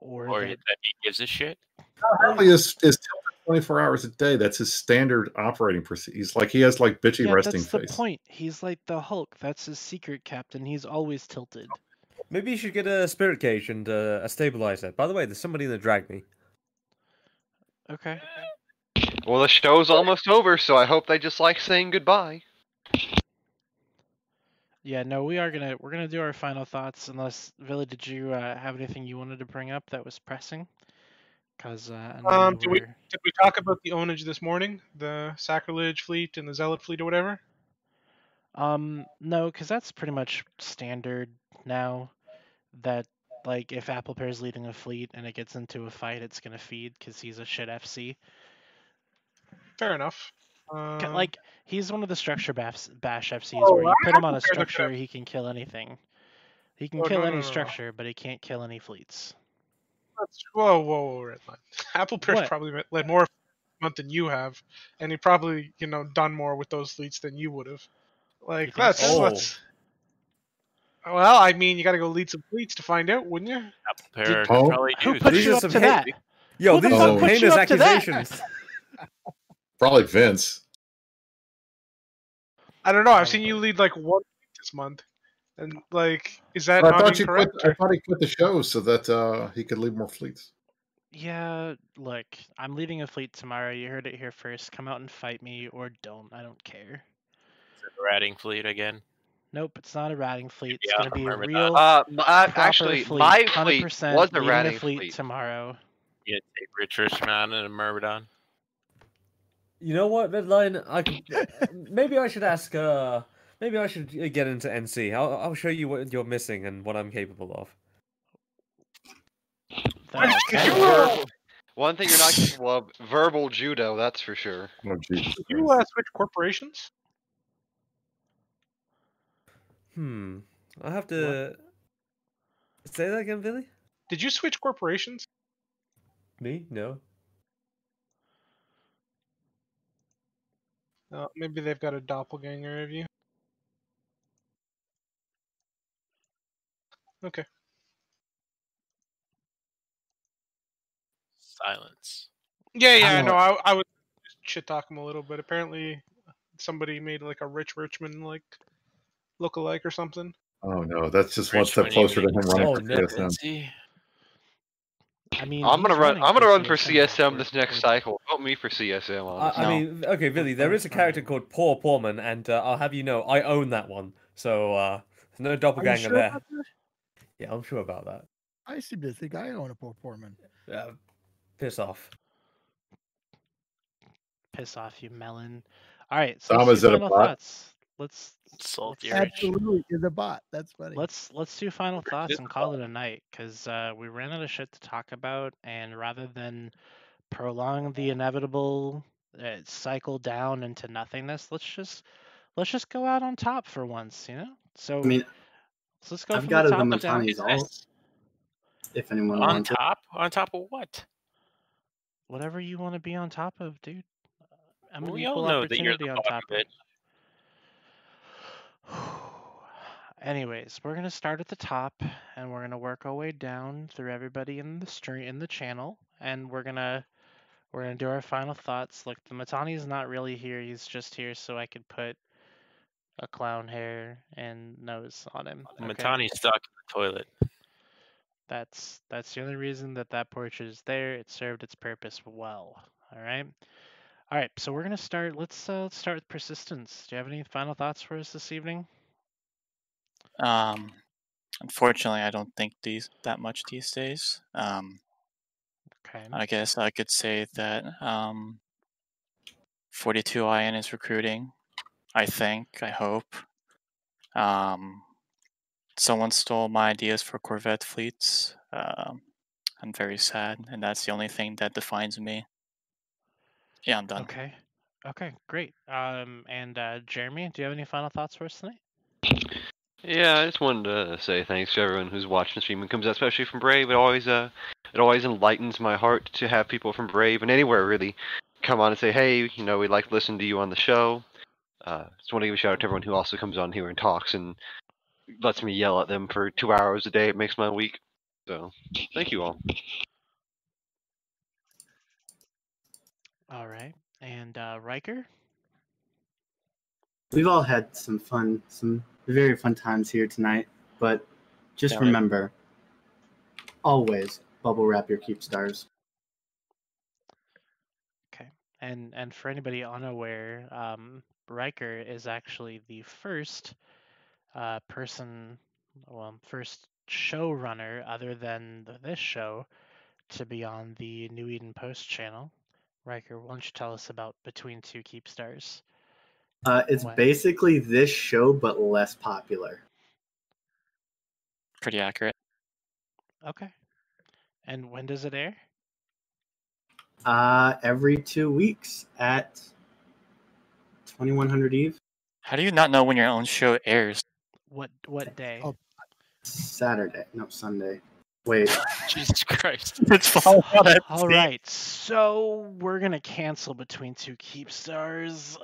or that he gives a shit. John Hartley is tilted 24 hours a day. That's his standard operating procedure. He's like, he has like bitchy resting face. That's the point. He's like the Hulk. That's his secret captain. He's always tilted. Maybe you should get a spirit cage and a stabilizer. By the way, there's somebody that dragged me. Okay. Well, the show's almost over, so I hope they just like saying goodbye. Yeah, no, we're gonna do our final thoughts. Unless Vili, did you have anything you wanted to bring up that was pressing? Because did we talk about the ownage this morning, the sacrilege fleet and the zealot fleet or whatever? No, because that's pretty much standard now. That like if Applepear's leading a fleet and it gets into a fight, it's gonna feed because he's a shit FC. Fair enough. Like, he's one of the structure bash FCs where you put him on a structure, he can kill anything. He can kill any structure, but he can't kill any fleets. Whoa, Redline. Applepierce probably led more month than you have, and he probably, you know, done more with those fleets than you would have. Like, let's... Well, I mean, you got to go lead some fleets to find out, wouldn't you? Applepierce probably used. Who put you up to that? Yo, these are heinous accusations. Probably Vince. I don't know. I've seen you lead like one this month, and like, is that not correct? I thought he quit the show so that he could lead more fleets. Yeah, look, I'm leading a fleet tomorrow. You heard it here first. Come out and fight me, or don't. I don't care. Is it a ratting fleet again? Nope, it's not a ratting fleet. It's going to be a real actually, fleet. My fleet was a ratting fleet tomorrow. Yeah, take Rich Richmond and a Myrmidon. You know what, Redline? Maybe I should ask. Maybe I should get into NC. I'll show you what you're missing and what I'm capable of. One thing you're not capable of: verbal judo. That's for sure. Oh, you switch corporations? I have to say that again, Billy. Did you switch corporations? Me? No. Maybe they've got a doppelganger of you. Okay. Silence. Yeah, no, I was shit talking a little bit. Apparently, somebody made like a Rich Richmond like lookalike or something. Oh no, that's just one step closer to him running for CSM. I mean, I'm gonna run for CSM this next cycle. Vote me for CSM. I mean, okay, Billy. There is a character called Poor Poorman, and I'll have you know, I own that one. So no doppelganger there. Yeah, I'm sure about that. I seem to think I own a Poor Poorman. Yeah, piss off. Piss off, you melon. All right, so Dom, is it a bot? Let's solve your absolutely is a bot. That's funny. Let's do final thoughts and call it a night, because we ran out of shit to talk about, and rather than prolong the inevitable cycle down into nothingness, let's just go out on top for once, you know. So I mean, so let's go. I've got the Mittani's all. If anyone on wants top, it. On top of what? Whatever you want to be on top of, dude. I'm an equal opportunity on top of it. Anyways, we're gonna start at the top, and we're gonna work our way down through everybody in the stream, in the channel, and we're gonna do our final thoughts. Look, the Mittani is not really here; he's just here so I could put a clown hair and nose on him. Okay? Mittani's stuck in the toilet. That's the only reason that portrait is there. It served its purpose well. All right. So we're gonna start. Let's start with Persistence. Do you have any final thoughts for us this evening? Unfortunately, I don't think that much these days. Okay. I guess I could say that 42IN is recruiting. I think. I hope. Someone stole my ideas for Corvette fleets. I'm very sad, and that's the only thing that defines me. Yeah, I'm done. Okay, great. And Jeremy, do you have any final thoughts for us tonight? Yeah, I just wanted to say thanks to everyone who's watching the stream and comes out, especially from Brave. It always enlightens my heart to have people from Brave and anywhere really come on and say, hey, you know, we'd like to listen to you on the show. Just want to give a shout out to everyone who also comes on here and talks and lets me yell at them for 2 hours a day. It makes my week. So thank you all. All right, and Riker? We've all had some fun, some very fun times here tonight, but just remember, always bubble wrap your Keepstars. Okay, and for anybody unaware, Riker is actually the first first showrunner other than this show to be on the New Eden Post channel. Riker, why don't you tell us about Between Two Keepstars? It's basically this show, but less popular. Pretty accurate. Okay. And when does it air? Every 2 weeks at 2100 Eve. How do you not know when your own show airs? What day? Oh, Saturday. No, Sunday. Wait. Jesus Christ. All right. So we're going to cancel between two Keepstars.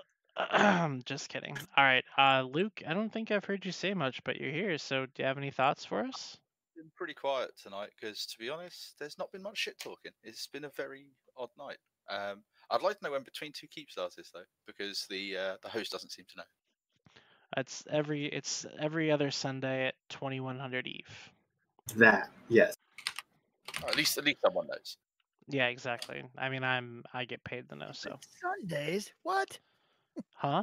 Just kidding. All right. Luke, I don't think I've heard you say much, but you're here. So do you have any thoughts for us? It's been pretty quiet tonight because, to be honest, there's not been much shit talking. It's been a very odd night. I'd like to know when between two Keepstars is, though, because the host doesn't seem to know. It's every other Sunday at 2100 Eve. That, yes. Or at least someone knows. Yeah, exactly. I mean, I get paid to know, so. Sundays? What? Huh?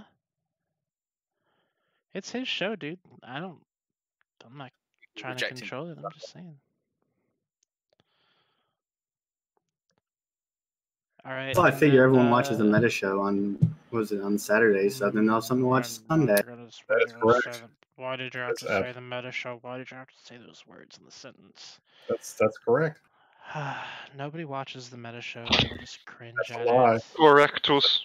It's his show, dude. I'm not trying to control it. I'm just saying. All right. Well, I figure everyone watches the meta show on Saturday, so then they'll have something to watch Sunday. That's correct. Why did you have to say the meta show? Why did you have to say those words in the sentence? That's correct. Nobody watches the meta show. They just cringe at it. Correctus.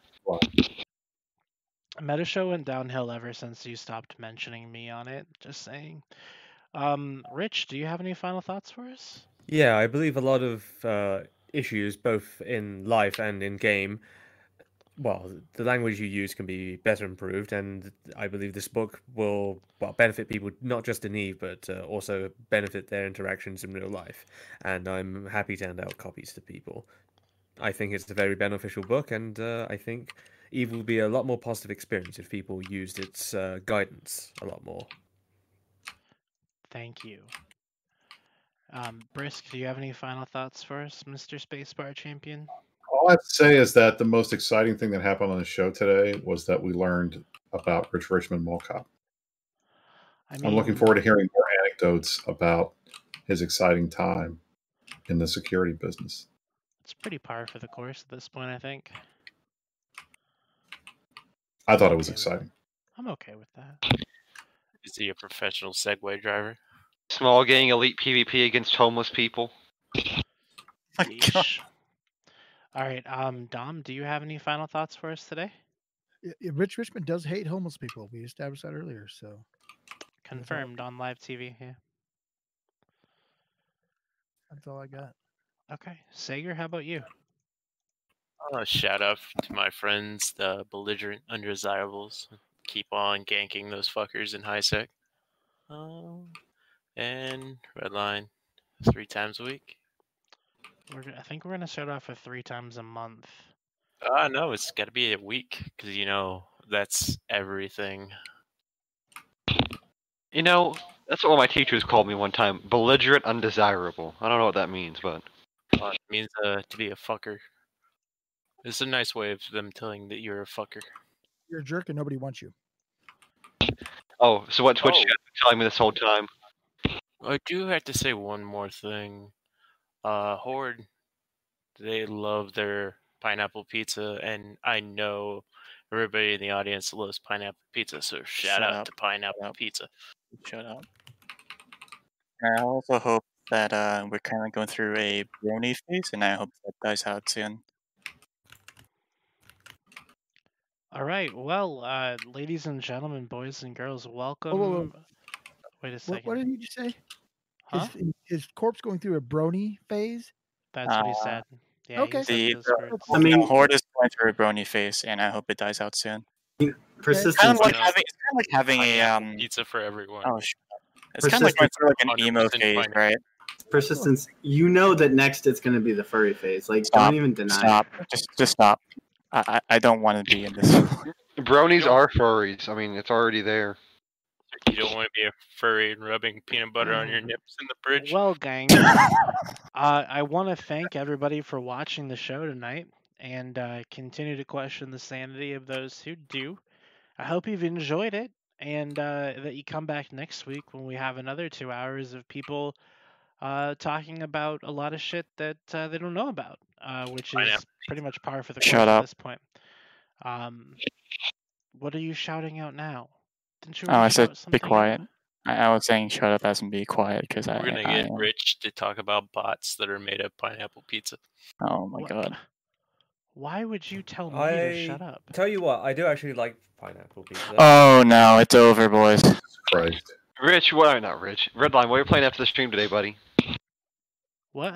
Meta show went downhill ever since you stopped mentioning me on it. Just saying. Rich, do you have any final thoughts for us? Yeah, I believe a lot of issues, both in life and in game. Well, the language you use can be better improved, and I believe this book will benefit people not just in Eve, but also benefit their interactions in real life. And I'm happy to hand out copies to people. I think it's a very beneficial book, and I think Eve will be a lot more positive experience if people used its guidance a lot more. Thank you. Brisk, do you have any final thoughts for us, Mr. Spacebar Champion? All I have to say is that the most exciting thing that happened on the show today was that we learned about Rich Richmond Mall Cop. I'm looking forward to hearing more anecdotes about his exciting time in the security business. It's pretty par for the course at this point, I think. I thought it was exciting. I'm okay with that. Is he a professional Segway driver? Small gang elite PvP against homeless people. My gosh. All right, Dom, do you have any final thoughts for us today? Yeah, Rich Richmond does hate homeless people. We established that earlier, so. Confirmed on live TV, yeah. That's all I got. Okay, Sager, how about you? Shout out to my friends, the belligerent undesirables. Keep on ganking those fuckers in high sec. And Redline 3 times a week. I think we're going to start off with 3 times a month. No, it's got to be a week because, you know, that's everything. You know, that's what my teachers called me one time. Belligerent undesirable. I don't know what that means, but... It means to be a fucker. It's a nice way of them telling that you're a fucker. You're a jerk and nobody wants you. Oh, so what's what you been telling me this whole time? I do have to say one more thing. Horde, they love their pineapple pizza, and I know everybody in the audience loves pineapple pizza, so shout out to pineapple pizza. Shout out. I also hope that we're kind of going through a brony phase, and I hope that dies out soon. All right, well, ladies and gentlemen, boys and girls, welcome. Whoa. Wait a second. What did you just say? Huh? Is Corpse going through a brony phase? That's what he said. Yeah, okay. Horde is going through a brony phase, and I hope it dies out soon. Persistence. It's kind of like having a pizza for everyone. Oh, sure. It's kind of like going through like an emo phase, right? Persistence. You know that next it's going to be the furry phase. Like, don't even deny. Stop. Just stop. I don't want to be in this. Bronies are furries. I mean, it's already there. You don't want to be a furry and rubbing peanut butter on your nips in the fridge. Well, gang, I want to thank everybody for watching the show tonight and continue to question the sanity of those who do. I hope you've enjoyed it and that you come back next week when we have another 2 hours of people talking about a lot of shit that they don't know about, which is pretty much par for the course at this point. What are you shouting out now? I said be quiet. I was saying shut up as and be quiet because we're gonna get Rich to talk about bots that are made of pineapple pizza. Oh my god! Why would you tell me to shut up? Tell you what, I do actually like pineapple pizza. Oh no, it's over, boys. Christ. Rich, well, not Rich. Redline, what are you playing after the stream today, buddy? What?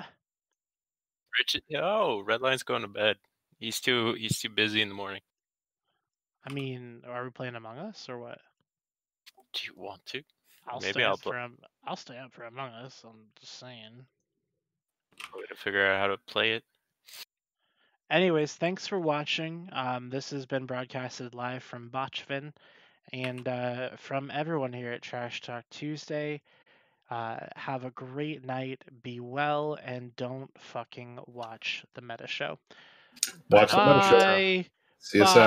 Rich, oh, Redline's going to bed. He's too busy in the morning. I mean, are we playing Among Us or what? Do you want to? I'll stay up for Among Us. I'm just saying. Way to figure out how to play it. Anyways, thanks for watching. This has been broadcasted live from Pochven and from everyone here at Trash Talk Tuesday. Have a great night. Be well, and don't fucking watch the meta show. Watch the meta show. See you Saturday.